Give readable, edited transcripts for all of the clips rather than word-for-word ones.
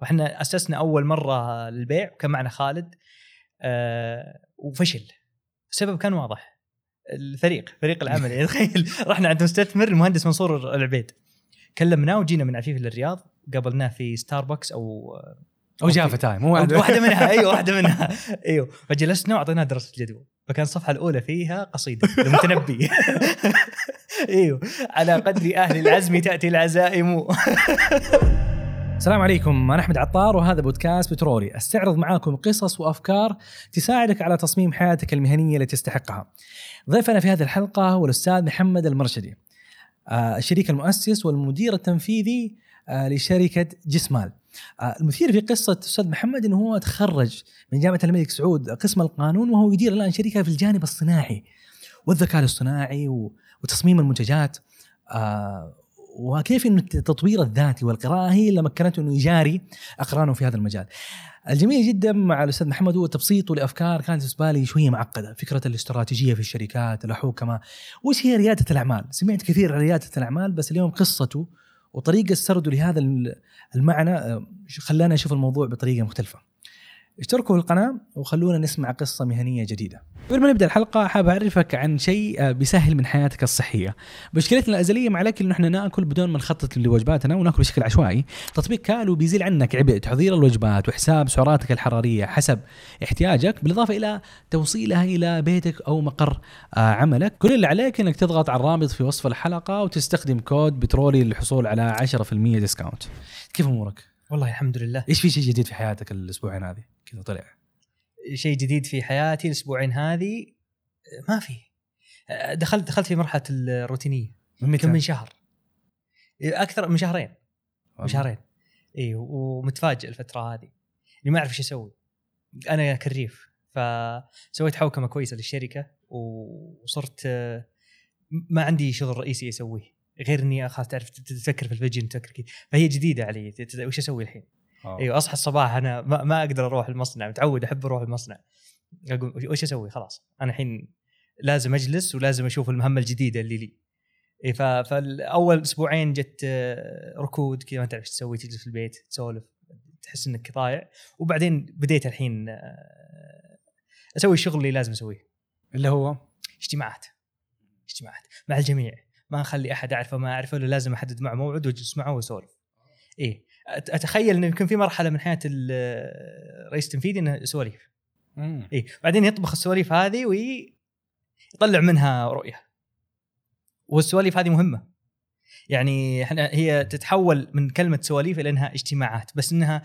واحنا أسسنا أول مرة للبيع وكان معنا خالد وفشل. السبب كان واضح، فريق العمل يعني تخيل. رحنا عند مستثمر المهندس منصور العبيد، كلمناه وجينا من عفيف للرياض، قابلناه في ستاربكس أو جافة تايم، واحدة منها. أيوة واحدة منها، أيوة. فجلسنا وعطيناها دراسة جدوى، فكان الصفحة الأولى فيها قصيدة المتنبي. أيوة، على قدر أهل العزم تأتي العزائم. السلام عليكم، أنا أحمد عطار وهذا بودكاست بترولي، استعرض معاكم قصص وأفكار تساعدك على تصميم حياتك المهنية التي تستحقها. ضيفنا في هذه الحلقة هو الأستاذ محمد المرشدي، الشريك المؤسس والمدير التنفيذي لشركة جسمال. المثير في قصة الأستاذ محمد أنه هو تخرج من جامعة الملك سعود قسم القانون، وهو يدير الآن شركة في الجانب الصناعي والذكاء الاصطناعي وتصميم المنتجات، وكيف أن التطوير الذاتي والقراءة هي اللي مكنته أنه يجاري أقرانه في هذا المجال. الجميل جدا مع الأستاذ محمد هو تبسيطه لأفكار كانت بالنسبة لي شوية معقدة، فكرة الاستراتيجية في الشركات، الحوكمة، وش هي ريادة الأعمال. سمعت كثير عن ريادة الأعمال، بس اليوم قصته وطريقة سرده لهذا المعنى خلانا نشوف الموضوع بطريقة مختلفة. اشتركوا في القناة وخلونا نسمع قصة مهنية جديدة. قبل ما نبدأ الحلقة حاب أعرفك عن شيء بيسهل من حياتك الصحية. مشكلتنا الأزلية مع الأكل إنه إحنا نأكل بدون ما نخطط لوجباتنا ونأكل بشكل عشوائي. تطبيق كالو بيزيل عنك عبء تحضير الوجبات وحساب سعراتك الحرارية حسب احتياجك، بالإضافة إلى توصيلها إلى بيتك أو مقر عملك. كل اللي عليك إنك تضغط على الرابط في وصف الحلقة وتستخدم كود بترولي للحصول على 10% ديسكاونت. كيف أمورك؟ والله الحمد لله. إيش في شيء جديد في حياتك الأسبوعين هذه كذا طلع؟ شيء جديد في حياتي الأسبوعين هذه ما في. دخلت في مرحلة الروتينية من شهر، أكثر من شهرين وشهرين. إيه، ومتفاجئ الفترة هذه اللي ما أعرف إيش أسوي. أنا كريف، فسويت حوكمة كويسة للشركة وصرت ما عندي شغل رئيسي أسويه غير إني خلاص تعرف تفكر في الفيجن تفكر كذا، فهي جديدة علي. وش أسوي الحين؟ أيوة، أصحى الصباح أنا ما أقدر أروح المصنع، متعود أحب أروح المصنع. أقول وش أسوي؟ خلاص أنا الحين لازم أجلس ولازم أشوف المهمة الجديدة اللي لي. فالأول أسبوعين جت ركود كذا، ما تعرف تسوي، تجلس في البيت تسولف تحس إنك ضايع. وبعدين بديت الحين أسوي الشغل اللي لازم أسويه، اللي هو اجتماعات مع الجميع. ما نخلي أحد أعرفه ما أعرفه، له لازم أحدد معه موعد وأجلس معه وأسولف. إيه، أتخيل إنه يمكن في مرحلة من حياة الرئيس التنفيذي إنه سواليف. إيه، بعدين يطبخ السواليف هذه ويطلع منها رؤية، والسواليف هذه مهمة. يعني هي تتحول من كلمة سواليف إلى إنها اجتماعات، بس إنها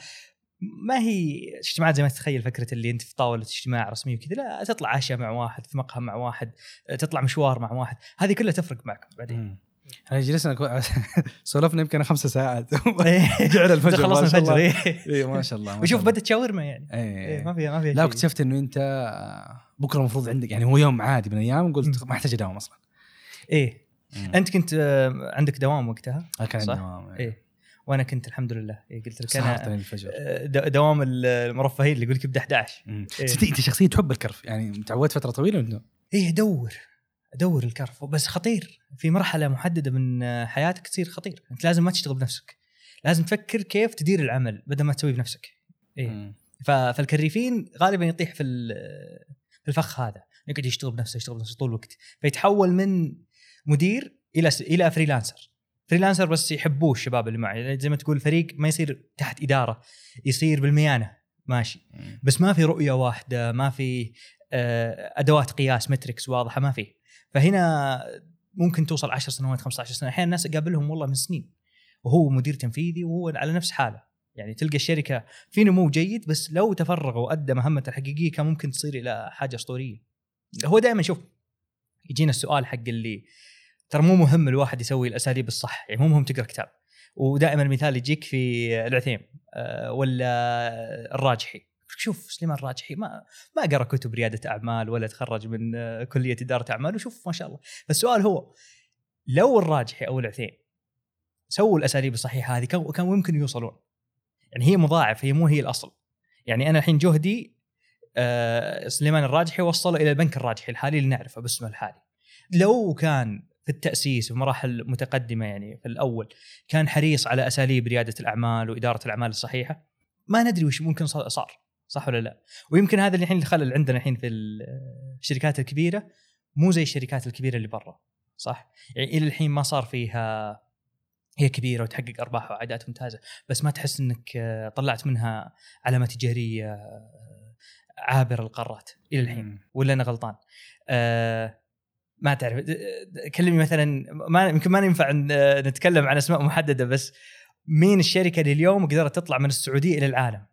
ما هي اجتماعات زي ما تتخيل. فكرة اللي أنت في طاولة اجتماع رسمي وكذا، لا، تطلع عشاء مع واحد، في مقهى مع واحد، تطلع مشوار مع واحد، هذه كلها تفرق معك بعدين. احنا جلسنا سولفنا يمكن 5 ساعات. جعل الفجر خلصنا الفجر. اي ما شاء الله. وشوف بدت شاورما يعني. اي ما فيها. لا، اكتشفت انه انت بكره المفروض عندك، يعني هو يوم عادي من ايام، قلت ما احتاج اداوم اصلا. اي انت كنت عندك دوام وقتها؟ كان عندي دوام. اي وانا كنت الحمد لله. قلت لك انا دوام المرفهين اللي يقول لك ب 11. انت شخصيه تحب الكرف، يعني متعود فتره طويله انه ايه ادور الكرف. بس خطير، في مرحله محدده من حياتك تصير خطير. انت لازم ما تشتغل بنفسك، لازم تفكر كيف تدير العمل بدل ما تسويه بنفسك. ايه، فالكريفين غالبا يطيح في الفخ هذا، يقعد يشتغل بنفسه طول الوقت، فيتحول من مدير الى فريلانسر. بس يحبوه الشباب اللي معي، زي ما تقول فريق ما يصير تحت إدارة، يصير بالميانة ماشي، بس ما في رؤية واحدة، ما في أدوات قياس متركس واضحة، ما في. فهنا ممكن توصل 10 سنوات 15 سنة. أحيانا الناس أقابلهم والله من سنين وهو مدير تنفيذي وهو على نفس حاله. يعني تلقى الشركة في نمو جيد، بس لو تفرغ وأدى مهمته الحقيقية كان ممكن تصير إلى حاجة أسطورية. هو دائما شوف يجينا السؤال حق اللي ترى مو مهم الواحد يسوي الأساليب الصح، يعني مو مهم تقرأ كتاب. ودائما المثال يجيك في العثيم ولا الراجحي. شوف سليمان الراجحي ما قرأ كتب ريادة أعمال ولا تخرج من كلية إدارة أعمال، وشوف ما شاء الله. فالسؤال هو لو الراجحي أو العثيم سووا الأساليب الصحيحة هذه كان ممكن يوصلون. يعني هي مضاعف، هي مو هي الأصل. يعني أنا الحين جهدي سليمان الراجحي وصل إلى البنك الراجحي الحالي اللي نعرفه باسمه الحالي. لو كان في التأسيس ومراحل متقدمة، يعني في الأول كان حريص على أساليب ريادة الأعمال وإدارة الأعمال الصحيحة، ما ندري وش ممكن صار صح ولا لا. ويمكن هذا اللي الحين الخلل عندنا الحين في الشركات الكبيرة مو زي الشركات الكبيرة اللي برا صح. يعني إلى الحين ما صار فيها هي كبيرة وتحقق أرباح وعائدات ممتازة بس ما تحس أنك طلعت منها علامة تجارية عابر القارات إلى الحين، ولا أنا غلطان؟ ما تعرف كلمي مثلا، ما يمكن ما ينفع نتكلم عن أسماء محددة، بس مين الشركة اللي اليوم قدرت تطلع من السعودية إلى العالم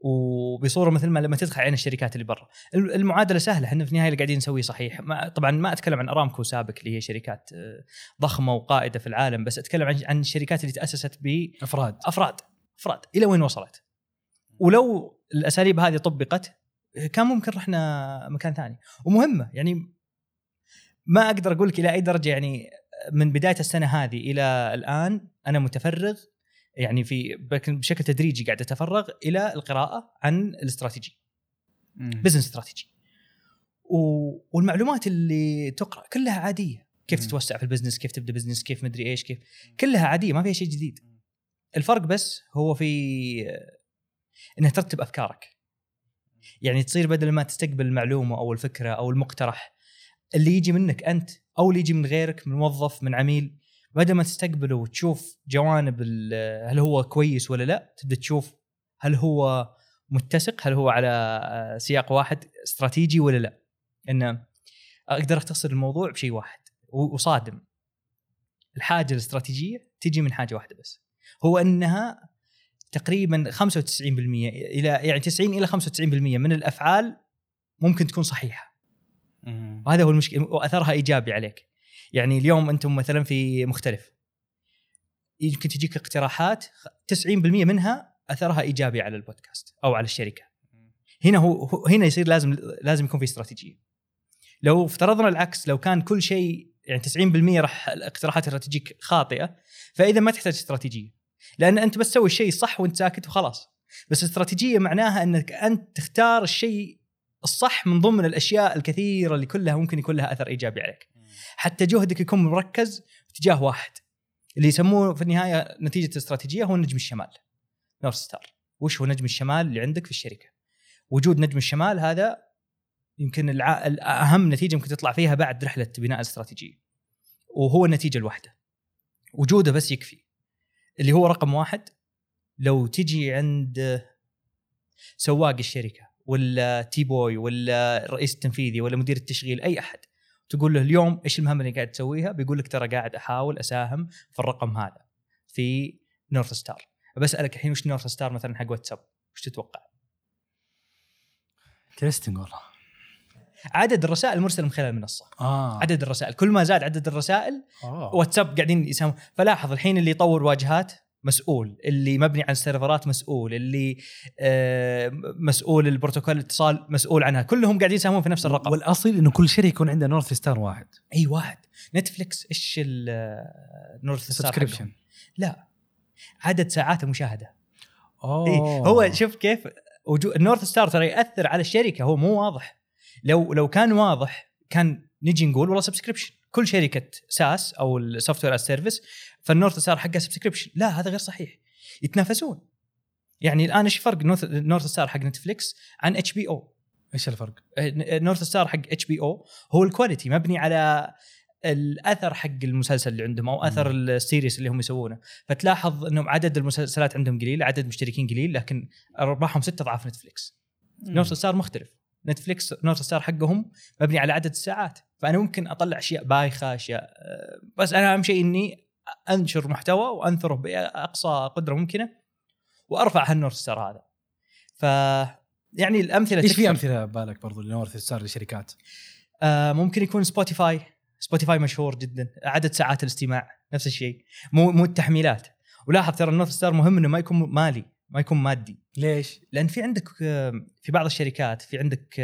وبصورة مثل ما لما تدخل عين الشركات اللي برا؟ المعادلة سهلة، احنا في النهاية اللي قاعدين نسويه صحيح. طبعا ما أتكلم عن أرامكو سابك اللي هي شركات ضخمة وقائدة في العالم، بس أتكلم عن الشركات اللي تأسست بأفراد إلى وين وصلت. ولو الأساليب هذه طبقت كان ممكن رحنا مكان ثاني ومهمة. يعني ما أقدر أقول لك إلى أي درجة، يعني من بداية السنة هذه إلى الآن أنا متفرغ يعني بشكل تدريجي قاعد أتفرغ إلى القراءة عن الاستراتيجي، بزنس استراتيجي، والمعلومات اللي تقرأ كلها عادية، كيف تتوسع في البزنس، كيف تبدأ بزنس، كيف مدري إيش، كيف كلها عادية ما فيها شيء جديد. الفرق بس هو في إنه ترتب أفكارك، يعني تصير بدل ما تستقبل المعلومة أو الفكرة أو المقترح اللي يجي منك أنت أو اللي يجي من غيرك، من موظف، من عميل، بدل ما تستقبله وتشوف جوانب هل هو كويس ولا لا، تبدأ تشوف هل هو متسق، هل هو على سياق واحد استراتيجي ولا لا. إنه أقدر أختصر الموضوع بشيء واحد وصادم، الحاجة الاستراتيجية تجي من حاجة واحدة بس، هو أنها تقريبا 95% إلى يعني 90 إلى 95% من الأفعال ممكن تكون صحيحة. وهذا هو المشكلة، وأثرها إيجابي عليك. يعني اليوم أنتم مثلا في مختلف يمكن تجيك اقتراحات 90% منها أثرها إيجابي على البودكاست أو على الشركة. هنا هنا يصير لازم يكون في استراتيجية. لو افترضنا العكس، لو كان كل شيء يعني 90% راح الاقتراحات اللي تجيك خاطئة، فإذا ما تحتاج استراتيجية، لأن أنت بس تسوي الشيء صح وأنت ساكت وخلاص. بس استراتيجية معناها أنك أنت تختار الشيء الصح من ضمن الأشياء الكثيرة اللي كلها ممكن يكون لها أثر إيجابي عليك، حتى جهدك يكون مركز تجاه واحد، اللي يسموه في النهاية نتيجة الاستراتيجية هو نجم الشمال، نورث ستار. وش هو نجم الشمال اللي عندك في الشركة؟ وجود نجم الشمال هذا يمكن الأهم نتيجة ممكن تطلع فيها بعد رحلة بناء الاستراتيجية، وهو النتيجة الواحدة، وجوده بس يكفي، اللي هو رقم واحد. لو تجي عند سواق الشركة ولا تي بوي ولا الرئيس التنفيذي ولا مدير التشغيل، أي أحد، تقول له اليوم إيش المهمة اللي قاعد تسويها، بيقول لك ترى قاعد أحاول أساهم في الرقم هذا في نورث ستار. بسألك الحين وش نورث ستار مثلا حق واتساب، وش تتوقع؟ ترستنج والله. عدد الرسائل المرسلة من خلال المنصة. عدد الرسائل، كل ما زاد عدد الرسائل واتساب قاعدين يساهم. فلاحظ الحين اللي يطور واجهات مسؤول، اللي مبني عن سيرفرات مسؤول، اللي مسؤول البروتوكول الاتصال مسؤول عنها، كلهم قاعدين يساهمون في نفس الرقم. والأصل إنه كل شركة يكون عندها نورث ستار واحد. أي واحد؟ نتفليكس إيش النورث ستار؟ لا، عدد ساعات المشاهدة. هو شوف كيف النورث ستار ترى يأثر على الشركة، هو مو واضح. لو كان واضح كان نجي نقول والله سبسكريبشن، كل شركة ساس أو السوفت وير السيرفيس فالنورث ستار حقها سبسكريبشن. لا، هذا غير صحيح، يتنافسون. يعني الآن إيش فرق نورث ستار حق نتفليكس عن HBO؟ إيش الفرق؟ نورث ستار حق HBO هو الكواليتي، مبني على الأثر حق المسلسل اللي عندهم أو أثر السيريس اللي هم يسوونه. فتلاحظ أنهم عدد المسلسلات عندهم قليل، عدد مشتركين قليل، لكن أرباحهم 6 أضعاف نتفليكس. نورث ستار مختلف، نتفليكس نورث ستار حقهم مبني على عدد الساعات. فأنا ممكن أطلع أشياء بايخة، أشياء، بس أنا أهم شيء إني أنشر محتوى وأنثره بأقصى قدرة ممكنة وأرفع هالنورث ستار هذا. فيعني الأمثلة إيش في أمثلة بالك برضو لنورث ستار لشركات؟ ممكن يكون سبوتيفاي مشهور جدا، عدد ساعات الاستماع نفس الشيء، مو التحميلات. ولاحظ ترى النورث ستار مهم إنه ما يكون مالي، ما يكون مادي. ليش؟ لأن في عندك في بعض الشركات في عندك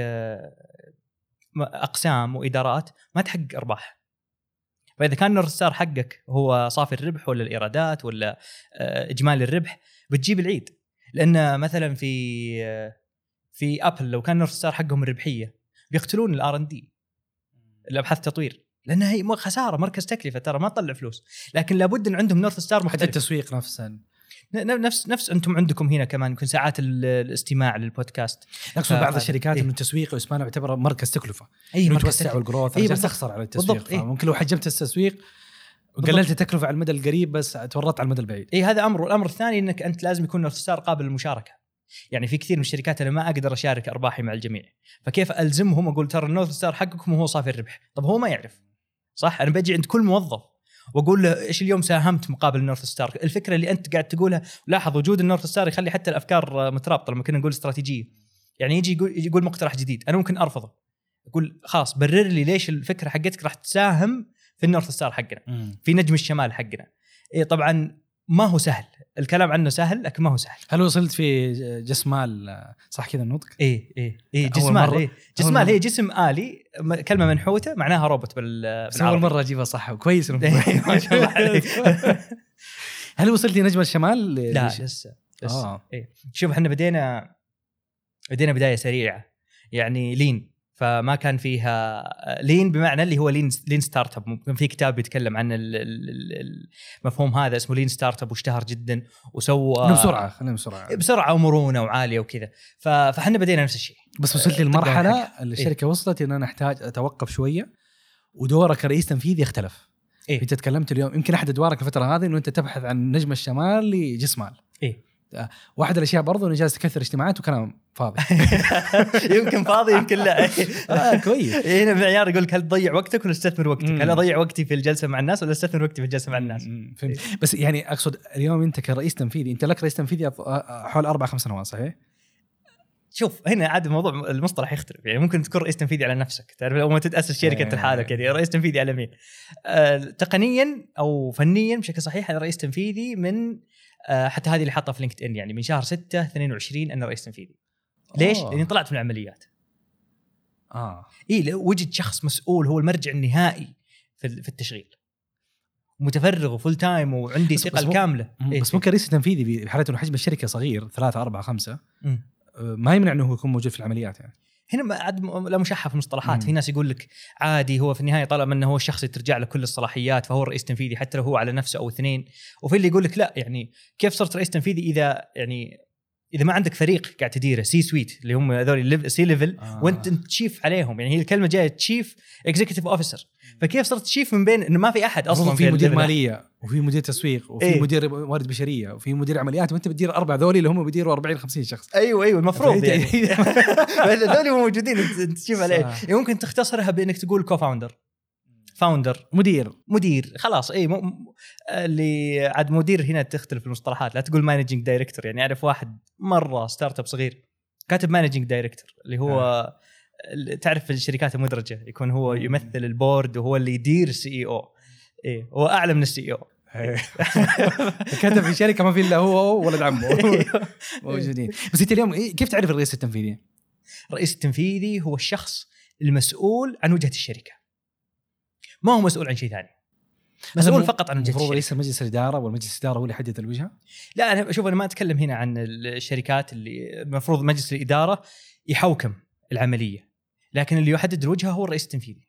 أقسام وإدارات ما تحقق أرباح، فإذا كان نورث ستار حقك هو صافي الربح ولا الإيرادات ولا إجمالي الربح بتجيب العيد. لأن مثلا في أبل لو كان نورث ستار حقهم الربحية بيقتلون الآر&D، الأبحاث التطوير، لأنها هي خسارة، مركز تكلفة، ترى ما تطلع فلوس. لكن لابد أن عندهم نورث ستار محدد، التسويق نفسا نفس انتم عندكم هنا كمان يمكن ساعات الاستماع للبودكاست. نقصد بعض الشركات انه التسويق واسمانه يعتبر مركز تكلفه، يتوسع والجروث بس تخسر على التسويق. ممكن لو حجمت التسويق وقللت التكلفه على المدى القريب بس تورطت على المدى البعيد. اي هذا امر. والامر الثاني انك انت لازم يكون الاستثمار قابل للمشاركه. يعني في كثير من الشركات انا ما اقدر اشارك ارباحي مع الجميع، فكيف الزمهم اقول ترى النورث ستار حقكم وهو صافي الربح؟ طب هو ما يعرف صح. انا بجي عند كل موظف واقول له ايش اليوم ساهمت مقابل نورث ستار. الفكره اللي انت قاعد تقولها، لاحظ وجود النورث ستار يخلي حتى الافكار مترابطه. لما كنا نقول استراتيجيه، يعني يجي يقول مقترح جديد، انا ممكن ارفضه، اقول خلاص برر لي ليش الفكره حقتك راح تساهم في النورث ستار حقنا، في نجم الشمال حقنا. اي طبعا ما هو سهل، الكلام عنه سهل لكن ما هو سهل. هل وصلت في جسمال صح كذا النطق؟ اي جسمال. جسمال هي جسم آلي، كلمة منحوتة معناها روبوت بالعربي. أول مرة أجيبها صح وكويس. ما شاء الله عليك. هل وصلت لنجم الشمال؟ لا لسه. إيه. شوف احنا بدينا بداية سريعة، يعني لين، فما كان فيها لين بمعنى اللي هو لين ستارت اب. ممكن في كتاب يتكلم عن المفهوم هذا اسمه لين ستارت اب، واشتهر جدا وسوى بسرعه ومرونه وعاليه وكذا. فاحنا بدينا نفس الشيء، بس وصلت للمرحله الشركه وصلت ان انا احتاج اتوقف شويه، ودورك كرئيس تنفيذي يختلف. انت تكلمت اليوم يمكن احد ادوارك الفتره هذه انه انت تبحث عن نجم الشمال لجسمال. واحد الأشياء برضو إنه جالس تكثر اجتماعات وكلام فاضي. يمكن فاضي يمكن لا. كويس. هنا معيار يقولك هل تضيع وقتك ولا استثمر وقتك؟ هل أضيع وقتي في الجلسة مع الناس ولا استثمر وقتي في الجلسة مع الناس؟ بس يعني أقصد اليوم أنت كرئيس تنفيذي، أنت لك رئيس تنفيذي حول 4-5 سنوات صحيح؟ شوف هنا عاد الموضوع المصطلح يختلف، يعني ممكن تكون رئيس تنفيذي على نفسك، تعرف لو ما تتأسس شركة انت لحالك، يعني رئيس تنفيذي على مين؟ تقنيا أو فنيا بشكل صحيح أنا رئيس تنفيذي من حتى هذه اللي حطها في لينكد إن، يعني من شهر 6/22 أنا رئيس تنفيذي. ليش؟ لأني طلعت من العمليات. إيه، وجد شخص مسؤول هو المرجع النهائي في التشغيل، متفرغ وفول تايم وعندي ثقة كاملة. بس ممكن رئيس تنفيذي بحالة إنه حجم الشركة صغير 3-4-5 ما يمنع إنه يكون موجود في العمليات. يعني هنا عاد لا مشحف مصطلحات. في ناس يقول لك عادي، هو في النهايه طالما انه هو الشخص ترجع له كل الصلاحيات فهو الرئيس التنفيذي حتى لو هو على نفسه او اثنين. وفي اللي يقول لك لا، يعني كيف صرت رئيس تنفيذي اذا ما عندك فريق قاعد تديره، سي سويت اللي هم هذول سي ليفل، وانت تشيف عليهم. يعني هي الكلمه جايه تشيف اكزيكتيف اوفيسر، فكيف صرت تشيف من بين انه ما في احد اصلا في مدير ماليه وفي مدير تسويق وفي مدير موارد بشريه وفي مدير عمليات، وانت بتدير 4 ذولي اللي هم بيديروا 40-50 شخص. ايوه المفروض يعني هذول موجودين تشيف عليه. ممكن تختصرها بانك تقول كوفاوندر، فاوندر، مدير خلاص. اي اللي عاد مدير هنا تختلف المصطلحات، لا تقول مانجينج دايركتور. يعني اعرف واحد مره ستارت اب صغير كاتب مانجينج دايركتور، اللي هو تعرف في الشركات المدرجه يكون هو يمثل البورد وهو اللي يدير سي او. ايه، هو اعلى من السي او. كاتب في شركه ما في الا هو ولد عمه موجودين. بس انت اليوم كيف تعرف الرئيس التنفيذي؟ الرئيس التنفيذي هو الشخص المسؤول عن وجهه الشركه، ما هو مسؤول عن شيء ثاني، مسؤول فقط عن وجهة الشركة. رئيس مجلس الإدارة، والمجلس الإدارة هو اللي يحدد الوجهة. لا، أنا شوف، أنا ما أتكلم هنا عن الشركات اللي المفروض مجلس الإدارة يحوكم العملية، لكن اللي يحدد الوجهة هو الرئيس التنفيذي.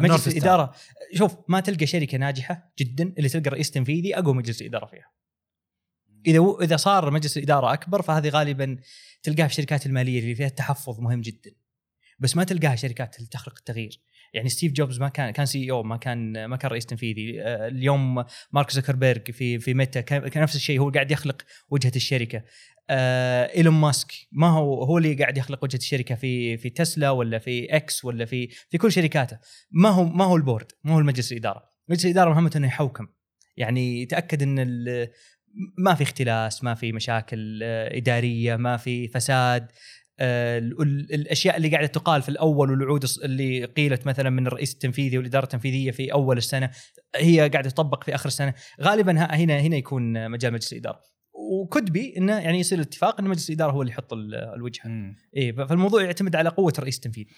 مجلس الإدارة، شوف، ما تلقى شركة ناجحة جدا اللي تلقى رئيس تنفيذي أقوى مجلس الإدارة فيها. إذا صار مجلس الإدارة أكبر، فهذه غالبا تلقاها في شركات المالية اللي فيها التحفظ مهم جدا، بس ما تلقاها شركات اللي تخلق التغيير. يعني ستيف جوبز ما كان سي او، ما كان رئيس تنفيذي. اليوم مارك زوكربيرج في ميتا كان نفس الشيء، هو قاعد يخلق وجهة الشركة. إيلون ماسك ما هو اللي قاعد يخلق وجهة الشركة في تسلا ولا في اكس ولا في كل شركاته. ما هو البورد، ما هو المجلس الإدارة. مجلس الإدارة مهمته انه يحوكم، يعني يتأكد ان ما في اختلاس، ما في مشاكل إدارية، ما في فساد. الأشياء اللي قاعدة تقال في الأول، والوعود اللي قيلت مثلا من الرئيس التنفيذي والإدارة التنفيذية في أول السنة هي قاعدة تطبق في آخر السنة غالبا. هنا يكون مجال مجلس الإدارة، وكد بي إنه يعني يصير الاتفاق إن مجلس الإدارة هو اللي يحط الوجهة. إيه، فالموضوع يعتمد على قوة الرئيس التنفيذي.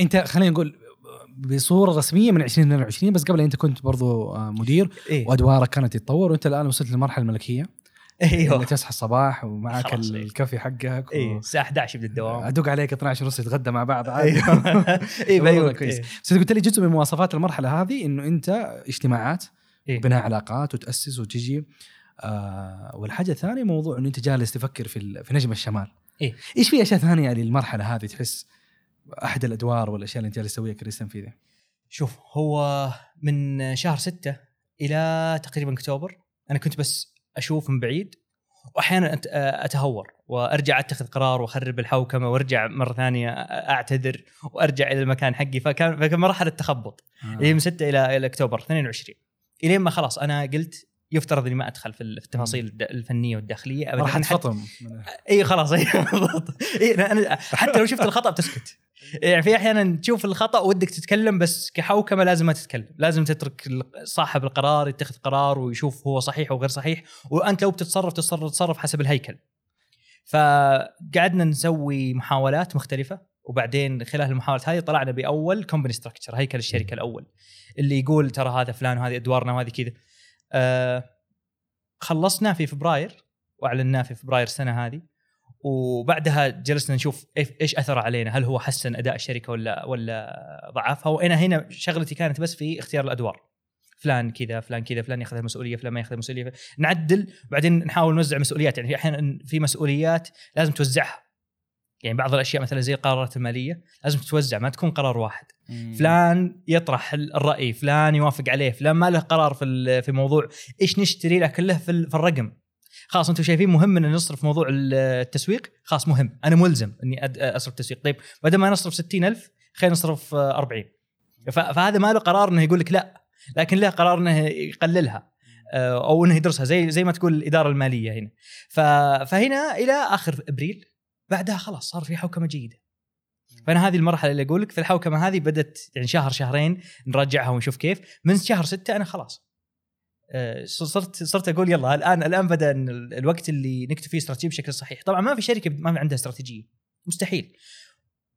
أنت خلينا نقول بصورة رسمية من 20-22، بس قبل أنت كنت برضو مدير. وأدوارك كانت تتطور، وأنت الآن وصلت للمرحلة الملكية. ايوه، تصحى الصباح ومعك الكافي حقك الساعه 11 يبدا الدوام، ادق عليك 12 ونص نتغدى مع بعض عادي. ايوه كويس. بس قلت لي جزء من مواصفات المرحله هذه انه انت اجتماعات وبناء علاقات وتاسس وتجي والحاجة الثانية موضوع أنه أنت جالس تفكر في نجم الشمال. إيش في أشياء ثانية للمرحلة هذه تحس أحد الأدوار والأشياء اللي أنت جالس تسويها كريس تنفيذي؟ شوف هو من شهر 6 إلى تقريبا أكتوبر أنا كنت بس أشوف من بعيد، وأحيانا أتهور وأرجع أتخذ قرار وأخرب الحوكمة وأرجع مرة ثانية أعتذر وأرجع إلى المكان حقي. فكان مرحلة تخبط اللي من 6 إلى أكتوبر 22 إلين ما خلاص أنا قلت يفترض إني ما أدخل في التفاصيل الفنية والداخلية أبداً. راح انفطم. أي خلاص أي بالضبط. أنا حتى لو شفت الخطأ بتسكت. يعني في أحياناً تشوف الخطأ ودك تتكلم بس كحوكمة لازم ما تتكلم، لازم تترك صاحب القرار يتخذ قرار ويشوف هو صحيح أو غير صحيح، وأنت لو بتتصرف تتصرف حسب الهيكل. فقعدنا نسوي محاولات مختلفة، وبعدين خلال المحاولات هذه طلعنا بأول company structure، هيكل الشركة الأول اللي يقول ترى هذا فلان وهذه أدوارنا وهذه كذا. خلصنا في فبراير وأعلناه في فبراير السنة هذه، وبعدها جلسنا نشوف إيش أثر علينا، هل هو حسن أداء الشركة ولا ضعفها. وأنا هنا شغلتي كانت بس في اختيار الأدوار، فلان كذا فلان كذا، فلان ياخذ المسؤولية فلان ما ياخذ المسؤولية، نعدل بعدين نحاول نوزع مسؤوليات. يعني أحيانا في مسؤوليات لازم توزعها، يعني بعض الأشياء مثلا زي القرارات المالية لازم تتوزع، ما تكون قرار واحد. فلان يطرح الرأي، فلان يوافق عليه، فلان ما له قرار في موضوع إيش نشتري له، كله في الرقم. خلاص أنتم شايفين مهم إن نصرف موضوع التسويق، خلاص مهم أنا ملزم إني أصرف تسويق. طيب بدل ما نصرف 60,000 خلينا نصرف 40. فهذا ما له قرار إنه يقول لك لا، لكن له قرار إنه يقللها أو إنه يدرسها زي ما تقول الإدارة المالية هنا. فهنا إلى آخر أبريل بعدها خلاص صار في حوكمة جيدة. فأنا هذه المرحلة اللي أقولك في الحوكمة هذه بدأت يعني شهر شهرين نرجعها ونشوف كيف. من شهر 6 أنا خلاص صرت أقول يلا الآن بدأ الوقت اللي نكتب فيه استراتيجية بشكل صحيح. طبعا ما في شركة ما عندها استراتيجية، مستحيل،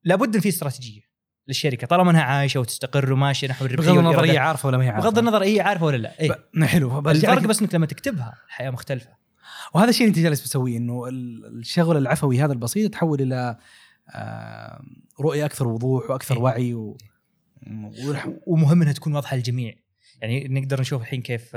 لابد أن في استراتيجية للشركة طالما أنها عايشة وتستقر وماشية نحو الربحية. بغض النظر هي عارفة ولا ما هي عارفة، بغض النظر هي عارفة ولا لا. حلو، الفرق بس إنك لما تكتبها الحياة مختلفة. وهذا الشيء اللي انت جالس بتسويه، انه الشغل العفوي هذا البسيط تحول الى رؤيه اكثر وضوح واكثر وعي، ومهم انها تكون واضحه للجميع. يعني نقدر نشوف الحين كيف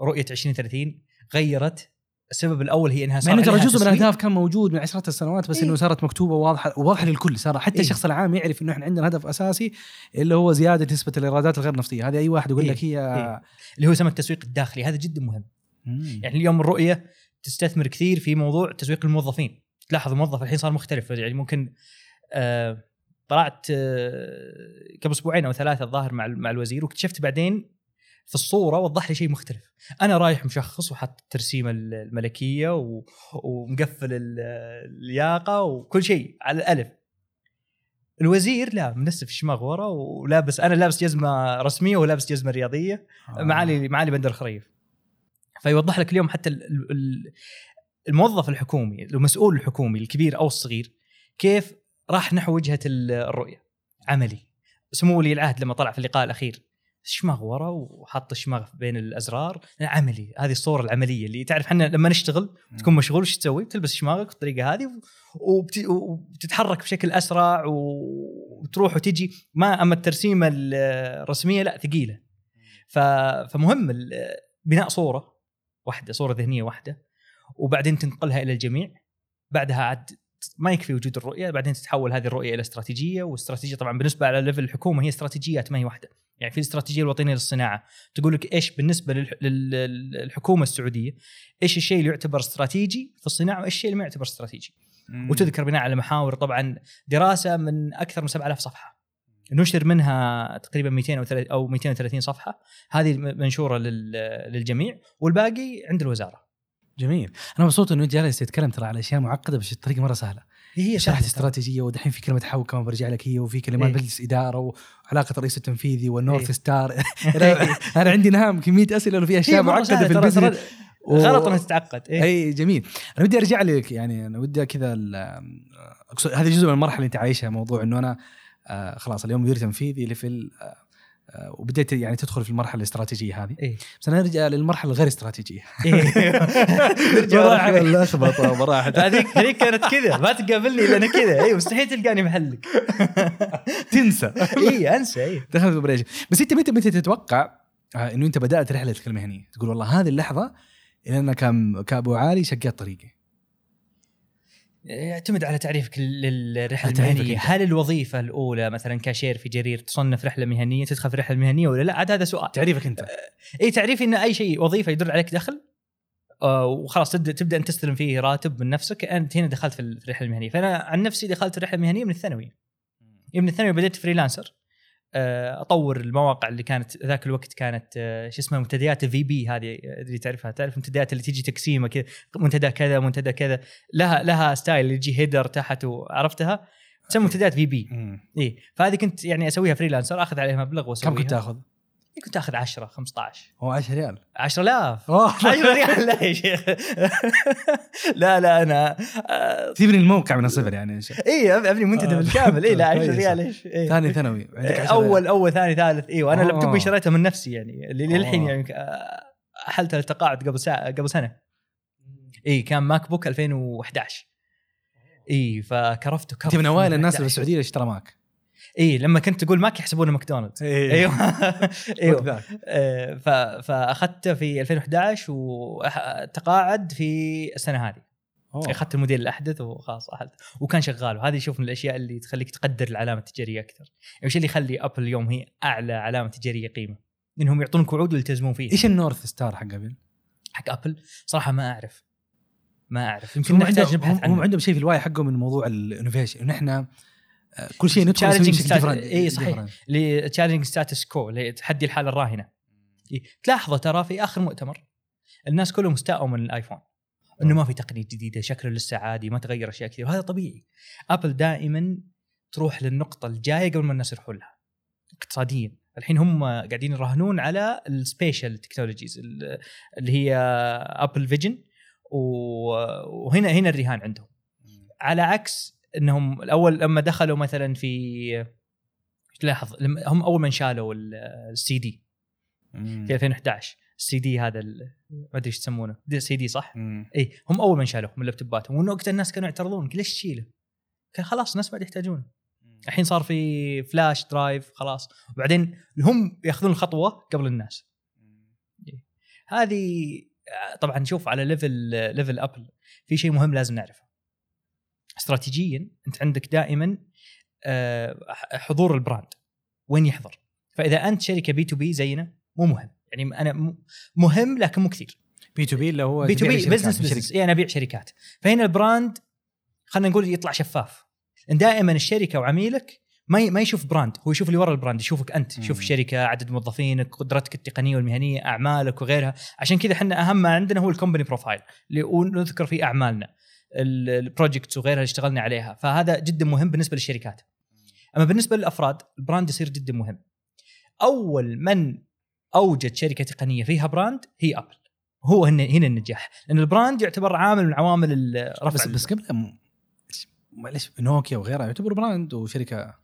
رؤيه 2030 غيرت. السبب الاول هي انها صارت، يعني جزء من الاهداف كان موجود من عشرات السنوات، بس انه صارت مكتوبه واضحه وواضحه للكل. صار حتى الشخص العام يعرف انه احنا عندنا هدف اساسي اللي هو زياده نسبه الايرادات الغير نفطيه. هذا اي واحد يقول لك هي اللي هو يسمى التسويق الداخلي. هذا جدا مهم. يعني اليوم الرؤية تستثمر كثير في موضوع تسويق الموظفين. تلاحظ الموظف الحين صار مختلف. يعني ممكن طلعت قبل 2 أو 3 الظاهر مع الوزير، واكتشفت بعدين في الصورة وضح لي شيء مختلف. أنا رايح مشخص وحط الترسيمة الملكية ومقفل اللياقة وكل شيء على الألف. الوزير لا، منسف الشماغ ورا، ولابس أنا لابس جزمة رسمية ولابس جزمة رياضية. معالي بندر خريف. فيوضح لك اليوم حتى الموظف الحكومي، المسؤول الحكومي الكبير أو الصغير، كيف راح نحو وجهة الرؤية. عملي سمو ولي العهد لما طلع في اللقاء الأخير شماغ ورا وحط الشماغ بين الأزرار. عملي، هذه الصورة العملية اللي تعرف حنا لما نشتغل تكون مشغول وش تسوي، تلبس شماغك بالطريقة هذه وبتتحرك بشكل أسرع وتروح وتجي. ما أما الترسيمة الرسمية لا، ثقيلة. فمهم بناء صورة واحدة، صورة ذهنية واحدة، وبعدين تنقلها إلى الجميع. بعدها عاد ما يكفي وجود الرؤية، بعدين تتحول هذه الرؤية إلى استراتيجية. والاستراتيجية طبعا بالنسبة على ليفل الحكومة هي استراتيجيات، ما هي واحدة. يعني في الاستراتيجية الوطنية للصناعة تقول لك إيش بالنسبة للحكومة السعودية، إيش الشيء اللي يعتبر استراتيجي في الصناعة وإيش الشيء اللي ما يعتبر استراتيجي. وتذكر بناء على محاور طبعا دراسة من أكثر من 7000 صفحة، نشر منها تقريبا 200 أو 230 صفحة. هذه منشورة للجميع والباقي عند الوزارة. جميل. أنا مبسوط إنه جالس يتكلم ترى على أشياء معقدة بس الطريقة مرة سهلة. هي شرحت استراتيجية، ودحين في كلمة حوكمة برجع لك هي، وفي كلمات مجلس إدارة وعلاقة الرئيس التنفيذي والنورث ستار. أنا عندي نهم كمية أسئلة وفي أشياء معقدة في البزنس غلط أنها تتعقد. أي جميل. أنا بدي أرجع لك، يعني أنا بدي كذا أقصد هذا جزء من المرحلة اللي أنت عايشها، موضوع إنه أنا خلاص اليوم مدير تنفيذي اللي في وبدأت يعني تدخل في المرحلة الاستراتيجية هذه. بس أنا أرجع للمرحلة الغير استراتيجية. مراحل اللخبطة ومراحل هذيك كانت كذا، ما تقابلني إلا أنا كذا. مستحيل تلقاني محلك. تنسى. أنسى. دخلت ببريج. بس أنت متى تتوقع إنه أنت بدأت رحلة المهنية؟ تقول والله هذه اللحظة إلى أن كأبو عالي شقيت طريقي. يعتمد على تعريفك للرحلة المهنية. هل الوظيفة الأولى مثلا كاشير في جرير تصنف رحلة مهنية؟ تدخل في رحلة مهنية ولا لا؟ عاد هذا سؤال تعريفك أنت. إيه تعريفي إنه أي شيء وظيفة يدر عليك دخل وخلاص تبدأ أن تستلم فيه راتب من نفسك. أنت هنا دخلت في الرحلة المهنية. فأنا عن نفسي دخلت الرحلة المهنية من الثانوي. من الثانوي بدأت فريلانسر، أطور المواقع اللي كانت ذاك الوقت كانت شو اسمها منتديات في بي، هذه اللي تعرفها، تعرف منتديات اللي تيجي تقسيمة كذا، منتدى كذا منتدى كذا، لها ستايل اللي يجي هيدر تحت، عرفتها تسمى منتديات في بي. إيه فهذه كنت يعني أسويها فريلانسر، أخذ عليها مبلغ وأسويها. كم كنت تأخذ؟ كنت أخذ 10 15 هو 10 ريال 10,000 10 ريال. لا يا شيخ لا أنا تبني الموقع من الصفر يعني. إيه أبني منتدى بالكامل. إيه لا 10 ريال إيش ثاني ثانوي أول ثاني ثالث. إيه وأنا اللابتوب شريته من نفسي يعني للحين يعني حلتها التقاعد قبل سنة. إيه كان ماك بوك 2011. إيه فكرفته كرفت. من أوائل الناس اللي بالسعودية اشترى ماك. إيه لما كنت تقول ماك يحسبونه ماكدونالدز. أيوة. فأخذته في 2011 وتقاعد في السنة هذه. أخذت الموديل الأحدث وخلاص أحلت وكان شغال. وهذه شوف من الأشياء اللي تخليك تقدر العلامة التجارية أكثر. وش اللي يخلي أبل اليوم هي أعلى علامة تجارية قيمة؟ إنهم يعطونك وعود ويلتزمون فيها. إيش النورث ستار حق أبل؟ حق أبل صراحة ما أعرف. يمكن نحتاج نبحث عنه. هم عندهم شيء في الواي حقه من موضوع الانوفيشن، ونحن كل شيء ندخل اي صحيح لتشالنج ستاتس كو لتحدي الحاله الراهنه. تلاحظه ترى في اخر مؤتمر الناس كلهم مستاءوا من الايفون انه ما في تقنيه جديده، شكله لسه عادي، ما تغير اشياء كثير. وهذا طبيعي، ابل دائما تروح للنقطه الجايه قبل ما الناس يروحوا لها اقتصاديا. الحين هم قاعدين يراهنون على السبيشال تكنولوجيز اللي هي ابل فيجن، وهنا الرهان عندهم، على عكس انهم الاول لما دخلوا مثلا في تلاحظ هم اول ما شالوا السي دي في 2011. السي دي هذا ما ادري ايش يسمونه، السي دي صح؟ اي هم اول ما شالوه من اللابتوباتهم، وانه وقت الناس كانوا يعترضون ليش تشيله، كان خلاص الناس ما يحتاجونه. الحين صار في فلاش درايف خلاص، وبعدين هم ياخذون الخطوه قبل الناس. هذه طبعا نشوف على ليفل ابل في شيء مهم لازم نعرفه استراتيجياً. أنت عندك دائماً حضور البراند وين يحضر. فإذا أنت شركة بي تو بي زينا مو مهم، يعني أنا مهم لكن مو كثير. بي تو بي اللي هو بي تو بي بزنس، أنا أبيع شركات. فهنا البراند خلنا نقول يطلع شفاف. دائماً الشركة وعميلك ما يشوف براند، هو يشوف اللي وراء البراند، يشوفك أنت، يشوف الشركة، عدد موظفينك، قدرتك التقنية والمهنية، أعمالك وغيرها. عشان كذا حنا أهم ما عندنا هو الكومباني بروفايل اللي نذكر فيه أعمالنا، البروجكتس وغيرها اللي اشتغلنا عليها. فهذا جدا مهم بالنسبة للشركات. أما بالنسبة للأفراد البراند يصير جدا مهم. أول من أوجد شركة تقنية فيها براند هي أبل، هو هنا النجاح، لأن البراند يعتبر عامل من عوامل الرفع. بس قبل معلش نوكيا وغيرها يعتبر براند وشركة.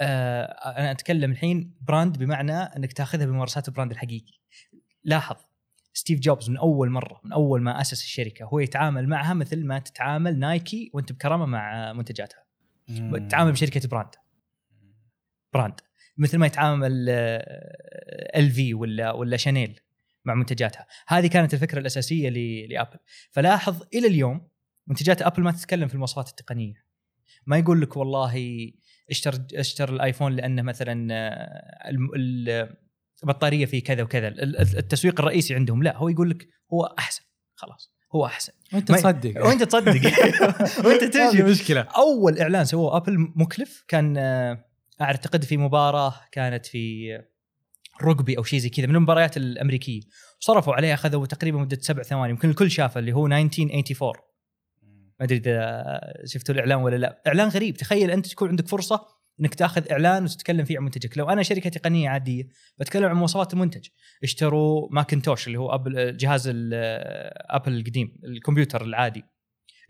أنا أتكلم الحين براند بمعنى أنك تأخذها بممارسات البراند الحقيقي. لاحظ ستيف جوبز من أول ما أسس الشركة هو يتعامل معها مثل ما تتعامل نايكي وانت بكرامة مع منتجاتها. تتعامل بشركة براند مثل ما يتعامل LV ولا شانيل مع منتجاتها. هذه كانت الفكرة الأساسية لأبل. فلاحظ إلى اليوم منتجات أبل ما تتكلم في المواصفات التقنية، ما يقول لك والله اشتر الآيفون لأنه مثلا بطارية في كذا وكذا. التسويق الرئيسي عندهم لا، هو يقول لك هو أحسن، خلاص هو أحسن وأنت تصدق وأنت تجي مشكلة. أول إعلان سووه أبل مكلف، كان أعتقد في مباراة كانت في ركبي أو شيء زي كذا من المباريات الأمريكية، صرفوا عليها أخذوا تقريبا مدة 7 ثواني، يمكن الكل شافه، اللي هو 1984. ما أدري إذا شفتوا الإعلان ولا لا. إعلان غريب، تخيل أنت تكون عندك فرصة انك تاخذ اعلان وتتكلم فيه عن منتجك. لو انا شركه تقنيه عاديه بتكلم عن مواصفات المنتج، اشتروا ماكنتوش اللي هو جهاز ابل القديم، الكمبيوتر العادي،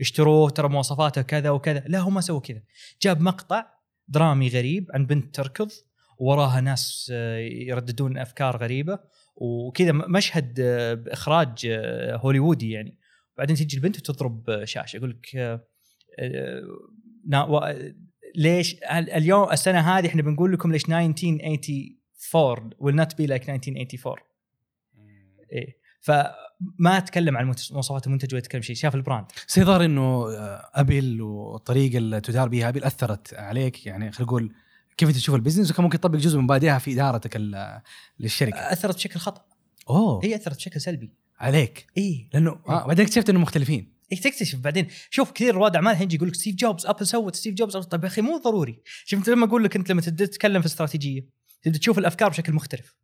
اشتروه ترى مواصفاته كذا وكذا. لا هم ما سووا كذا، جاب مقطع درامي غريب عن بنت تركض وراها ناس يرددون افكار غريبه وكذا، مشهد باخراج هوليوودي يعني. بعدين تجي البنت وتضرب شاشه، يقول لك ليش اليوم السنة هذه إحنا بنقول لكم ليش 1984 will not be like 1984. إيه ما اتكلم عن مواصفات المنتج ولا اتكلم شيء، شاف البراند. سيظهر انه أبل والطريقه اللي تدار بها أبل اثرت عليك، يعني خلينا نقول كيف تشوف البزنس، وكان ممكن تطبق جزء من مبادئها في ادارتك للشركه. اثرت بشكل خطا. اوه هي اثرت بشكل سلبي عليك. ايه لانه بعدين اكتشفت انه مختلفين. تكتشف بعدين، شوف كثير رواد اعمال الحين يقول لك ستيف جوبز ابل سوت ستيف جوبز. طيب يا اخي مو ضروري. شفت لما اقول لك انت لما تبدا تتكلم في استراتيجيه تبدا تشوف الافكار بشكل مختلف،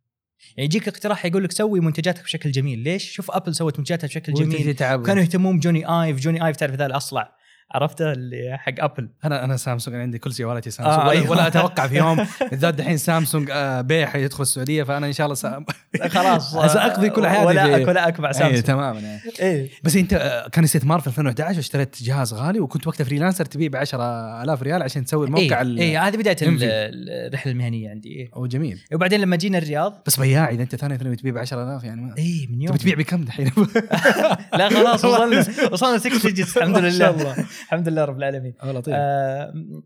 يعني يجيك اقتراح يقول لك سوي منتجاتك بشكل جميل. ليش؟ شوف ابل سوت منتجاتها بشكل جميل، كانوا يهتمون جوني ايف تعرف ذا الاصلع، عرفته اللي حق ابل. انا سامسونج، أنا عندي كل سيارتي سامسونج. أيوة. ولا اتوقع في يوم بالذات دحين سامسونج بيع يدخل السعوديه، فانا ان شاء الله خلاص ساقضي كل حياتي ولا اكل مع سامسونج. اي تماما يعني. أيه. بس انت كان استثمار في 2011 واشتريت جهاز غالي، وكنت وقتها فريلانسر تبيع ب 10000 ريال عشان تسوي الموقع. هذه بدايه الرحله المهنيه عندي. ايه او جميل. وبعدين لما جينا الرياض بس بياع، اذا انت ثاني تبيع ب 10000 يعني ما... اي من يوم بتبيع بكم دحين؟ لا خلاص وصلنا 6 digits الحمد لله. الحمد لله رب العالمين.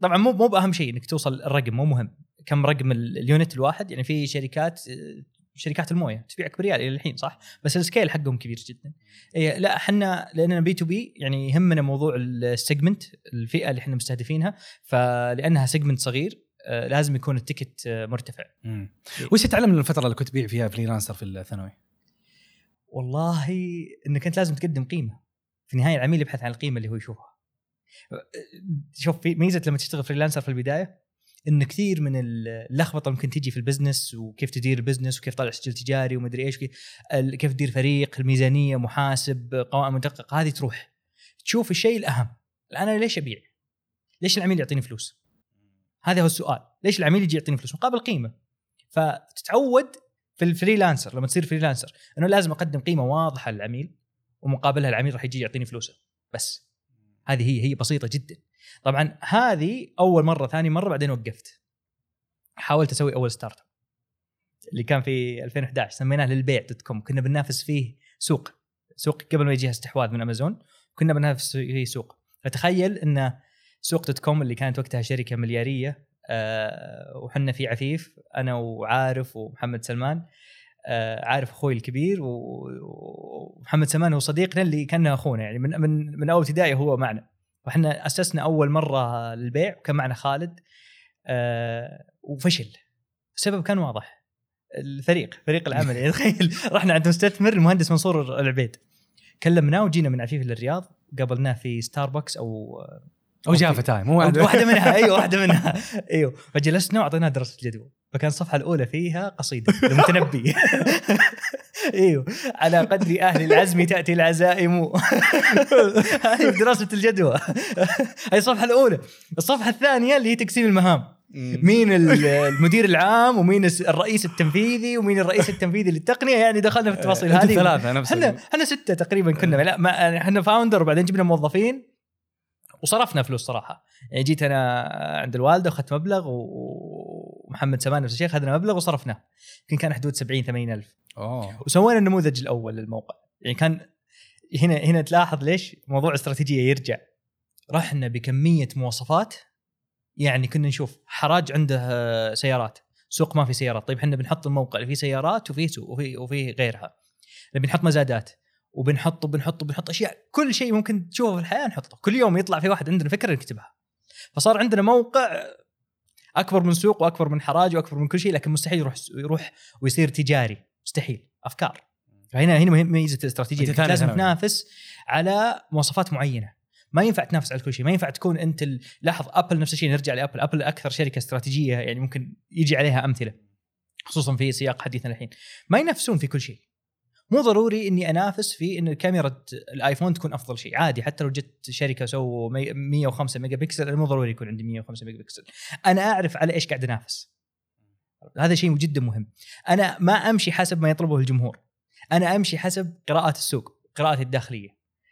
طبعا مو باهم شيء انك توصل الرقم، مو مهم كم رقم اليونت الواحد. يعني في شركات المويه تبيع بريال الى الحين صح، بس السكيل حقهم كبير جدا. لا احنا لاننا بي تو بي يعني يهمنا موضوع السيجمنت، الفئه اللي احنا مستهدفينها، فلانها سيجمنت صغير لازم يكون التيكت مرتفع. وش تعلم من الفتره اللي كنت بيع فيها فريلانسر في الثانوي؟ والله انك انت لازم تقدم قيمه، في النهايه العميل يبحث عن القيمه اللي هو يشوفها. شوف في ميزة لما تشتغل فريلانسر في البداية إن كثير من اللخبطة ممكن تيجي في البزنس، وكيف تدير بزنس، وكيف طالع سجل تجاري ومدري إيش، كيف تدير فريق، الميزانية، محاسب، قوائم مدققة. هذه تروح تشوف الشيء الأهم، أنا ليش أبيع؟ ليش العميل يعطيني فلوس؟ هذا هو السؤال، ليش العميل يجي يعطيني فلوس مقابل قيمة؟ فتتعود في الفريلانسر لما تصير فريلانسر إنه لازم أقدم قيمة واضحة للعميل، ومقابلها العميل راح يجي يعطيني فلوسه بس. هذه هي بسيطة جدا. طبعا هذه أول مرة، ثاني مرة بعدين وقفت. حاولت أسوي أول ستارت اب اللي كان في 2011، سميناه للبيع.com. كنا بننافس فيه سوق قبل ما يجيها استحواذ من أمازون، كنا بننافس فيه سوق. فتخيل إن سوق.com اللي كانت وقتها شركة مليارية، وحنا في عفيف أنا وعارف ومحمد سلمان، عارف أخوي الكبير، ومحمد سمان هو صديقنا اللي كان أخونا يعني من أول ابتدائي هو معنا. وإحنا أسسنا أول مرة للبيع، وكان معنا خالد، وفشل. السبب كان واضح، فريق العمل. يعني تخيل رحنا عند مستثمر المهندس منصور العبيد، كلمناه وجينا من عفيف للرياض، قابلناه في ستاربكس أو جافا تايم، واحدة منها فجلسنا وعطيناه دراسة الجدوى. فكان الصفحة الأولى فيها قصيدة المتنبي. ايوه، على قدر أهل العزم تأتي العزائم. هذه دراسة الجدوى، هي الصفحة الأولى. الصفحة الثانية اللي هي تقسيم المهام، مين المدير العام، ومين الرئيس التنفيذي، ومين الرئيس التنفيذي للتقنية. يعني دخلنا في التفاصيل هذه. احنا 6 تقريبا كنا، لا احنا فاوندر، وبعدين جبنا موظفين وصرفنا فلوس صراحة. يعني جيت أنا عند الوالدة وخدت مبلغ، ومحمد سمان نفس الشيء خدنا مبلغ وصرفناه، يمكن كان حدود 70-80 ألف. وسوينا النموذج الأول للموقع. يعني كان هنا تلاحظ ليش موضوع استراتيجية يرجع. رحنا بكمية مواصفات، يعني كنا نشوف حراج عنده سيارات، سوق ما في سيارات، طيب حنا بنحط الموقع اللي فيه سيارات وفيه سوق وفيه غيرها، بنحط مزادات وبنحط أشياء، كل شيء ممكن تشوفه في الحياة نحطه. كل يوم يطلع في واحد عندنا فكرة نكتبها، فصار عندنا موقع أكبر من سوق وأكبر من حراج وأكبر من كل شيء، لكن مستحيل يروح ويصير تجاري، مستحيل. أفكار. هنا ميزة الاستراتيجية، لازم تنافس على مواصفات معينة، ما ينفع تنافس على كل شيء. ما ينفع تكون أنت لاحظ أبل نفس الشيء، نرجع لأبل. أبل أكثر شركة استراتيجية يعني ممكن يجي عليها أمثلة، خصوصا في سياق حديثنا الحين. ما ينافسون في كل شيء. مو ضروري إني أنافس في إن كاميرا الآيفون تكون أفضل شيء، عادي. حتى لو جت شركة سووا 105 ميجا بكسل، مو ضروري يكون عندي 105 ميجا بكسل. أنا أعرف على إيش قاعد أنافس، هذا شيء جدا مهم. أنا ما أمشي حسب ما يطلبه الجمهور، أنا أمشي حسب قراءة السوق، قراءة الداخلية،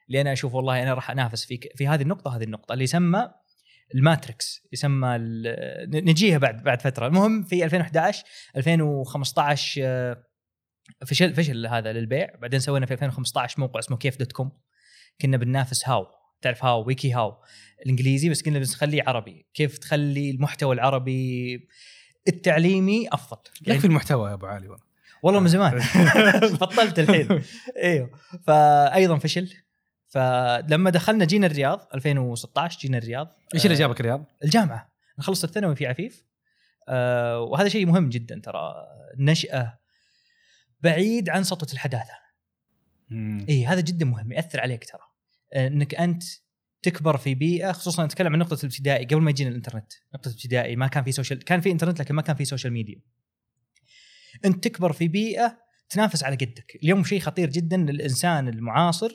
اللي أنا أشوف والله أنا راح أنافس في هذه النقطة اللي يسمى الماتريكس، يسمى نجيها بعد فترة. المهم في 2011 2015 فشل هذا للبيع. بعدين سوينا في 2015 موقع اسمه كيف.com، كنا بننافس هاو، تعرف هاو، ويكي هاو الانجليزي، بس كنا بنخليه عربي. كيف تخلي المحتوى العربي التعليمي افضل؟ لك يعني في المحتوى يا ابو علي، والله من زمان بطلت الحين. ايوه فايضا فشل. فلما دخلنا جينا الرياض 2016 جينا الرياض. ايش اللي جابك الرياض؟ الجامعه. انا خلصت الثانوي في عفيف وهذا شيء مهم جدا ترى. نشأة بعيد عن سطوة الحداثة. اي هذا جدا مهم يأثر عليك ترى انك انت تكبر في بيئة. خصوصا نتكلم عن نقطة الابتدائي قبل ما يجينا الانترنت. نقطة الابتدائي ما كان في سوشيال، كان في انترنت لكن ما كان في سوشيال ميديا. انت تكبر في بيئة تنافس على قدك. اليوم شيء خطير جدا للإنسان المعاصر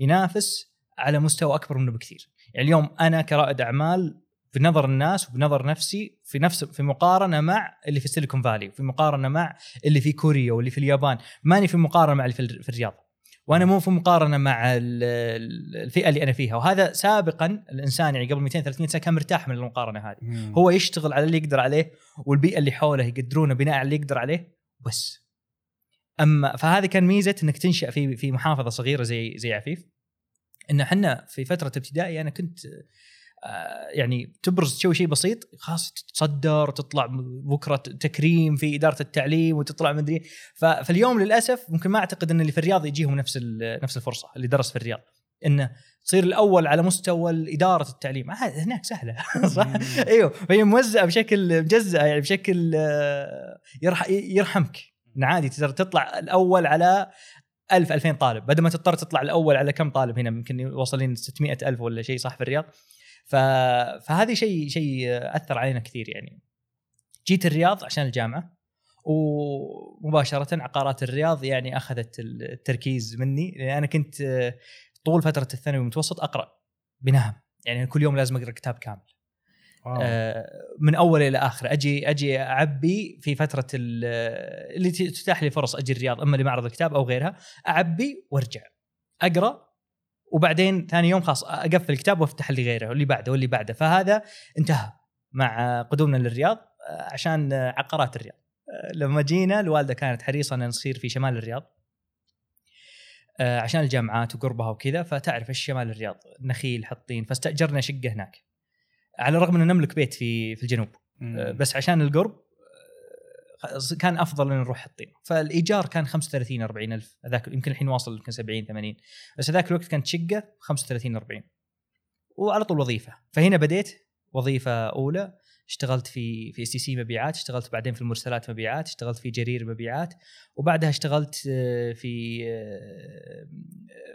ينافس على مستوى اكبر منه بكثير. يعني اليوم انا كرائد اعمال بنظر الناس وبنظر نفسي في نفس في مقارنة مع اللي في السيليكون فالي، في مقارنة مع اللي في كوريا واللي في اليابان، ماني في مقارنة مع اللي في الرياض، وأنا مو في مقارنة مع الفئة اللي أنا فيها. وهذا سابقا الإنسان يعني قبل 200-300 سنة كان مرتاح من المقارنة هذه. هو يشتغل على اللي يقدر عليه والبيئة اللي حوله يقدرونه بناء على اللي يقدر عليه بس. أما فهذه كان ميزة إنك تنشأ في محافظة صغيرة زي عفيف. إن إحنا في فترة ابتدائي أنا كنت يعني تبرز تشوي شيء بسيط خاص تتصدر وتطلع بكرة تكريم في إدارة التعليم وتطلع مدري. فاليوم للأسف ممكن ما أعتقد أن اللي في الرياض يجيهم نفس الفرصة اللي درس في الرياض إنه تصير الأول على مستوى إدارة التعليم. هناك سهلة صح؟ أيوه فهي موزعة بشكل مجزأة يعني بشكل يرحمك إن عادي تطلع الأول على 1000-2000 طالب بدل ما تضطر تطلع الأول على كم طالب. هنا ممكن يوصلين 600,000 ولا شيء صح في الرياض. فهذه شيء أثر علينا كثير. يعني جيت الرياض عشان الجامعة ومباشرة عقارات الرياض يعني أخذت التركيز مني لأن أنا كنت طول فترة الثانوي المتوسط أقرأ بنهم. يعني كل يوم لازم أقرأ كتاب كامل من أول إلى آخر. أجي أعبي في فترة اللي تتاح لي فرص أجي الرياض أما لمعرض الكتاب أو غيرها أعبي وارجع أقرأ وبعدين ثاني يوم خاص أقفل الكتاب وأفتح اللي غيره واللي بعده واللي بعده. فهذا انتهى مع قدومنا للرياض عشان عقارات الرياض. لما جينا الوالدة كانت حريصة أن نصير في شمال الرياض عشان الجامعات وقربها وكذا. فتعرف الشمال الرياض نخيل حطين. فاستأجرنا شقة هناك على الرغم أننا نملك بيت في الجنوب بس عشان القرب كان أفضل إن نروح حطين. فالإيجار كان 35-40 ألف ذاك. يمكن الحين واصل يمكن 70-80 بس هذاك الوقت كانت شقة 35-40 وعلى طول وظيفة. فهنا بديت وظيفة أولى. اشتغلت في اس تي سي مبيعات، اشتغلت بعدين في المرسلات مبيعات، اشتغلت في جرير مبيعات، وبعدها اشتغلت في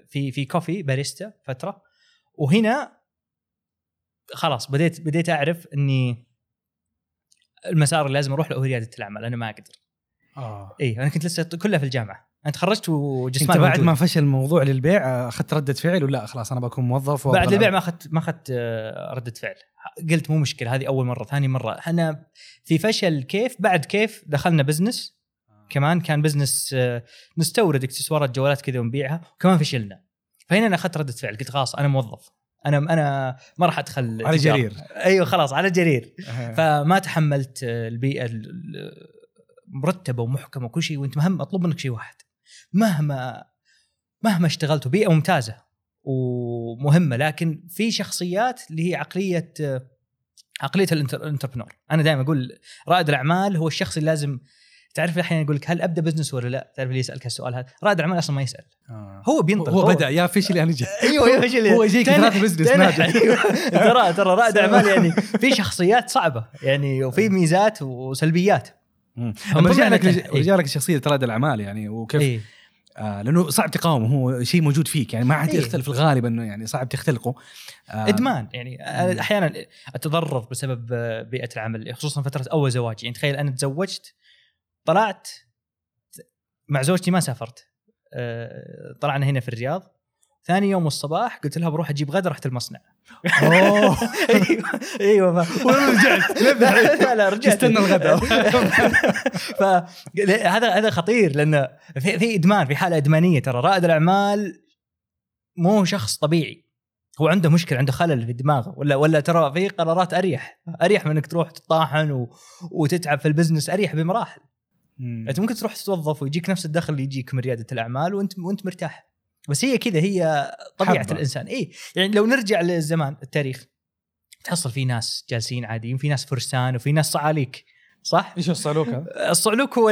في في كوفي باريستا فترة. وهنا خلاص بديت أعرف إني المسار اللي لازم اروح له رياده الاعمال. انا ما اقدر اي انا كنت لسه كلها في الجامعه. انا تخرجت وجسمال انت بعد ما فشل موضوع للبيع اخذت رده فعل ولا خلاص انا بكون موظف؟ بعد البيع ما اخذت رده فعل. قلت مو مشكله هذه اول مره ثاني مره. انا في فشل كيف بعد كيف دخلنا بزنس كمان كان بزنس نستورد اكسسوارات جوالات كذا ونبيعها وكمان فشلنا. فهنا انا اخذت رده فعل قلت خلاص انا موظف انا ما راح ادخل على جرير. ايوه خلاص على جرير. فما تحملت البيئه مرتبه ومحكمه وكل شيء. وانت مهم اطلب منك شيء واحد مهما اشتغلت بيئه ممتازه ومهمه لكن في شخصيات اللي هي عقليه الانتربرنور. انا دائما اقول رائد الاعمال هو الشخص اللي لازم تعرف. الحين أقول لك هل أبدأ بزنس ولا لا؟ تعرف اللي يسألك هالسؤال هذا رائد أعمال أصلاً ما يسأل. هو بينطلق هو بدأ يا فيش اللي أنا جاي. أيوة يا فيش اللي هو يجيك ترى بزنس ناجح. ترى رائد أعمال يعني في شخصيات صعبة يعني وفي ميزات وسلبيات. رجع لك شخصية رائد الأعمال يعني وكيف إيه؟ لأنه صعب تقاومه. هو شيء موجود فيك يعني ما عاد يختلف الغالب إنه يعني صعب تختلقه. إدمان يعني أحياناً أتضرر بسبب بيئة العمل خصوصاً فترة أول زواج. يعني تخيل أنا تزوجت طلعت مع زوجتي ما سافرت. طلعنا هنا في الرياض ثاني يوم الصباح قلت لها بروح أجيب غدا. رحت المصنع. ايوه ورجعت. لا رجعت استنى الغدا. فهذا خطير لأنه في إدمان في حالة إدمانية. ترى رائد الأعمال مو شخص طبيعي. هو عنده مشكلة عنده خلل في دماغه ولا ترى في قرارات أريح من إنك تروح تطاحن وتتعب في البزنس. أريح بمراحل. أنت ممكن تروح تتوظف ويجيك نفس الدخل اللي يجيك من ريادة الأعمال وأنت مرتاح. بس هي كذا هي طبيعة الإنسان. إيه يعني لو نرجع للزمان التاريخ تحصل في ناس جالسين عاديين في ناس فرسان وفي ناس صعاليك صح؟ إيش الصعلوك؟ الصعلوك هو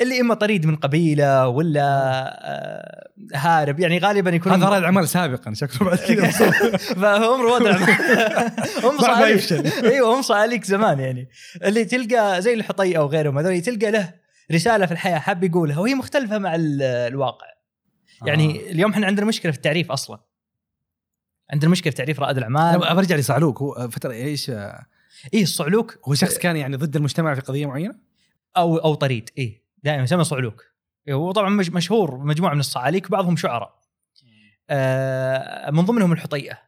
اللي إما طريد من قبيلة ولا هارب، يعني غالبا يكون هذا رائد أعمال سابقا شكله بعد كذا فهم رواد أعمال هم صالح أيوة هم صالح زمان، يعني اللي تلقى زي الحطي أو غيرهم هذول تلقى له رسالة في الحياة حاب يقولها وهي مختلفة مع الواقع. يعني اليوم إحنا عندنا مشكلة في التعريف أصلا، عندنا مشكلة في تعريف رائد الأعمال. أرجع لصعلوك، هو فترة إيش إيه الصعلوك؟ هو شخص كان يعني ضد المجتمع في قضية معينة أو طريد، إيه دائما يسمى صعلوك. وطبعا مشهور مجموعة من الصعاليك وبعضهم شعراء، من ضمنهم الحطيئة،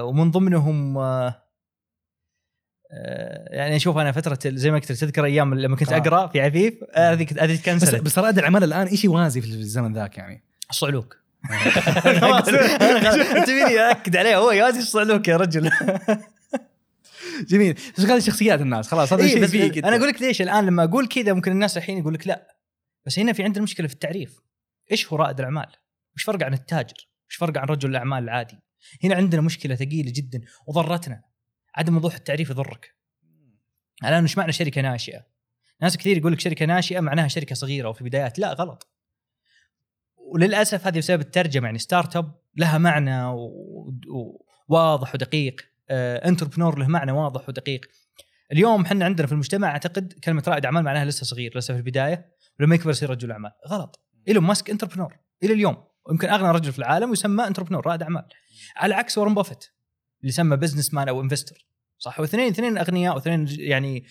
ومن ضمنهم يعني أشوف أنا فترة زي ما كنت تذكر أيام لما كنت أقرأ في عفيف هذه كنسلت. بس رائد الأعمال الآن إشي وازي في الزمن ذاك، يعني الصعلوك تبيني أكد عليه هو يوازي الصعلوك يا رجل. جميل، بس قال شخصيات الناس خلاص هذا الشيء بيجي. انا اقول لك ليش الان لما اقول كذا ممكن الناس الحين يقول لك لا، بس هنا في عندنا مشكله في التعريف. ايش هو رائد الاعمال؟ وش فرق عن التاجر؟ وش فرق عن رجل الاعمال العادي؟ هنا عندنا مشكله ثقيله جدا وضرتنا. عدم وضوح التعريف يضرك. الان ايش معنى شركه ناشئه؟ ناس كثير يقول لك شركه ناشئه معناها شركه صغيره وفي بدايات، لا غلط. وللاسف هذه بسبب الترجمه، يعني ستارت اب لها معنى وواضح ودقيق، انتربرنور له معنى واضح ودقيق. اليوم حنا عندنا في المجتمع اعتقد كلمه رائد اعمال معناها لسه صغير، لسه في البدايه، ولما يكبر يصير رجل اعمال. غلط. إيلون ماسك انتربرنور الى اليوم، ويمكن اغنى رجل في العالم ويسمى انتربرنور، رائد اعمال. على عكس وارن بافيت اللي سمى بزنس مان او انفستر، صح؟ واثنين اغنياء واثنين يعني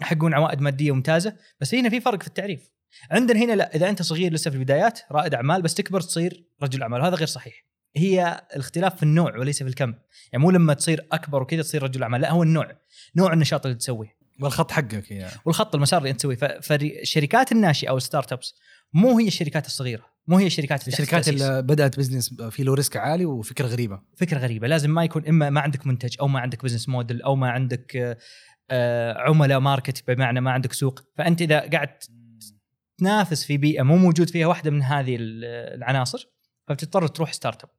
حقون عوائد ماديه ممتازه، بس هنا في فرق في التعريف. عندنا هنا لا، اذا انت صغير لسه في البدايات رائد اعمال، بس تكبر تصير رجل اعمال، وهذا غير صحيح. هي الاختلاف في النوع وليس في الكم، يعني مو لما تصير أكبر وكذا تصير رجل أعمال، لا هو النوع، نوع النشاط اللي تسويه والخط حقك يعني. والخط المسار اللي أنت تسويه. فالشركات الناشئة أو الستارت أبس مو هي الشركات الصغيرة، مو هي الشركات اللي بدأت بزنس في لو ريسك عالي وفكرة غريبة. فكرة غريبة لازم ما يكون، إما ما عندك منتج أو ما عندك بزنس موديل أو ما عندك عملاء ماركت، بمعنى ما عندك سوق. فأنت إذا قعدت تنافس في بيئة مو موجود فيها واحدة من هذه العناصر فبتضطر تروح ستارت اب.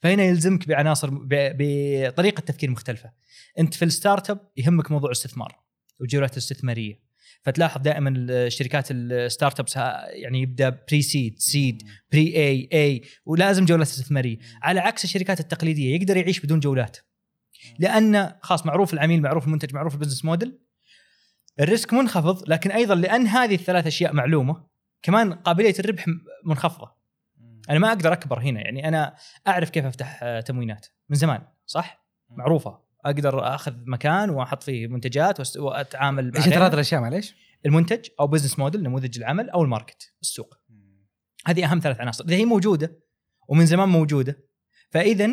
فهنا يلزمك بعناصر بطريقه تفكير مختلفه. انت في الستارت اب يهمك موضوع الاستثمار والجولات الاستثماريه، فتلاحظ دائما الشركات الستارت ابس يعني يبدا بري سيد، سيد، بري اي، ولازم جولات استثماريه. على عكس الشركات التقليديه يقدر يعيش بدون جولات، لان خاص معروف العميل، معروف المنتج، معروف البزنس موديل، الريسك منخفض، لكن ايضا لان هذه الثلاث اشياء معلومه كمان قابليه الربح منخفضه. أنا ما أقدر أكبر هنا، يعني أنا أعرف كيف أفتح تموينات من زمان، صح؟ معروفة، أقدر أخذ مكان وأحط فيه منتجات وأتعامل معها. إيش ثلاث أشياء معليش؟ المنتج أو بزنس موديل، نموذج العمل، أو الماركت، السوق. هذه أهم ثلاث عناصر. إذا هي موجودة ومن زمان موجودة، فإذا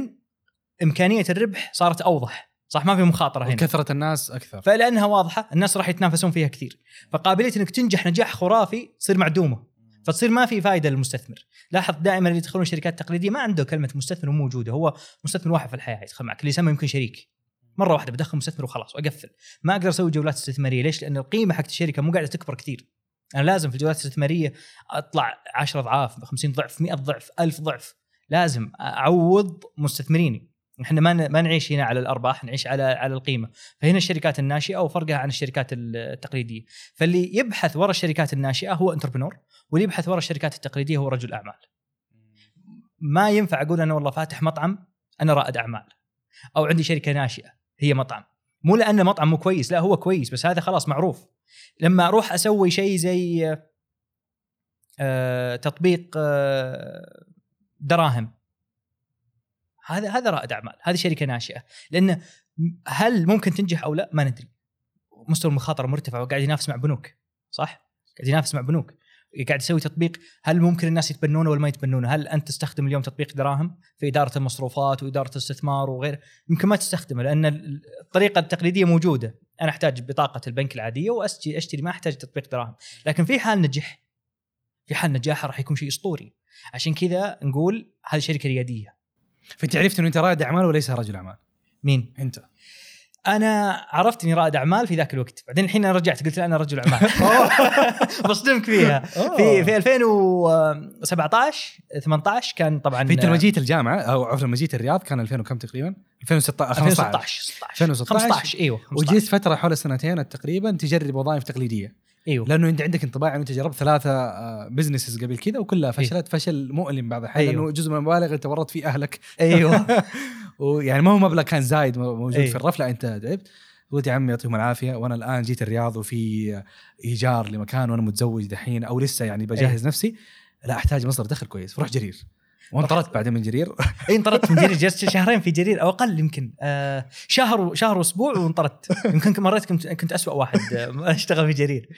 إمكانية الربح صارت أوضح، صح؟ ما في مخاطرة هنا. كثرة الناس أكثر. فلأنها واضحة الناس راح يتنافسون فيها كثير، فقابلية إنك تنجح نجاح خرافي تصير معدومة. فتصير ما في فائدة للمستثمر. لاحظ دائما اللي يدخلون شركات تقليدية ما عنده كلمة مستثمر موجودة، هو مستثمر واحد في الحياة يدخل معك اللي يسمى يمكن شريك، مرة واحدة بدخل مستثمر وخلاص وأقفل، ما أقدر أسوي جولات استثمارية. ليش؟ لأن القيمة حقت الشركة مو قاعدة تكبر كثير. أنا لازم في الجولات الاستثمارية أطلع 10 أضعاف، 50 ضعف، 100 ضعف، 1000 ضعف، لازم أعوض مستثمريني. إحنا ما نعيش هنا على الأرباح، نعيش على القيمة. فهنا الشركات الناشئة وفرقها عن الشركات التقليدية. فاللي يبحث وراء الشركات الناشئة هو انتربرنور، واللي يبحث وراء الشركات التقليدية هو رجل أعمال. ما ينفع أقول أنا والله فاتح مطعم أنا رائد أعمال، أو عندي شركة ناشئة هي مطعم. مو لأن مطعم مو كويس، لا هو كويس، بس هذا خلاص معروف. لما أروح أسوي شيء زي تطبيق دراهم، هذا رائد أعمال، هذه شركة ناشئة. لأن هل ممكن تنجح أو لا ما ندري، مستوى المخاطرة مرتفع، وقاعد ينافس مع بنوك، صح؟ قاعد ينافس مع بنوك، قاعد يسوي تطبيق هل ممكن الناس يتبنونه ولا ما يتبنونه؟ هل أنت تستخدم اليوم تطبيق دراهم في إدارة المصروفات وإدارة الاستثمار وغيره؟ يمكن ما تستخدمه، لأن الطريقة التقليدية موجودة، أنا أحتاج بطاقة البنك العادية وأشتري، ما أحتاج تطبيق دراهم. لكن في حال نجح، في حال نجاحه راح يكون شيء أسطوري. عشان كذا نقول هذه شركة ريادية. فأنت عرفت أنه أنت رائد أعمال وليس رجل أعمال؟ مين؟ أنت. أنا عرفت إني رائد أعمال في ذاك الوقت، بعدين الحين أنا رجعت قلت لا أنا رجل أعمال. بصدمك فيها. في 2017 18 كان طبعاً. في مجيت الجامعة أو عفوا مجيت الرياض كان 2000 وكم تقريباً؟ 2016 15 أيوه. وجلست فترة حول سنتين تقريباً تجرب وظائف تقليدية. أيوه. لأنه أنت عندك انطباع أنه أنت جربت 3 بزنسز قبل كذا وكلها فشلت. أيوه. فشل مؤلم بعض الحين. أيوه. لأنه جزء من المبالغ أنت ورطت فيه أهلك. أيوه. ويعني ما هو مبلغ كان زايد موجود. أيوه. في الرف، لا أنت تعبت. قلت يا عمي يعطيهم العافية، وأنا الآن جيت الرياض وفي إيجار لمكان وأنا متزوج دحين أو لسه يعني بجهز. أيوه. نفسي، لا أحتاج مصدر دخل كويس، فروح جرير. وانطردت بعدين من جرير. اي انطردت من جرير، جلست شهرين في جرير او اقل يمكن، شهر واسبوع وانطردت. يمكن مرات كنت أسوأ واحد اشتغل في جرير.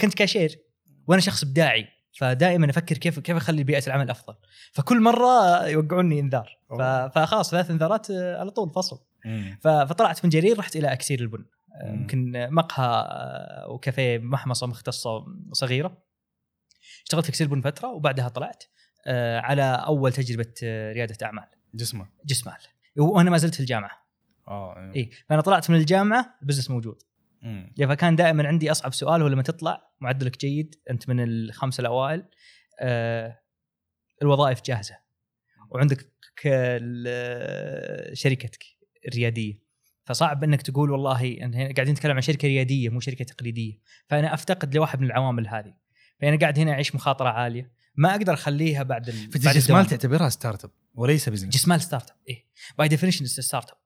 كنت كاشير وانا شخص ابداعي، فدائما افكر كيف اخلي بيئه العمل افضل، فكل مره يوقعوني انذار، فخلاص 3 انذارات على طول فصل. فطلعت من جرير رحت الى اكسير البن، يمكن مقهى وكافيه محمصه مختصه صغيره. اشتغلت في اكسير البن فتره، وبعدها طلعت على أول تجربة ريادة أعمال جسمال، وأنا ما زلت في الجامعة. أيوه. إيه، فأنا طلعت من الجامعة البزنس موجود. فكان دائما عندي أصعب سؤال هو لما تطلع معدلك جيد أنت من 5 الأوائل، الوظائف جاهزة وعندك شركتك الريادية، فصعب أنك تقول والله قاعدين نتكلم عن شركة ريادية مو شركة تقليدية. فأنا أفتقد لواحد من العوامل هذه، فأنا قاعد هنا أعيش مخاطرة عالية ما أقدر أخليها بعد في جسمال تعتبرها ستارت اب وليس بزنس. جسمال ستارت اب، إيه، باي ديفينيشن ستارت اب،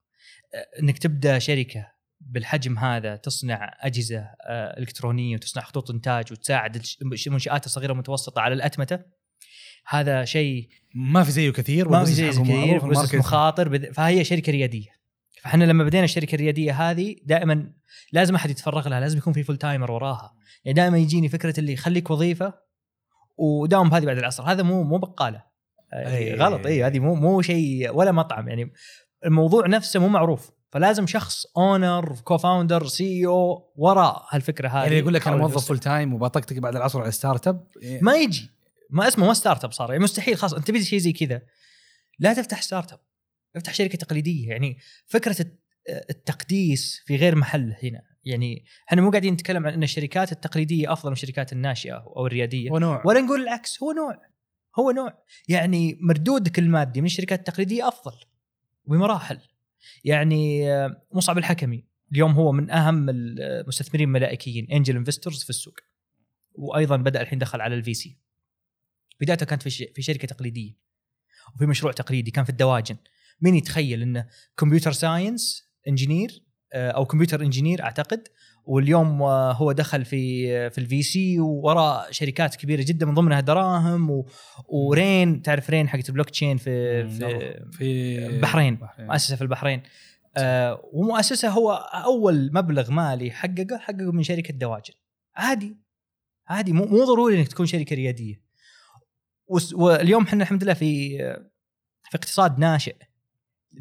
إنك تبدأ شركة بالحجم هذا تصنع أجهزة إلكترونية وتصنع خطوط إنتاج وتساعد المنشآت الصغيرة والمتوسطة على الأتمتة. هذا شيء ما في زيه كثير، ما في زيه كثير، بس مخاطر فهي شركة ريادية. فاحنا لما بدينا الشركه الرياديه هذه دائما لازم احد يتفرغ لها، لازم يكون في فول تايمر وراها. يعني دائما يجيني فكره اللي خليك وظيفه وداوم هذه بعد العصر، هذا مو بقاله. أي غلط. اي هذه مو شيء ولا مطعم، يعني الموضوع نفسه مو معروف، فلازم شخص اونر كوفاوندر سي او وراء هالفكره هذه. يعني يقول لك انا موظف فول تايم وبطقطق بعد العصر على ستارت اب، ما يجي، ما اسمه ستارت اب، صار مستحيل. خاص انت بدي شيء زي كذا لا تفتح ستارت اب، افتح شركة تقليدية. يعني فكرة التقديس في غير محله هنا. يعني احنا مو قاعدين نتكلم عن ان الشركات التقليدية افضل من الشركات الناشئة او الريادية، ولا نقول العكس. هو نوع يعني مردودك المادي من الشركات التقليدية افضل بمراحل. يعني مصعب الحكمي اليوم هو من اهم المستثمرين الملائكيين، انجل انفستورز في السوق، وايضا بدأ الحين دخل على الفي سي. بدايته كانت في شركة تقليدية وفي مشروع تقليدي كان في الدواجن. مين يتخيل انه كمبيوتر ساينس انجينير او كمبيوتر انجينير اعتقد، واليوم هو دخل في الفي سي وراء شركات كبيره جدا من ضمنها دراهم ورين. تعرف رين حقت البلوك تشين في البحرين، مؤسسه في البحرين، ومؤسسه هو اول مبلغ مالي حققه من شركه دواجن. عادي مو ضروري انك تكون شركه رياديه. واليوم احنا الحمد لله في اقتصاد ناشئ،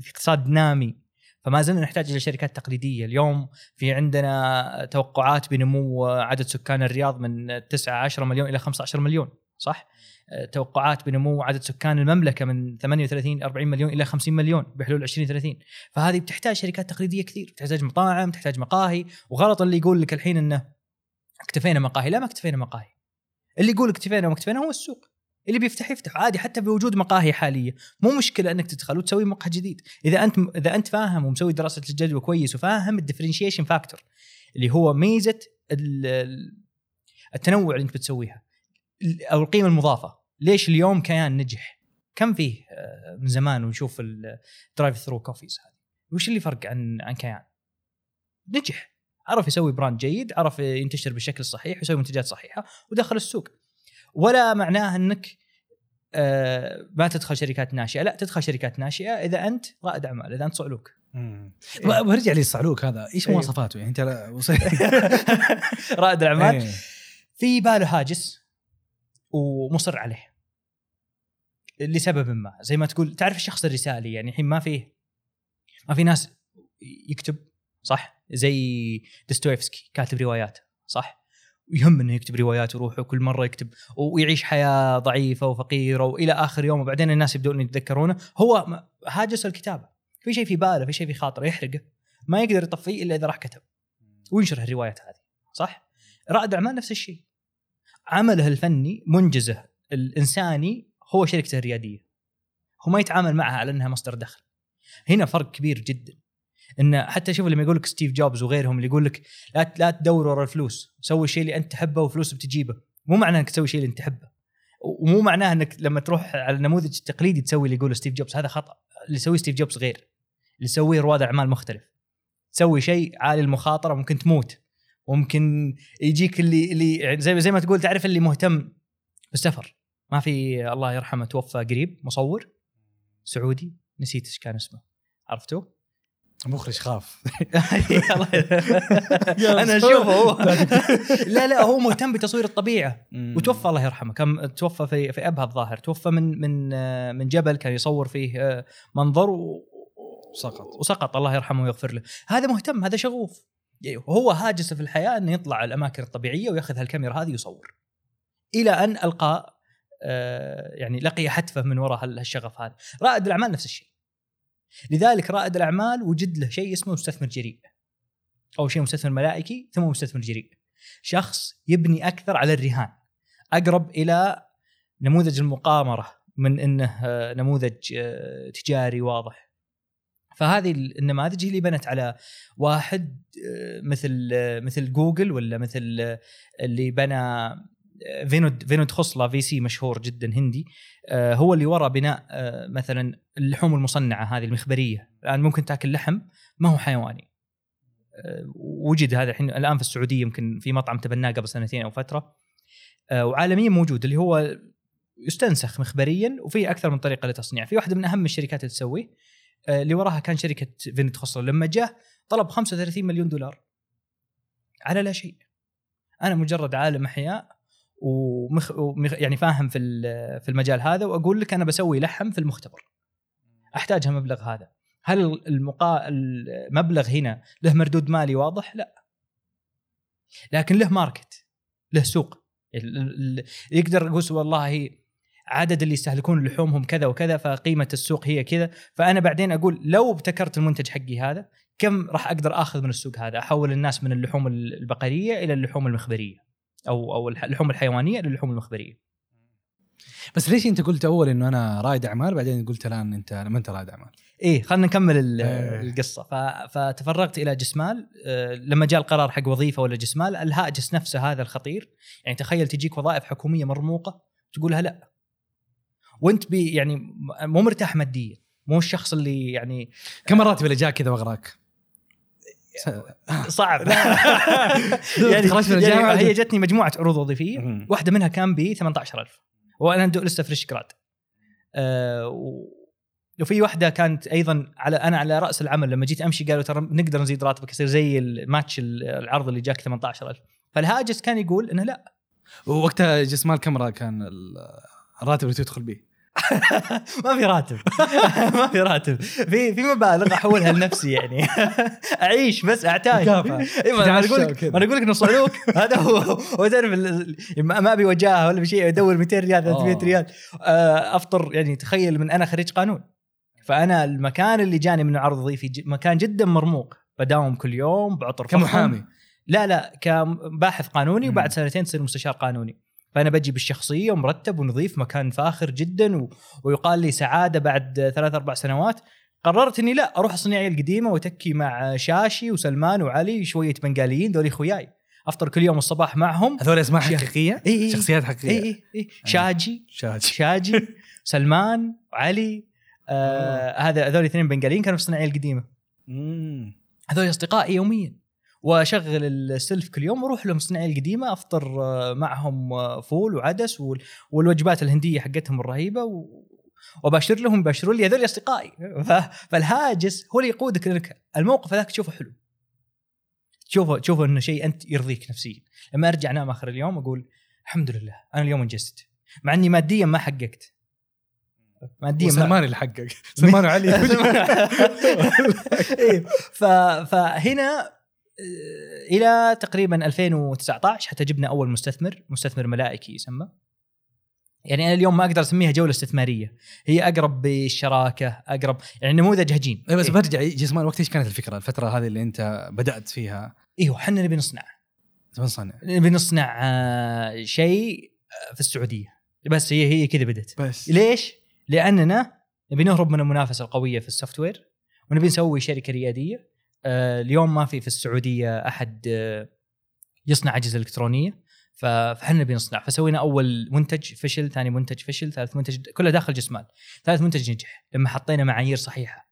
في اقتصاد نامي، فما زلنا نحتاج إلى شركات تقليدية. اليوم في عندنا توقعات بنمو عدد سكان الرياض من 19 مليون إلى 15 مليون، صح؟ توقعات بنمو عدد سكان المملكة من 38-40 مليون إلى 50 مليون بحلول 2030. فهذه بتحتاج شركات تقليدية كثير، بتحتاج مطاعم، بتحتاج مقاهي. وغلط اللي يقول لك الحين أنه اكتفينا مقاهي. لا، ما اكتفينا مقاهي. اللي يقول اكتفينا واكتفينا هو السوق. اللي بيفتح عادي حتى بوجود مقاهي حالية، مو مشكلة أنك تدخل وتسوي مقهى جديد إذا أنت فاهم ومسوي دراسة الجدوى كويس وفاهم الديفرنشيشن فاكتور اللي هو ميزة التنوع اللي أنت بتسويها أو القيمة المضافة. ليش اليوم كيان نجح؟ كم فيه من زمان ونشوف الدرايف ثرو كوفيز هذه، وش اللي فرق عن كيان؟ نجح، عرف يسوي براند جيد، عرف ينتشر بالشكل الصحيح ويسوي منتجات صحيحة ودخل السوق. ولا معناه أنك ما تدخل شركات ناشئة، لا، تدخل شركات ناشئة إذا أنت رائد أعمال، إذا أنت صعلوك. برجع لي الصعلوك هذا إيش مواصفاته؟ يعني أنت رائد أعمال في باله هاجس ومصر عليه لسبب ما، زي ما تقول تعرف الشخص الرسالي. يعني الحين ما في ناس يكتب، صح؟ زي دوستويفسكي كاتب روايات، صح؟ يهم انه يكتب روايات ويروح وكل مره يكتب ويعيش حياه ضعيفه وفقيره والى اخر يوم، وبعدين الناس يبدون يتذكرونه. هو هاجس الكتابه، في شيء في باله، في شيء في خاطره يحرقه، ما يقدر يطفيه الا اذا راح كتب وينشر هالروايات هذه، صح؟ رائد اعمال نفس الشيء، عمله الفني منجزه الانساني هو شركته الرياديه، هو ما يتعامل معها على انها مصدر دخل. هنا فرق كبير جدا. إنه حتى شوف لما يقولك ستيف جوبز وغيرهم اللي يقولك لا تدور ورا الفلوس، سوي الشيء اللي أنت تحبه وفلوس بتجيبه. مو معناه إنك تسوي شيء اللي أنت تحبه، ومو معناه إنك لما تروح على النموذج التقليدي تسوي اللي يقوله ستيف جوبز. هذا خطأ. اللي يسويه ستيف جوبز غير اللي يسويه رواد أعمال مختلف. تسوي شيء عالي المخاطرة، ممكن تموت، وممكن يجيك اللي زي ما تقول تعرف اللي مهتم بالسفر. ما في، الله يرحمه توفى قريب، مصور سعودي نسيت ايش كان اسمه، عرفتوه؟ مخرج خاف. انا اشوفه لا هو مهتم بتصوير الطبيعه وتوفى الله يرحمه. كان توفى في ابها الظاهر، توفى من جبل كان يصور فيه منظر وسقط الله يرحمه ويغفر له. هذا مهتم، هذا شغوف، هو هاجسه في الحياه انه يطلع على الاماكن الطبيعيه وياخذ هالكاميرا هذه يصور، الى ان القى يعني لقي حتفه من وراء هالشغف هذا. رائد الاعمال نفس الشيء. لذلك رائد الاعمال وجد له شيء اسمه مستثمر جريء، او شيء مستثمر ملائكي ثم مستثمر جريء. شخص يبني اكثر على الرهان، اقرب الى نموذج المقامره من انه نموذج تجاري واضح. فهذه النماذج اللي بنت على واحد مثل جوجل، ولا مثل اللي بنى فينود خصلة، في سي مشهور جدا هندي، هو اللي وراء بناء مثلا اللحوم المصنعة هذه المخبرية. الآن ممكن تأكل لحم ما هو حيواني. وجد هذا الآن في السعودية، يمكن في مطعم تبناه قبل سنتين أو فترة، وعالميا موجود، اللي هو يستنسخ مخبريا، وفيه أكثر من طريقة لتصنيع. في واحدة من أهم الشركات اللي تسويه اللي وراها كان شركة فينود خصلة، لما جاء طلب 35 مليون دولار على لا شيء. أنا مجرد عالم أحياء يعني فاهم في المجال هذا، وأقول لك أنا بسوي لحم في المختبر، أحتاج هالمبلغ هذا. هل المبلغ هنا له مردود مالي واضح؟ لا، لكن له ماركت، له سوق. يقدر يقول والله عدد اللي يستهلكون لحومهم كذا وكذا، فقيمة السوق هي كذا، فأنا بعدين أقول لو ابتكرت المنتج حقي هذا كم راح أقدر أخذ من السوق هذا. أحول الناس من اللحوم البقرية إلى اللحوم المخبرية، أو اللحوم الحيوانية للحوم المخبرية. بس ليش أنت قلت أول إنه أنا رائد أعمال، بعدين قلت الآن أنت ما أنت رائد أعمال؟ إيه، خلنا نكمل القصة. فتفرغت إلى جسمال لما جاء القرار حق وظيفة ولا جسمال، الهاجس نفسه هذا الخطير. يعني تخيل تجيك وظائف حكومية مرموقة تقولها لأ، وأنت يعني مو مرتاح ماديا، مو الشخص اللي يعني كم راتب اللي جاء كذا وغراك صعب. يعني خرجت من الجامعة، هي جتني مجموعة عروض وظيفية، واحدة منها كان ب 18,000 وأنا لسه فريش جراد. وفي واحدة كانت أيضا على رأس العمل، لما جيت أمشي قالوا ترى نقدر نزيد راتبك يصير زي الماتش العرض اللي جاك 18,000. فالهاجس كان يقول إنه لا. ووقتها جسمال كاميرا كان الراتب اللي تدخل به ما في راتب، في مبالغ احولها لنفسي، يعني اعيش بس اعتاش. انا اقول لك انه صعلوك هذا هو تعرف ما ابي وجاهه ولا شيء، ادور 200 ريال 300 ريال افطر. يعني تخيل، من انا خريج قانون، فانا المكان اللي جاني من عرض وظيفي مكان جدا مرموق، بداوم كل يوم بعطر كمحامي، لا كباحث قانوني، وبعد سنتين تصير مستشار قانوني. فأنا بجي بالشخصية ومرتب ونظيف، مكان فاخر جداً، ويقال لي سعادة بعد 3-4 سنوات. قررت أني لا، أروح الصناعية القديمة وتكي مع شاشي وسلمان وعلي، شوية بنغاليين دولي خوياي، أفطر كل يوم الصباح معهم. هذول اسماء حقيقية؟ إيه، شخصيات حقيقية. إيه. شاجي سلمان وعلي، هذول 2 بنغاليين كانوا في الصناعية القديمة. هذول أصدقائي يومياً، واشغل السلف كل يوم واروح لهم الصناعيه القديمه، افطر معهم فول وعدس والوجبات الهنديه حقتهم الرهيبه، وباشر لهم، باشروا لي، هذول اصدقائي. فالهاجس هو اللي يقودك لك الموقف هذاك. تشوفه حلو، تشوفه انه شيء انت يرضيك نفسيا. لما ارجع انام اخر اليوم اقول الحمد لله انا اليوم انجزت، مع اني ماديا ما حققت. سلمان اللي حقق، سلمان وعلي. ايه، فهنا إلى تقريباً 2019 حتى جبنا أول مستثمر ملائكي يسمى. يعني أنا اليوم ما أقدر أسميها جولة استثمارية، هي أقرب بالشراكة، أقرب يعني نموذج هجين. بس برجع جسمان، وقت إيش كانت الفكرة الفترة هذه اللي أنت بدأت فيها؟ إيوه، حنا نبي نصنع شيء في السعودية، بس هي كذا بدت. ليش؟ لأننا نبي نهرب من المنافسة القوية في السوفتوير، ونبي نسوي شركة ريادية اليوم ما في السعودية أحد يصنع أجهزة إلكترونية، فحنا بنصنع. فسوينا أول منتج فشل، ثاني منتج فشل، ثالث منتج كله داخل جسمال. ثالث منتج نجح لما حطينا معايير صحيحة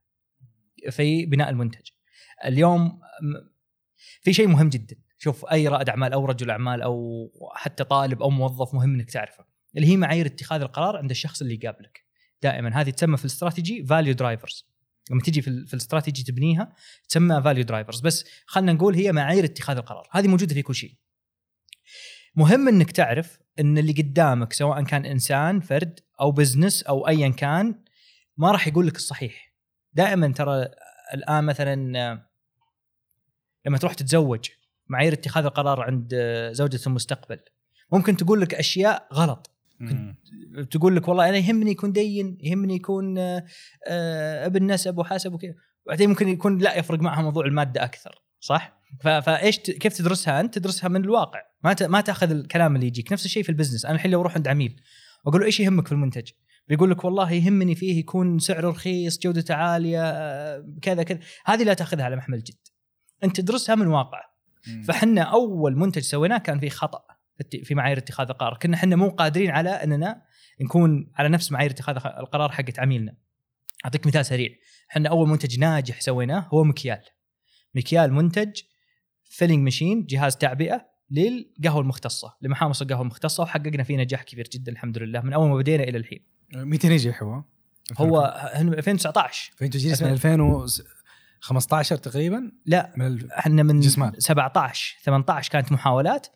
في بناء المنتج. اليوم في شيء مهم جدا، شوف أي رائد أعمال أو رجل أعمال أو حتى طالب أو موظف مهم إنك تعرفه، اللي هي معايير اتخاذ القرار عند الشخص اللي يقابلك دائما. هذه تسمى في الاستراتيجي value drivers. لما تجي في الاستراتيجي تبنيها تسمى value drivers، بس خلنا نقول هي معايير اتخاذ القرار. هذه موجودة في كل شيء. مهم انك تعرف ان اللي قدامك سواء كان انسان فرد او بزنس او ايا كان ما راح يقول لك الصحيح دائما. ترى الان مثلا لما تروح تتزوج، معايير اتخاذ القرار عند زوجة المستقبل ممكن تقول لك اشياء غلط. تقول لك والله انا يهمني يكون دين، يهمني يكون ابن نسب وحاسب وكذا، وبعدين ممكن يكون لا يفرق معها موضوع المادة اكثر، صح؟ فايش كيف تدرسها انت؟ تدرسها من الواقع، ما تاخذ الكلام اللي يجيك. نفس الشيء في البزنس. انا الحين لو اروح عند عميل واقول له ايش يهمك في المنتج، بيقول لك والله يهمني فيه يكون سعره رخيص، جودته عاليه، كذا كذا. هذه لا تاخذها على محمل الجد، انت تدرسها من واقع. فحنا اول منتج سويناه كان فيه خطا في معايير اتخاذ القرار. كنا حنا مو قادرين على اننا نكون على نفس معايير اتخاذ القرار حقت عميلنا. اعطيك مثال سريع، حنا اول منتج ناجح سويناه هو مكيال منتج فيلينج ماشين، جهاز تعبئه للقهوه المختصه، لمحامص القهوه المختصه، وحققنا فيه نجاح كبير جدا الحمد لله من اول ما بدينا الى الحين. متى نجح هو 2019 تجريس من 2015 تقريبا. لا، احنا من 17 18 كانت محاولات،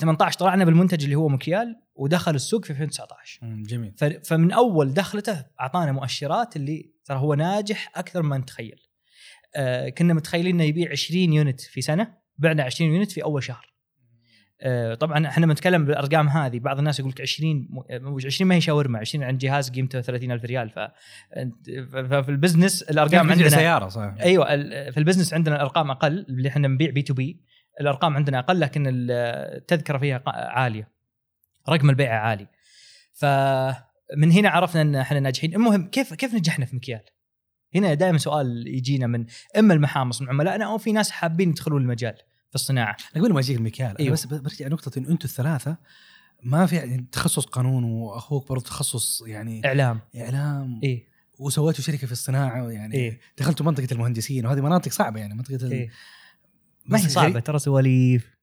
18 طلعنا بالمنتج اللي هو مكيال ودخل السوق في 2019. جميل. فمن اول دخلته اعطانا مؤشرات اللي ترى هو ناجح اكثر ما نتخيل. كنا متخيلين انه يبيع 20 يونت في سنه، بعنا 20 يونت في اول شهر. طبعا احنا بنتكلم بالارقام هذه، بعض الناس يقول لك 20 ما هي شاورما، 20 عند جهاز قيمته 30000 ريال. ففي البزنس الارقام عندنا سياره، صحيح. ايوه، في البزنس عندنا الارقام اقل، اللي احنا نبيع بي تو بي الارقام عندنا اقل، لكن التذكره فيها عاليه، رقم البيع عالي. فمن هنا عرفنا ان احنا ناجحين. المهم كيف نجحنا في مكيال؟ هنا دائما سؤال يجينا من اما المحامص من عملائنا او في ناس حابين يدخلون المجال في الصناعه. اقول ما يجيك المكيال. أيوة. بس برجع نقطه ان انتم الثلاثه ما في يعني تخصص قانون، واخوك برضه تخصص يعني اعلام. اي، وسويتوا شركه في الصناعه، يعني إيه؟ دخلتوا منطقه المهندسين، وهذه مناطق صعبه، يعني منطقه إيه؟ ما هي صعبه ترى، سواليف.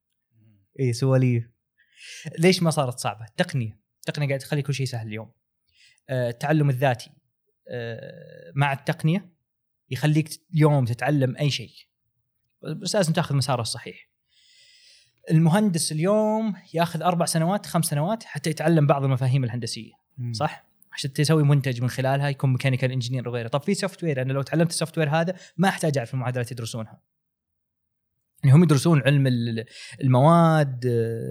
اي سواليف. ليش ما صارت صعبه؟ التقنيه قاعده تخلي كل شيء سهل اليوم. التعلم الذاتي مع التقنية يخليك اليوم تتعلم أي شيء، بس لازم تأخذ مساره الصحيح. المهندس اليوم يأخذ 4 سنوات 5 سنوات حتى يتعلم بعض المفاهيم الهندسية، صح؟ عشان تسوي منتج من خلالها يكون ميكانيكال انجينير وغيره. طب في سوفت وير، أنا لو تعلمت السوفت وير هذا ما أحتاج أعرف المعادلات يدرسونها، يعني هم يدرسون علم المواد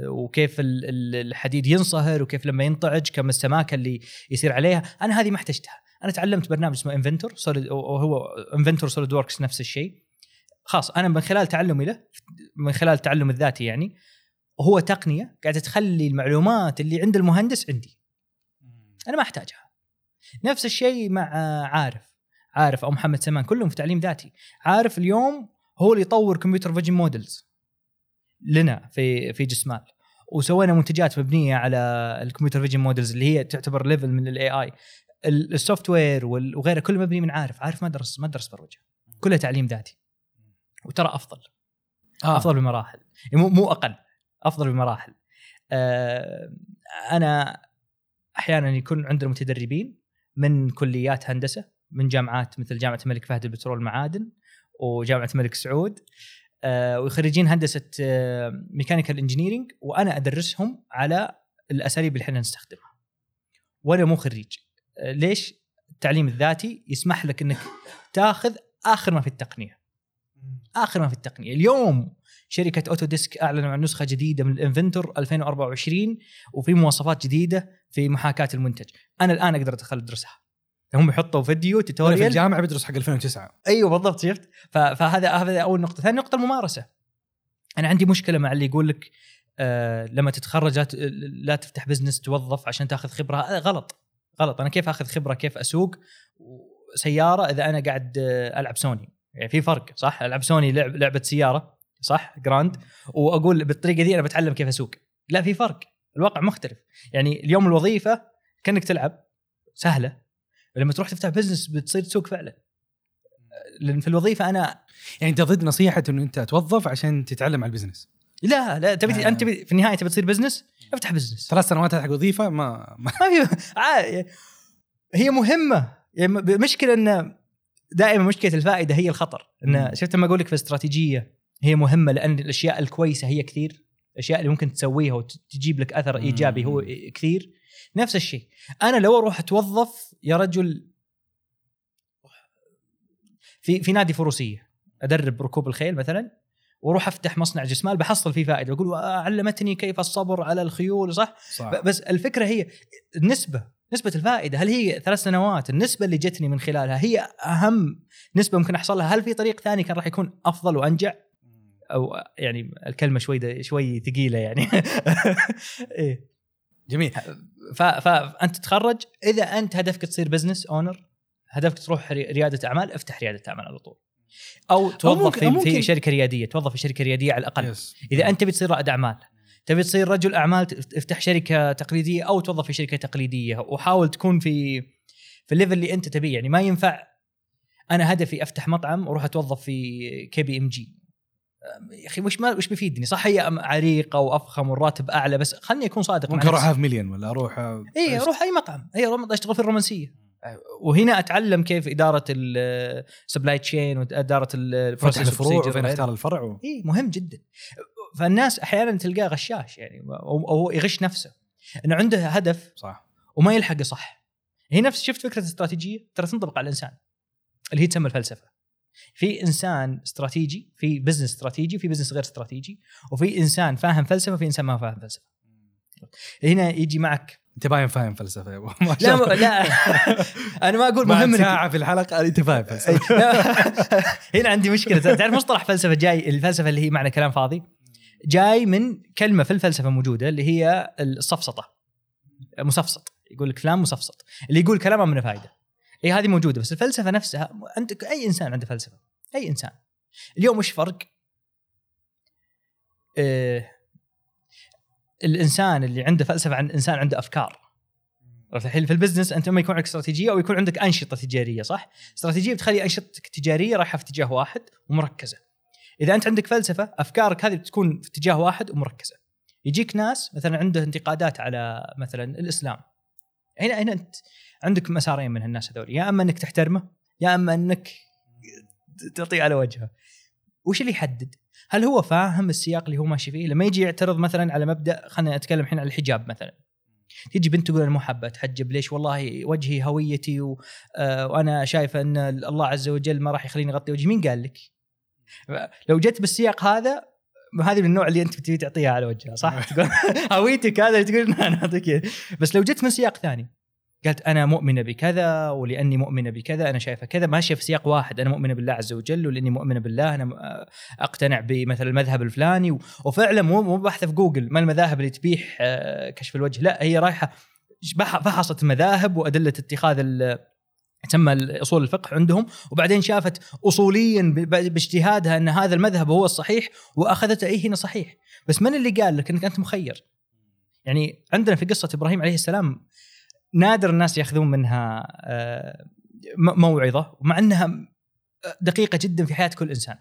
وكيف الحديد ينصهر وكيف لما ينطعج كم السماكة اللي يصير عليها. أنا هذه ما احتاجتها. أنا تعلمت برنامج اسمه إنفنتور سوليد، وهو إنفنتور سوليد ووركس نفس الشيء. خاص أنا من خلال تعلمي له، من خلال التعلم الذاتي، يعني هو تقنية قاعدة تخلي المعلومات اللي عند المهندس عندي، أنا ما أحتاجها. نفس الشيء مع عارف أو محمد سمان، كلهم في تعليم ذاتي. عارف اليوم هو اللي يطور كمبيوتر فيجن مودلز لنا في جسمال، وسوينا منتجات مبنية على الكمبيوتر فيجن مودلز اللي هي تعتبر ليفل من ال AI. السوفت وير وغيره كله مبني من عارف. ما درس بروجه، كله تعليم ذاتي. وترى افضل بمراحل، مو اقل، افضل بمراحل. انا احيانا يكون عندنا متدربين من كليات هندسه، من جامعات مثل جامعه الملك فهد البترول معادن، وجامعه الملك سعود، ويخرجين هندسه ميكانيكال انجينيرينج، وانا ادرسهم على الاساليب اللي احنا نستخدمها وانا مو خريج. ليش؟ التعليم الذاتي يسمح لك انك تاخذ اخر ما في التقنيه. اليوم شركه اوتوديسك اعلنوا عن نسخه جديده من الانفنتور 2024، وفي مواصفات جديده في محاكاه المنتج. انا الان اقدر ادخل ادرسها، هم يحطوا فيديو توتوريال. في الجامعه بدرس حق 2009. ايوه بالضبط، شفت. فهذا اول نقطه. ثاني نقطه الممارسه. انا عندي مشكله مع اللي يقول لك لما تتخرج لا تفتح بزنس، توظف عشان تاخذ خبره. غلط. أنا كيف أخذ خبرة؟ كيف أسوق سيارة إذا أنا قاعد ألعب سوني؟ يعني في فرق صح. العب سوني لعبه سياره صح جراند، واقول بالطريقه دي انا بتعلم كيف اسوق، لا في فرق، الواقع مختلف. يعني اليوم الوظيفه كانك تلعب سهله، لما تروح تفتح بزنس بتصير تسوق فعلا. لان في الوظيفه انا يعني انت ضد نصيحه انه انت توظف عشان تتعلم على البزنس؟ لا لا، تبي انت في النهايه تبي تصير بزنس، افتح بزنس. 3 سنوات حق وظيفه ما هي مهمه. يعني مشكله ان دائما مشكله الفائده هي الخطر. ان شفت لما اقول لك في الاستراتيجيه هي مهمه، لان الاشياء الكويسه هي كثير، الاشياء اللي ممكن تسويها وتجيب لك اثر ايجابي هو كثير. نفس الشيء انا لو اروح اتوظف يا رجل في نادي فروسيه ادرب ركوب الخيل مثلا، واروح افتح مصنع جسمال بحصل فيه فائده، واقول علمتني كيف الصبر على الخيول صح. بس الفكره هي نسبه الفائده، هل هي 3 سنوات النسبه اللي جتني من خلالها هي اهم نسبه ممكن احصلها؟ هل في طريق ثاني كان راح يكون افضل وانجع؟ او يعني الكلمه شوي ثقيله يعني ايه جميل. فانت تتخرج، اذا انت هدفك تصير بزنس اونر، هدفك تروح رياده اعمال، افتح رياده اعمال على طول، او توظف في شركه رياديه، توظف في شركه رياديه على الاقل. اذا انت بتصير رائد اعمال، تبي تصير رجل اعمال، افتح شركه تقليديه او توظف في شركه تقليديه، وحاول تكون في الليفل اللي انت تبيه. يعني ما ينفع انا هدفي افتح مطعم واروح اتوظف في KPMG، يا اخي وش بيفيدني؟ صح هي عريقه وافخم والراتب اعلى، بس خلني اكون صادق. ممكن اروح $5 مليون ولا اروح اروح اي مطعم، اشتغل في الرومانسيه، وهنا اتعلم كيف اداره السبلاي تشين واداره الفروع، وين اختار الفرع مهم جدا. فالناس احيانا تلقاه غشاش يعني، او يغش نفسه انه عنده هدف صح وما يلحقه صح. هي نفس شفت فكره الاستراتيجيه ترى تنطبق على الانسان، اللي هي تسمى الفلسفه. في انسان استراتيجي، في بزنس استراتيجي، في بزنس غير استراتيجي، وفي انسان فاهم فلسفه، في انسان ما فاهم فلسفه. هنا يجي معك انت باين فاهم فلسفه يا ابو ما شاء الله. لا انا ما اقول مهم ساعه في الحلقه انت فاهم فلسفه. هنا عندي مشكله، تعرف مصطلح فلسفه جاي، الفلسفه اللي هي معنى كلام فاضي، جاي من كلمه في الفلسفه موجوده اللي هي الصفصطه، مصفصط، يقول لك فلان مصفصط اللي يقول كلامه من فائده. اي هذه موجوده، بس الفلسفه نفسها انت اي انسان عنده فلسفه. اي انسان اليوم وش فرق الانسان اللي عنده فلسفه عن انسان عنده افكار؟ الحين في البزنس انت ما يكون عندك استراتيجيه او يكون عندك انشطه تجاريه صح. استراتيجيه بتخلي انشطتك التجاريه رايحه في اتجاه واحد ومركزه. اذا انت عندك فلسفه افكارك هذه بتكون في اتجاه واحد ومركزه. يجيك ناس مثلا عنده انتقادات على مثلا الاسلام، هنا انت عندك مسارين من هالناس هذول، يا اما انك تحترمه يا اما انك تعطيه على وجهه. وش اللي يحدد؟ هل هو فاهم السياق اللي هو ماشي فيه؟ لما يجي يعترض مثلا على مبدا، خلينا نتكلم الحين على الحجاب مثلا، تيجي بنت تقول انا مو حابه اتحجب، ليش؟ والله وجهي هويتي وانا شايفه ان الله عز وجل ما راح يخليني اغطي وجهي. مين قال لك؟ لو جت بالسياق هذا، هذه من النوع اللي انت بتبي تعطيها على وجهها صح، تقول هويتك هذا تقول انا اعطيك. بس لو جت من سياق ثاني، قالت أنا مؤمنة بكذا، ولأني مؤمنة بكذا أنا شايفة كذا، ماشية في سياق واحد، أنا مؤمنة بالله عز وجل، ولأني مؤمنة بالله أنا أقتنع بمثل المذهب الفلاني، وفعلا مو بحث في جوجل ما المذاهب اللي تبيح كشف الوجه، لا هي رايحة فحصت مذاهب وأدلة اتخاذ تم أصول الفقه عندهم، وبعدين شافت أصوليا باجتهادها أن هذا المذهب هو الصحيح وأخذته هنا صحيح. بس من اللي قال لك أنك أنت مخير؟ يعني عندنا في قصة إبراهيم عليه السلام نادر الناس يأخذون منها موعظة، ومع أنها دقيقة جدا في حياة كل إنسان.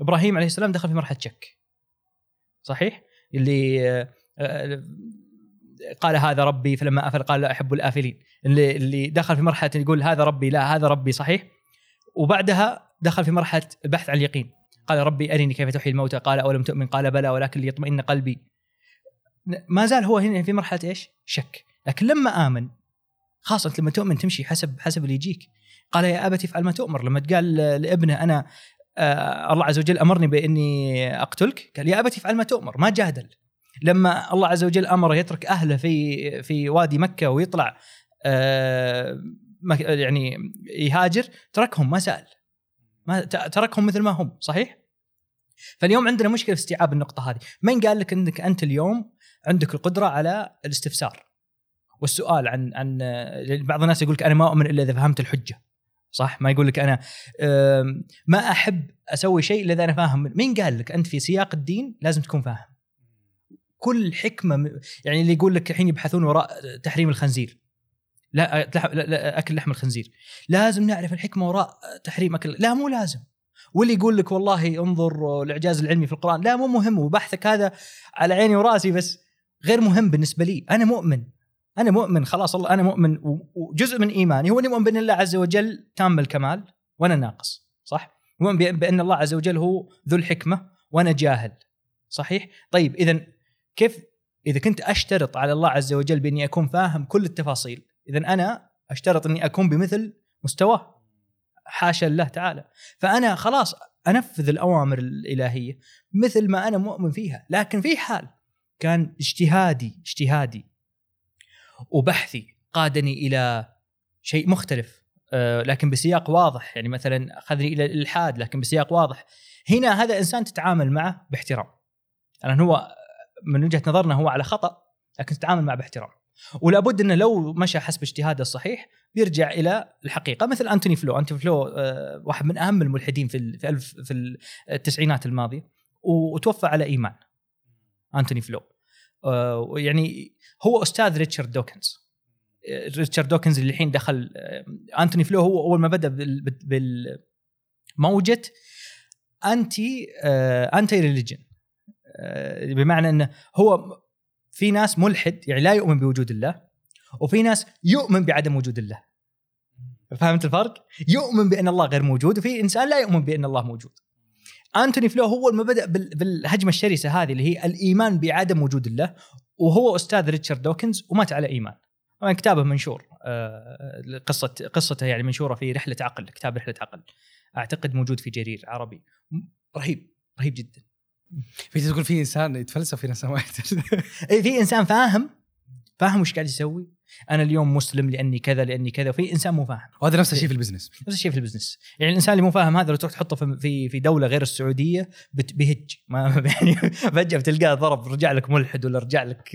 إبراهيم عليه السلام دخل في مرحلة شك صحيح، اللي قال هذا ربي فلما أفل قال لا أحب الآفلين، اللي دخل في مرحلة يقول هذا ربي لا هذا ربي صحيح، وبعدها دخل في مرحلة البحث عن اليقين، قال ربي أرني كيف تحيي الموتى قال أولم تؤمن قال بلى ولكن ليطمئن قلبي. ما زال هو هنا في مرحلة إيش؟ شك. لكن لما آمن، خاصة لما تؤمن تمشي حسب اللي يجيك. قال يا أبت افعل ما تؤمر، لما تقال لابنه أنا الله عز وجل أمرني بإني أقتلك، قال يا أبت افعل ما تؤمر، ما جادل. لما الله عز وجل أمره يترك أهله في وادي مكة ويطلع يعني يهاجر، تركهم ما سأل، تركهم مثل ما هم صحيح. فاليوم عندنا مشكلة في استيعاب النقطة هذه. من قال لك أنك أنت اليوم عندك القدرة على الاستفسار والسؤال عن بعض الناس يقولك أنا ما أؤمن إلا إذا فهمت الحجة صح؟ ما يقول لك أنا ما أحب أسوي شيء إلا إذا أنا فاهم. مين قال لك؟ أنت في سياق الدين لازم تكون فاهم كل حكمة. يعني اللي يقول لك الحين يبحثون وراء تحريم الخنزير، لا أكل لحم الخنزير، لازم نعرف الحكمة وراء تحريم أكل، لا مو لازم. واللي يقول لك والله انظر الإعجاز العلمي في القرآن، لا مو مهم، وبحثك هذا على عيني وراسي بس غير مهم بالنسبة لي. أنا مؤمن، أنا مؤمن خلاص، الله أنا مؤمن، وجزء من إيماني هو إني مؤمن بأن الله عز وجل تام الكمال وأنا ناقص، صح؟ مؤمن بأن الله عز وجل هو ذو الحكمة وأنا جاهل، صحيح؟ طيب إذا كيف إذا كنت أشترط على الله عز وجل بأني أكون فاهم كل التفاصيل، إذا أنا أشترط أني أكون بمثل مستواه، حاشا الله تعالى. فأنا خلاص أنفذ الأوامر الإلهية مثل ما أنا مؤمن فيها، لكن في حال كان اجتهادي وبحثي قادني إلى شيء مختلف لكن بسياق واضح، يعني مثلا أخذني إلى الإلحاد لكن بسياق واضح، هنا هذا إنسان تتعامل معه باحترام، لأن هو من وجهة نظرنا هو على خطأ لكن تتعامل معه باحترام، ولا بد أنه لو مشى حسب اجتهاده الصحيح بيرجع إلى الحقيقة. مثل أنتوني فلو واحد من أهم الملحدين في التسعينات الماضية، وتوفى على إيمان. أنتوني فلو يعني هو أستاذ ريتشارد دوكينز. ريتشارد دوكينز اللي الحين دخل، أنتوني فلو هو أول ما بدأ بالموجة أنتي ريليجن، بمعنى أنه هو في ناس ملحد يعني لا يؤمن بوجود الله، وفي ناس يؤمن بعدم وجود الله. فهمت الفرق؟ يؤمن بأن الله غير موجود، وفي إنسان لا يؤمن بأن الله موجود. أنتوني فلو هو المبدأ بالهجمة الشرسة هذه اللي هي الإيمان بعدم وجود الله، وهو أستاذ ريتشارد دوكينز ومات على إيمان. طبعا كتابه منشور، قصته يعني منشورة في رحلة عقل، كتاب رحلة عقل، أعتقد موجود في جرير عربي. رهيب جدا. تقول في إنسان يتفلسف، في ناس ما يحتاج في إنسان فاهم وش قاعد يسوي، أنا اليوم مسلم لأني كذا، وفي إنسان مو فاهم. وهذا نفس الشيء في البزنس، يعني الإنسان اللي مو فاهم هذا لو تروح تحطه في دولة غير السعودية بهج، ما يعني فجأة بتلقاه ضرب، رجع لك ملحد ولا رجع لك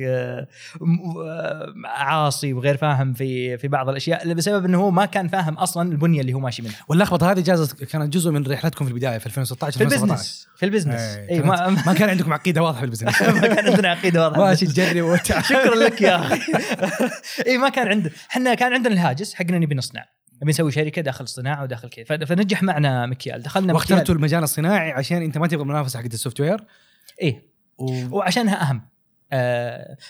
عاصي وغير فاهم في بعض الأشياء، بسبب أنه هو ما كان فاهم أصلا البنية اللي هو ماشي منها. واللخبطة هذه كانت جزء من رحلتكم في البداية في 2016 في البزنس. أي ما كان عندكم عقيدة واضحة في البزنس. ما كان عندنا عقيدة واضحة، ماشي الجري وتع. شكرا لك يا أخي. إيه ما كان عندنا، إحنا كان عندنا الهاجس حقنا نبي نصنع، نبي نسوي شركة داخل صناعة وداخل كذا، فنجح معنا مكيال، دخلنا واخترتوا المجال الصناعي عشان أنت ما تبغى منافسة حقت السوفت وير. إيه وعشانها أهم.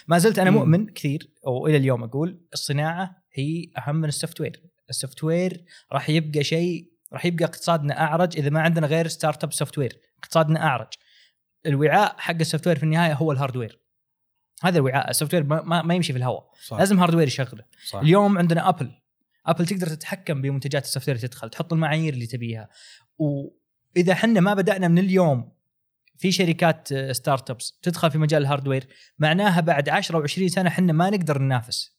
ما زلت أنا مؤمن كثير وإلى اليوم أقول الصناعة هي أهم من السوفت وير. السوفت وير راح يبقى شيء، راح يبقى اقتصادنا أعرج إذا ما عندنا غير ستارت أب سوفت وير. اقتصادنا أعرج، الوعاء حق السوفت وير في النهاية هو الهاردوير. هذا الوعاء السوفت وير ما يمشي في الهواء، لازم هاردوير يشغله. اليوم عندنا أبل تقدر تتحكم بمنتجات السوفت وير، تدخل تحط المعايير اللي تبيها. وإذا حنا ما بدأنا من اليوم في شركات ستارت ابس تدخل في مجال الهاردوير، معناها بعد 10 و20 سنة حنا ما نقدر ننافس،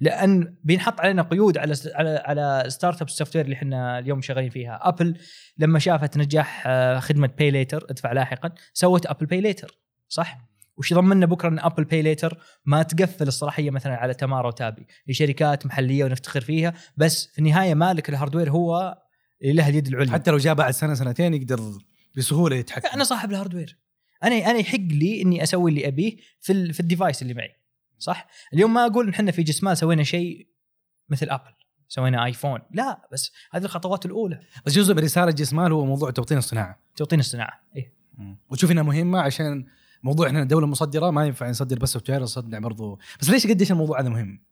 لأن بينحط علينا قيود على ستارت اب سوفت وير اللي حنا اليوم شغالين فيها. أبل لما شافت نجاح خدمة باي ليتر، ادفع لاحقا، سوت أبل باي ليتر، صح؟ وش يضمننا بكرة أن أبل باي ليتر ما تقفل الصلاحية مثلا على تمارا وتابي؟ هي شركات محلية ونفتخر فيها، بس في النهاية مالك الهاردوير هو اللي له اليد العليا، حتى لو جاء بعد سنة سنتين يقدر بسهولة يتحكم. أنا صاحب الهاردوير، أنا يحق لي إني أسوي اللي أبيه في الديفايس اللي معي، صح؟ اليوم ما أقول نحن في جسمال سوينا شيء مثل أبل، سوينا آيفون، لا، بس هذه الخطوات الأولى. بس جزء من رسالة جسمال هو موضوع توطين الصناعة. إيه، وتشوف إنها مهمة عشان موضوع إحنا دولة مصدرة، ما ينفع نصدر بس سوفتوير، نصدر برضو. بس ليش الموضوع هذا مهم؟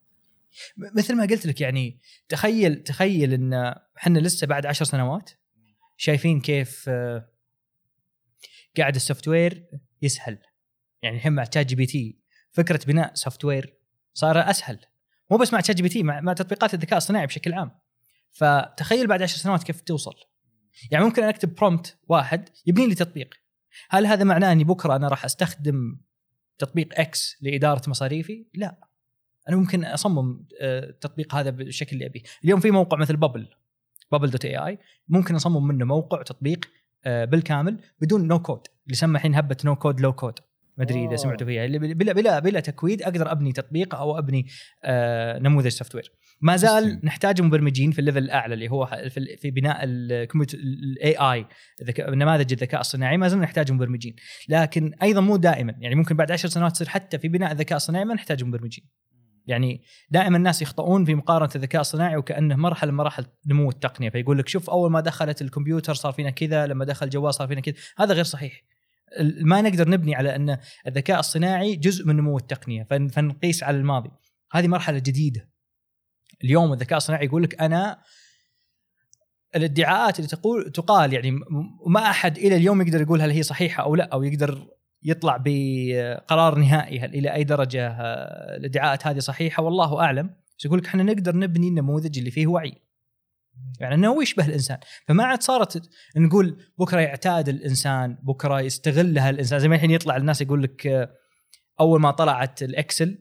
مثل ما قلت لك، يعني تخيل إن إحنا لسه بعد 10 سنوات شايفين كيف قاعد السوفتوير يسهل. يعني الحين مع تشات جي بي تي فكرة بناء سوفتوير صار أسهل، مو بس مع تشات جي بي تي، مع تطبيقات الذكاء الصناعي بشكل عام. فتخيل بعد 10 سنوات كيف توصل. يعني ممكن أنا أكتب برومبت واحد يبني لي تطبيق. هل هذا معناه أني بكرة أنا راح أستخدم تطبيق X لإدارة مصاريفي؟ لا، أنا ممكن أصمم التطبيق هذا بالشكل اللي أبيه. اليوم في موقع مثل بابل.ai ممكن أصمم منه موقع تطبيق بالكامل بدون نو كود، اللي سمى الحين هبة نو كود لو كود. ما ادري اذا سمعتوا فيها، بلا بلا بلا تكويد اقدر ابني تطبيق او ابني نموذج سوفت وير. ما زال نحتاج مبرمجين في الليفل الاعلى اللي هو في بناء الاي اي نماذج الذكاء الصناعي، ما زال نحتاج مبرمجين، لكن ايضا مو دائما، يعني ممكن بعد 10 سنوات تصير حتى في بناء الذكاء الصناعي ما نحتاج مبرمجين. يعني دائما الناس يخطئون في مقارنه الذكاء الصناعي وكانه مرحله مراحل نمو التقنيه، فيقول لك شوف اول ما دخلت الكمبيوتر صار فينا كذا، لما دخل الجوال صار فينا كذا. هذا غير صحيح. ما نقدر نبني على ان الذكاء الصناعي جزء من نمو التقنيه فنقيس على الماضي. هذه مرحله جديده. اليوم الذكاء الصناعي يقول لك انا، الادعاءات اللي تقال يعني ما احد الى اليوم يقدر يقول هل هي صحيحه او لا، او يقدر يطلع بقرار نهائي هل الى اي درجه الادعاءات هذه صحيحه، والله اعلم. بس يقول لك احنا نقدر نبني النموذج اللي فيه وعي، يعني انه هو يشبه الانسان. فما عاد صارت نقول بكره يعتاد الانسان، بكره يستغلها الانسان، زي ما الحين يطلع الناس يقول لك اول ما طلعت الاكسل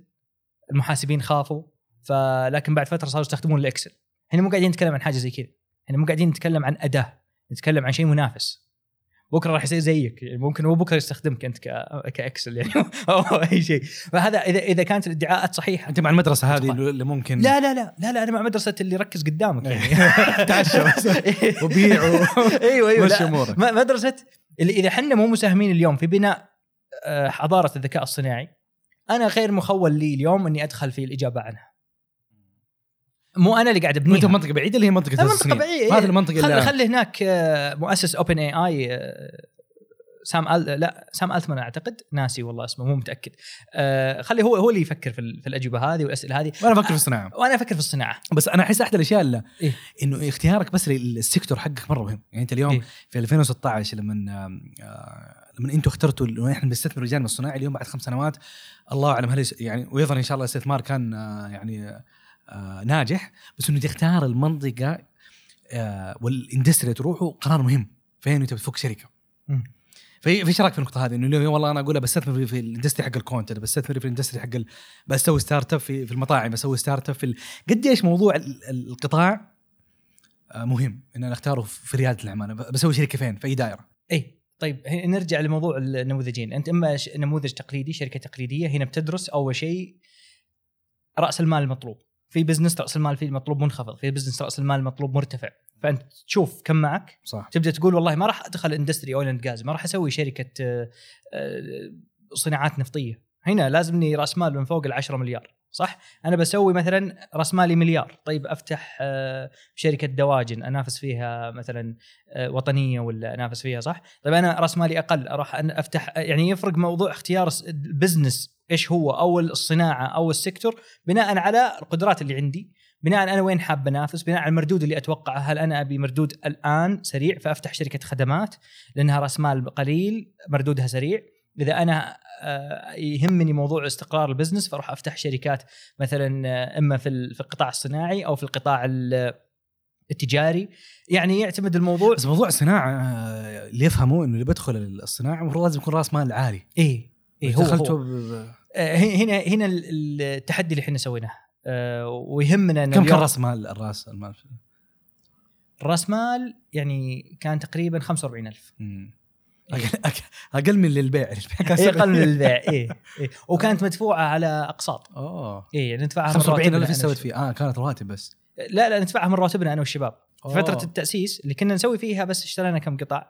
المحاسبين خافوا، فلكن بعد فتره صاروا يستخدمون الاكسل. احنا مو قاعدين نتكلم عن حاجه زي كذا، احنا مو قاعدين نتكلم عن اداه، نتكلم عن شيء منافس. بكره راح يصير زيك، ممكن هو بكره يستخدمك انت كاكسل يعني او اي شيء. فهذا اذا كانت الادعاءات صحيحه. انت مع المدرسه هذه اللي ممكن لا لا لا لا, لا انا مع مدرسه اللي ركز قدامك يعني تعشى وبيع ايوه مدرسه اللي اذا حنا مو مساهمين اليوم في بناء حضاره الذكاء الصناعي، انا غير مخول لي اليوم اني ادخل في الاجابه عنها. مو انا اللي قاعد ابنيها. منطقه بعيده اللي هي منطقه السنين، هذه المنطقه اللي خلي هناك مؤسس اوبن اي اي سام ألتمان اعتقد، ناسي والله اسمه مو متاكد، خلي هو اللي يفكر في الاجوبه هذه والاسئله هذه. وانا افكر في الصناعه، بس انا احس احد الاشياء اللي انه اختيارك بس للسيكتور حقك مره مهم. يعني انت اليوم في 2016 لما انتم اخترتوا انه احنا بنستثمر رجال الصناعي، اليوم بعد 5 سنوات الله اعلم هل يعني ويظهر ان شاء الله استثمار كان يعني ناجح، بس انه تختار المنطقه والاندستري تروحوا قرار مهم. فين انت بتفك شركه؟ في شراك في النقطه هذه انه والله انا اقولها بستثمر في الاندستري حق الكونتنت، بستثمر في الاندستري حق بسوي ستارت اب في المطاعم، بسوي ستارت اب في قد ايش موضوع القطاع مهم ان انا اختاره في رياده الاعمال. بسوي شركه فين، في اي دائره. اي طيب نرجع لموضوع النموذجين. انت اما نموذج تقليدي، شركه تقليديه، هنا بتدرس اول شيء راس المال المطلوب. في بزنس رأس المال فيه مطلوب منخفض، في بزنس رأس المال مطلوب مرتفع، فأنت تشوف كم معك صح. تبدأ تقول والله ما راح أدخل اندستري أويل أند غاز، ما راح أسوي شركة صناعات نفطية، هنا لازمني رأس مال من فوق 10 مليار صح. أنا بسوي مثلا رأس مالي 1 مليار، طيب أفتح شركة دواجن أنافس فيها مثلا وطنية ولا أنافس فيها صح. طيب أنا رأس مالي أقل، راح أفتح. يعني يفرق موضوع اختيار البزنس إيش هو، أو الصناعة أو السيكتور، بناء على القدرات اللي عندي، بناء أنا وين حاب أنافس، بناء على المردود اللي أتوقعه. هل أنا أبي مردود الآن سريع فأفتح شركة خدمات لأنها رأس مال قليل مردودها سريع. إذا أنا يهمني موضوع استقرار البزنس فأروح أفتح شركات مثلا إما في القطاع الصناعي أو في القطاع التجاري. يعني يعتمد الموضوع. بس موضوع الصناعة اللي يفهموا إنه اللي بدخل الصناعة المفروض لازم يكون رأس مال عالي. إيه هو. هنا التحدي اللي احنا سويناه، ويهمنا انه كم كان راس مال يعني كان تقريبا 45,000 اقل من للبيع. اقل من للبيع إيه. وكانت مدفوعه على اقساط. يعني ندفعها 45,000 سويت فيه كانت رواتب بس. لا ندفعها من رواتبنا انا والشباب. فتره التاسيس اللي كنا نسوي فيها بس اشترينا كم قطع،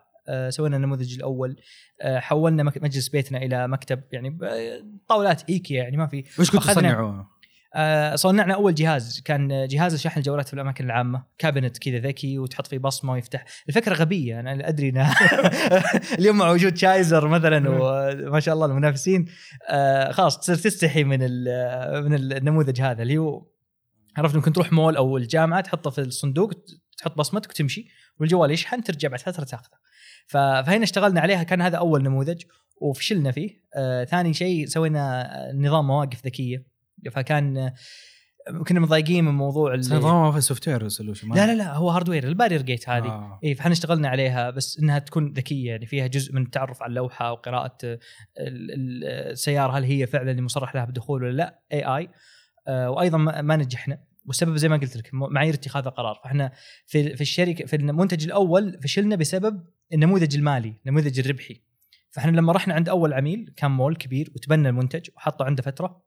سوينا النموذج الأول، حولنا مجلس بيتنا إلى مكتب، يعني طاولات إيكيا يعني ما في. وش كنت تصنعوه؟ صنعنا أول جهاز، كان جهاز شحن الجوالات في الأماكن العامة، كابينت كذا ذكي وتحط فيه بصمة ويفتح. الفكرة غبية أنا أدري اليوم مع وجود شايزر مثلا وما شاء الله المنافسين خلاص تصير تستحي من النموذج هذا اللي هو عرفت. ممكن تروح مول أو الجامعة تحطه في الصندوق، تحط بصمتك وتمشي والجوال يشحن، ترجع بعد فترة تاخذه. فهنا اشتغلنا عليها، كان هذا أول نموذج وفشلنا فيه. ثاني شيء سوينا نظام مواقف ذكية، فكان كنا مضايقين من موضوع نظام في السوفتوير سولوشن. لا هو هاردوير، البارير جيت هذه. فحنا اشتغلنا عليها بس انها تكون ذكية، يعني فيها جزء من التعرف على اللوحة وقراءة السيارة هل هي فعلا اللي مصرح لها بدخول ولا لا، AI. وايضا ما نجحنا، والسبب زي ما قلت لك معايير اتخاذ القرار. فاحنا في الشركه في المنتج الاول فشلنا بسبب النموذج المالي، النموذج الربحي. فاحنا لما رحنا عند اول عميل كان مول كبير وتبنى المنتج وحطه عنده فتره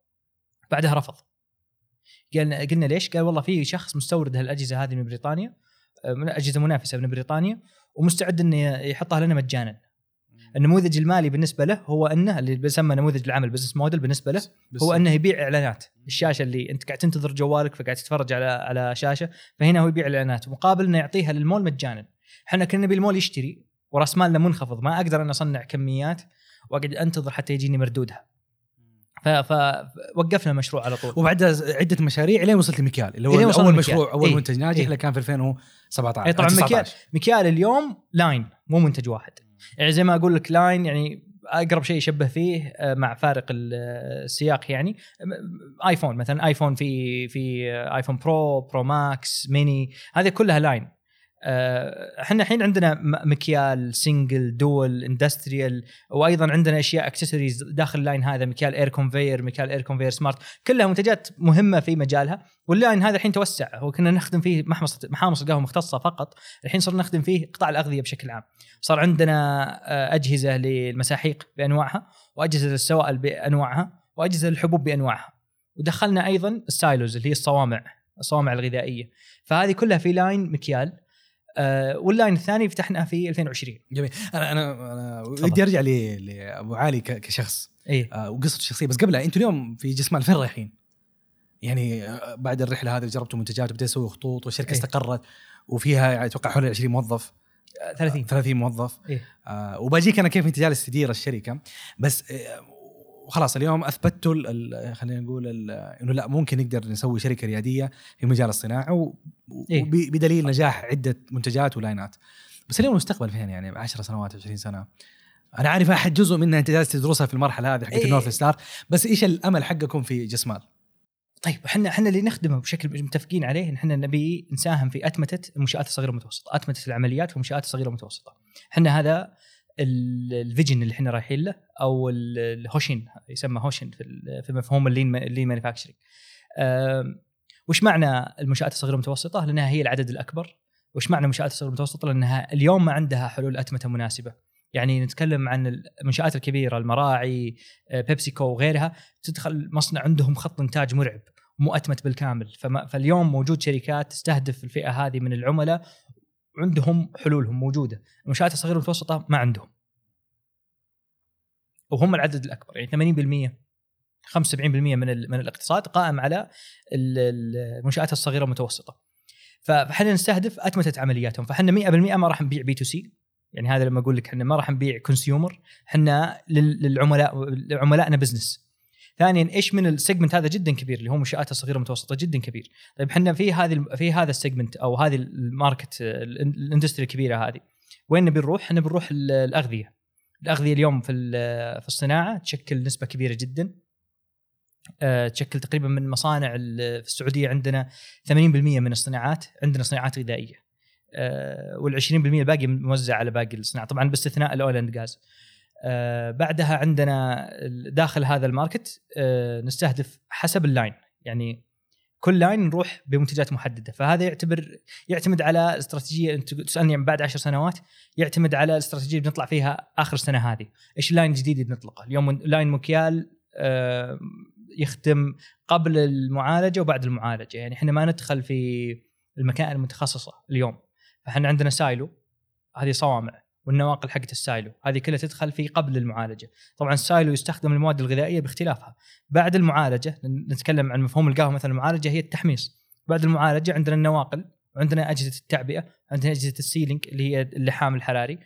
بعدها رفض. قلنا ليش؟ قال والله في شخص مستورد هالاجهزه هذه من بريطانيا، من اجهزه منافسه من بريطانيا، ومستعد انه يحطها لنا مجانا. النموذج المالي بالنسبه له هو انه اللي بيسمى نموذج العمل بزنس موديل بالنسبه له هو انه يبيع اعلانات. الشاشه اللي انت قاعد تنتظر جوالك فقاعد تتفرج على شاشه، فهنا هو يبيع اعلانات مقابل انه يعطيها للمول مجانا. احنا كنا بالمول يشتري وراس مالنا منخفض، ما اقدر ان اصنع كميات واقعد انتظر حتى يجيني مردودها، فوقفنا مشروع على طول. وبعدها عده مشاريع لين وصلت لمكيال اللي هو اول مشروع، اول منتج ناجح اللي كان في 2017. طبعا مكيال اليوم لاين مو منتج واحد، يعني زي ما اقول لك لاين يعني اقرب شيء يشبه فيه مع فارق السياق، يعني ايفون مثلا، ايفون في ايفون برو ماكس ميني، هذه كلها لاين. احنا الحين عندنا مكيال سنجل دول اندستريال، وايضا عندنا اشياء اكسسوارز داخل لاين هذا، مكيال اير كونفير سمارت، كلها منتجات مهمه في مجالها. واللاين هذا الحين توسع، وكنا نخدم فيه محامص القهوه مختصه فقط، الحين صرنا نخدم فيه قطاع الاغذيه بشكل عام. صار عندنا اجهزه للمساحيق بانواعها، واجهزه للسوائل بانواعها، واجهزه للحبوب بانواعها، ودخلنا ايضا السايلوز اللي هي الصوامع الغذائيه. فهذه كلها في لاين مكيال. واللاين الثاني فتحناه في 2020. جميل. انا بدي ارجع لابو علي كشخص إيه؟ وقصته الشخصيه. بس قبلها انتوا اليوم في جسمال فين رايحين؟ يعني بعد الرحله هذه جربتوا منتجات وبديتوا تسوي خطوط، والشركه إيه؟ استقرت وفيها اتوقع حوالي 20 موظف، 30 موظف إيه؟ وباجيك انا كيف انت جالس تدير الشركه. بس وخلاص اليوم اثبتوا خلينا نقول انه لا ممكن نقدر نسوي شركه رياديه في مجال الصناعه بدليل نجاح عده منتجات ولاينات. بس اليوم المستقبل فين؟ يعني 10 سنوات 20 سنه؟ انا عارف احد جزء منها انت جالس تدرسها في المرحله هذه حقت النورث ستار، بس ايش الامل حقكم في جسمال؟ طيب احنا اللي نخدمه بشكل متفقين عليه، احنا نبي نساهم في اتمته المنشات الصغيره والمتوسطه، اتمته العمليات والمنشات الصغيره والمتوسطه. احنا هذا الفيجن اللي احنا رايحين له، او الهوشين، يسمى هوشين في مفهوم اللين مانيفاكتشرينج. وش معنى المنشات الصغيره والمتوسطه؟ لانها هي العدد الاكبر. وش معنى المنشات الصغيره والمتوسطه؟ لانها اليوم ما عندها حلول اتمته مناسبه. يعني نتكلم عن المنشات الكبيره، المراعي، بيبسيكو وغيرها، تدخل مصنع عندهم خط انتاج مرعب مو اتمت بالكامل. فاليوم موجود شركات تستهدف الفئه هذه من العملاء، عندهم حلولهم موجودة. المنشآت الصغيرة والمتوسطة ما عندهم، وهم العدد الأكبر. يعني 80% 75% من الاقتصاد قائم على المنشآت الصغيرة والمتوسطة. فحنا نستهدف أتمتة عملياتهم. فحنا 100% ما راح نبيع بي تو سي، يعني هذا لما أقول لك حنا ما راح نبيع كونسيومر، حنا لعملائنا بزنس. ثانياً إيش من السيجمنت هذا جداً كبير اللي هو منشآت الصغيرة والمتوسطة، جداً كبير. طيب إحنا في هذا السيجمنت أو هذه الماركت الاندستري الكبيرة هذه، وين بنروح؟ إحنا بنروح الأغذية اليوم في الصناعة تشكل نسبة كبيرة جداً، تشكل تقريباً من مصانع في السعودية عندنا 80% من الصناعات، عندنا صناعات غذائية، وال20% الباقي موزع على باقي الصناعة طبعاً باستثناء الأول أند غاز. بعدها عندنا داخل هذا الماركت نستهدف حسب اللاين، يعني كل لاين نروح بمنتجات محددة. فهذا يعتمد على استراتيجية. أنت تسألني عن بعد 10 سنوات، يعتمد على الاستراتيجية بنطلع فيها آخر السنة هذه، إيش اللاين الجديد بنطلقه. اليوم لاين مكيال يخدم قبل المعالجة وبعد المعالجة، يعني إحنا ما ندخل في المكائن المتخصصة اليوم. فإحنا عندنا سايلو، هذه صوامع، والنواقل حقت السايلو هذه كلها تدخل في قبل المعالجة. طبعا السايلو يستخدم المواد الغذائية باختلافها. بعد المعالجة نتكلم عن مفهوم القهوة مثلا، المعالجة هي التحميص. بعد المعالجة عندنا النواقل، عندنا أجهزة التعبئة، عندنا أجهزة السيلينج اللي هي اللحام الحراري.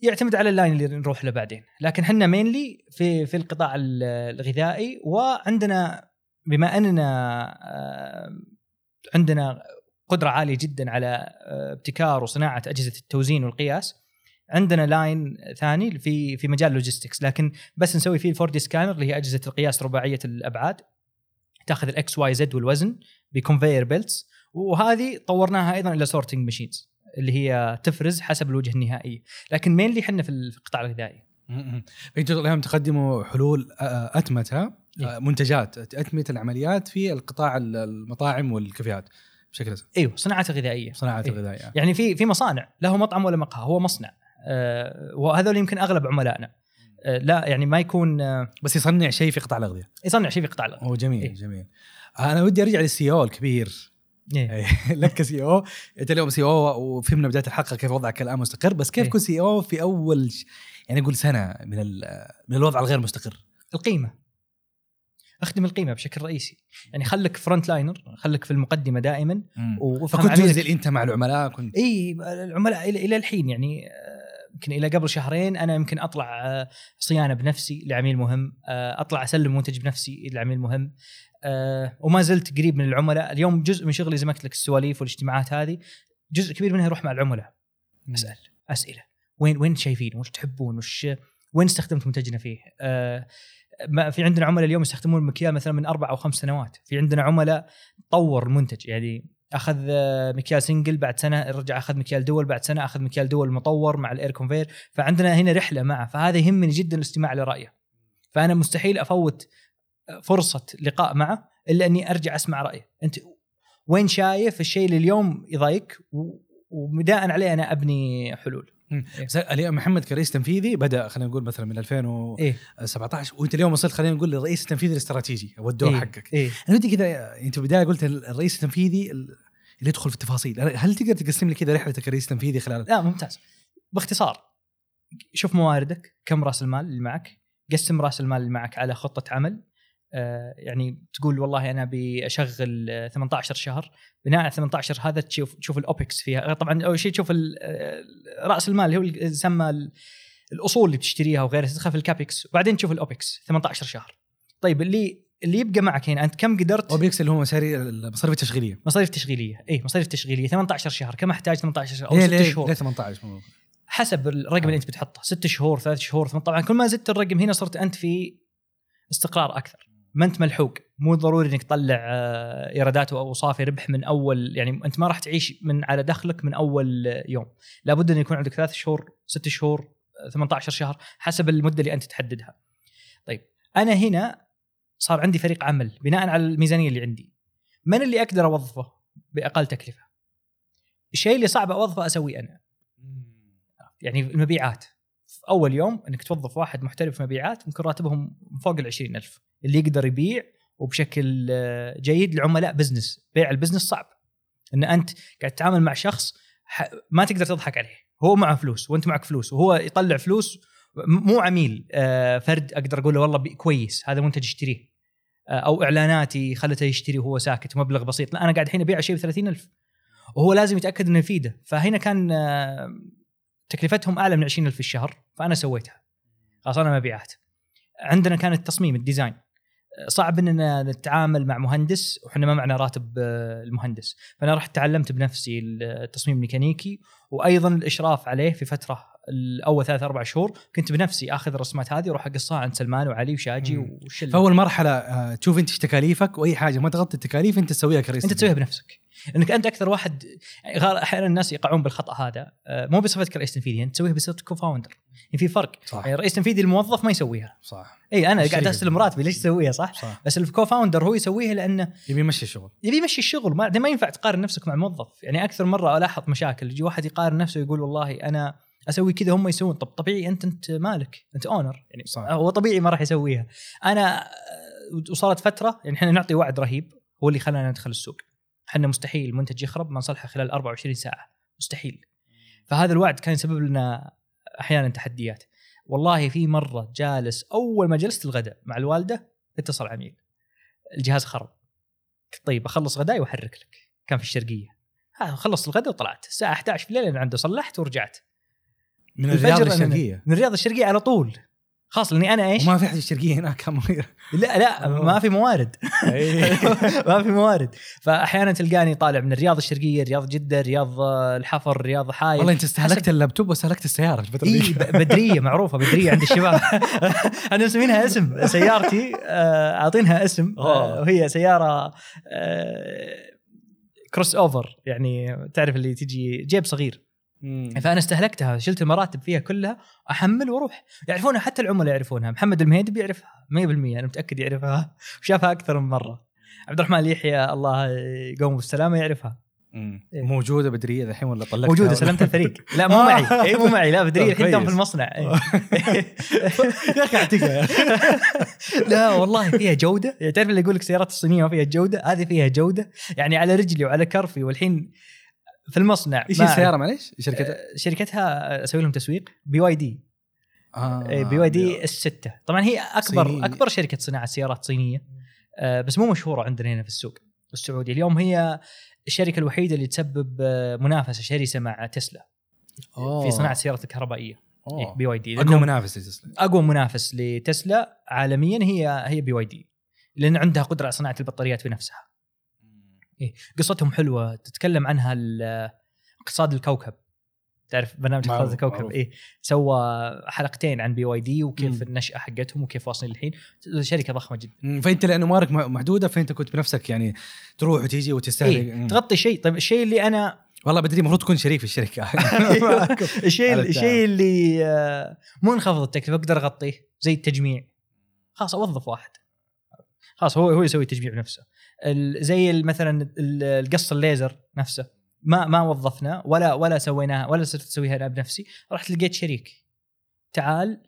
يعتمد على اللاين اللي نروح له بعدين. لكن حنا مينلي في القطاع الغذائي. وعندنا بما أننا عندنا قدرة عالية جدا على ابتكار وصناعة أجهزة التوزين والقياس، عندنا لاين ثاني في مجال اللوجيستكس، لكن بس نسوي فيه الفوردي سكانر اللي هي أجهزة القياس رباعية الأبعاد، تأخذ الإكس واي زد والوزن بكونفير بيلتس. وهذه طورناها أيضا إلى سورتينج ماشينز اللي هي تفرز حسب الوجه النهائي. لكن مين اللي حنا في القطاع الغذائي؟ أنتوا اليوم تقدموا حلول أتمتها منتجات أتمت العمليات في القطاع المطاعم والكافيهات بشكل أساسي. أيوة، صناعة غذائية. صناعة غذائية يعني في مصانع، له مطعم ولا مقهى، هو مصنع. وهذول يمكن أغلب عملائنا. لا يعني ما يكون بس يصنع شيء في قطاع الأغذية، يصنع شيء في قطاع الأغذية. أوه جميل. إيه؟ جميل. أنا ودي أرجع للسي أو الكبير. إيه. لك سي أو أنت اليوم سي أو، وفهمنا بداية الحلقة كيف وضعك الآن مستقر، بس كيف كنت سي أو في أول يعني نقول سنة من الوضع الغير مستقر؟ القيمة، أخدم القيمة بشكل رئيسي. يعني خلك فرونت لاينر، خلك في المقدمة دائما. فكنت تنزل أنت مع العملاء كنت؟ إيه العملاء إلى الحين يعني يمكن إلى قبل شهرين أنا يمكن أطلع صيانة بنفسي لعميل مهم، أطلع أسلم منتج بنفسي لعميل مهم، وما زلت قريب من العملاء. اليوم جزء من شغلي زي ما قلت لك السواليف والاجتماعات هذه جزء كبير منها يروح مع العملاء. أسأل أسئلة، وين شايفين، وش تحبون، وين استخدمت منتجنا فيه. ما في عندنا عملاء اليوم يستخدمون مكيال مثلا من 4 أو 5 سنوات، في عندنا عملاء طور المنتج، يعني أخذ مكيال سنجل، بعد سنة رجع أخذ مكيال دول، بعد سنة أخذ مكيال دول مطور مع الإير كونفير. فعندنا هنا رحلة معه، فهذا يهمني جدا الاستماع لرأيه. فأنا مستحيل أفوت فرصة لقاء معه إلا أني أرجع أسمع رأيه. أنت وين شايف الشيء اللي اليوم يضايقك، ومداء عليه أنا أبني حلول. اليوم محمد كرئيس تنفيذي بدأ خلينا نقول مثلا من 2017، وانت اليوم وصلت خلينا نقول للرئيس التنفيذي الاستراتيجي او الدور حقك. انا ودي كذا، انت بداية قلت الرئيس التنفيذي اللي يدخل في التفاصيل، هل تقدر تقسم لي كذا رحلتك كرئيس تنفيذي خلال؟ لا ممتاز. باختصار، شوف مواردك، كم راس المال اللي معك، قسم راس المال اللي معك على خطة عمل. يعني تقول والله أنا بشغل 18 شهر، بناء على 18 هذا تشوف الأوبكس فيها. طبعا أول شيء تشوف رأس المال اللي هو اللي يسمى الأصول اللي بتشتريها وغيرها، تدخل في الكابكس، وبعدين تشوف الأوبكس 18 شهر. طيب اللي يبقى معك هنا أنت كم قدرت؟ أوبكس اللي هو مصاريف التشغيلية. مصاريف تشغيلية، إيه مصاريف تشغيلية 18 شهر، كم احتاج 18 شهر أو 6 شهور؟ ليه 18 حسب الرقم اللي أنت بتحطه، 6 شهور 3 شهور. طبعا كل ما زدت الرقم هنا صرت أنت في استقرار أكثر، ما أنت ملحوق. مو ضروري إنك تطلع إيرادات وأوصاف ربح من أول، يعني أنت ما راح تعيش من على دخلك من أول يوم. لابد أن يكون عندك 3 شهور 6 شهور 18 شهر حسب المدة اللي أنت تحددها. طيب أنا هنا صار عندي فريق عمل بناء على الميزانية اللي عندي، من اللي أقدر أوظفه بأقل تكلفة؟ الشيء اللي صعب أوظفه أسويه أنا، يعني المبيعات. في أول يوم أنك توظف واحد محترف مبيعات ممكن راتبهم فوق 20,000، اللي يقدر يبيع وبشكل جيد لعملاء بزنس. بيع البزنس صعب، أن أنت قاعد تتعامل مع شخص ما تقدر تضحك عليه، هو معه فلوس وأنت معك فلوس، وهو يطلع فلوس. مو عميل فرد أقدر أقول له والله كويس هذا منتج اشتريه، أو إعلاناتي خلته يشتري وهو ساكت مبلغ بسيط. لا أنا قاعد الحين أبيع شيء ب30,000، وهو لازم يتأكد أنه يفيده. فهنا كان تكلفتهم أعلى من 20,000 في الشهر، فأنا سويتها خلاص. أنا مبيعات عندنا كان التصميم الديزاين، صعب أننا نتعامل مع مهندس وإحنا ما معنا راتب المهندس، فأنا رحت تعلمت بنفسي التصميم الميكانيكي، وأيضا الإشراف عليه في فترة الأول 3-4 شهور كنت بنفسي أخذ الرسمات هذه وروح أقصها عند سلمان وعلي وشاجي وشل. فأول مرحلة تشوف أنت تكاليفك، وأي حاجة ما تغطي التكاليف أنت تسويها كرئيس، أنت تسويها بنفسك، لأنك أنت أكثر واحد. أحيانا الناس يقعون بالخطأ هذا، مو بصفتك رئيس تنفيذي، أنت تسويه بصفتك كوفاوندر. يعني في فرق، يعني الرئيس التنفيذي الموظف ما يسويها. صح. أي أنا قاعد أستلم راتبي ليش أسويها؟ صح. بس الكوفاوندر هو يسويها لأنه يبي يمشي الشغل. ما ينفع تقارن نفسك مع موظف. يعني أكثر مرة ألاحظ مشاكل، يجي واحد يقارن نفسه يقول والله أنا أسوي كذا هم يسوون. طب طبيعي أنت مالك، أنت أونر، يعني هو طبيعي ما راح يسويها. أنا وصلت فترة يعني إحنا نعطي وعد رهيب، هو اللي خلنا ندخل السوق. إحنا مستحيل منتج يخرب ما نصلحه خلال 24 ساعة مستحيل. فهذا الوعد كان يسبب لنا أحيانا تحديات. والله في مرة جالس أول ما جلست الغداء مع الوالدة اتصل عميل الجهاز خرب. طيب أخلص غداي وأحرك لك. كان في الشرقية. خلص الغداء وطلعت الساعة 11 في الليل أنا عنده صلحت ورجعت. من الرياض الشرقية. من الرياض الشرقية على طول. خاصة لأني أنا إيش؟ وما في أحد الشرقية هناك كان مغير. لا ما في موارد. ما في موارد. فأحيانا تلقاني طالع من الرياض الشرقية، الرياض جدة، الرياض الحفر، الرياض حائل. والله أنت استهلكت اللابتوب واستهلكت السيارة. إيه بدرية معروفة، بدرية عند الشباب. أنا مسمينها اسم سيارتي، أعطينها اسم، وهي سيارة كروس أوفر، يعني تعرف اللي تجي جيب صغير. فأنا استهلكتها، شلت المراتب فيها كلها، أحمل وروح. يعرفونها حتى العملاء يعرفونها. محمد المهيد بيعرفها 100%، أنا متأكد يعرفها، وشافها أكثر من مرة. عبد الرحمن يحيى الله يقوم بالسلامة يعرفها. موجوده بدريه الحين ولا طلقتها موجوده سلمتها الفريق لا مو معي اي مو معي لا بدريه الحين في المصنع يا اخي اعتقها لا والله فيها جوده تعرف اللي يقول لك السيارات الصينيه ما فيها جوده هذه فيها جوده يعني على رجلي وعلى كرفي والحين في المصنع ايش السياره معليش شركتها اسوي لهم تسويق بي واي دي بي واي دي الستة طبعا هي اكبر شركه صناعه سيارات صينيه بس مو مشهوره عندنا هنا في السوق السعودي اليوم هي الشركة الوحيدة اللي تسبب منافسة شرسة مع تسلا في صناعة السيارات الكهربائية بي واي دي أقوى منافس لتسلا أقوى منافس لتسلا عالميا هي بي واي دي لأن عندها قدرة على صناعة البطاريات في نفسها قصتهم حلوة تتكلم عنها اقتصاد الكوكب تعرف برنامج اقتصاد الكوكب سوى حلقتين عن بي واي دي وكيف النشأة حقتهم وكيف واصلين الحين شركة ضخمة جدا فأنت لأنه مارك محدودة فأنت كنت بنفسك يعني تروح وتيجي وتستهلك تغطي شيء طيب الشيء اللي أنا والله بدري المفروض تكون شريك في الشركة الشيء اللي مو انخفض التكلفة أقدر أغطيه زي التجميع خلاص أوظف واحد خلاص هو يسوي تجميع بنفسه زي مثلا القص الليزر نفسه ما وظفنا ولا سويناها ولا صرت اسويها انا بنفسي رحت لقيت شريك تعال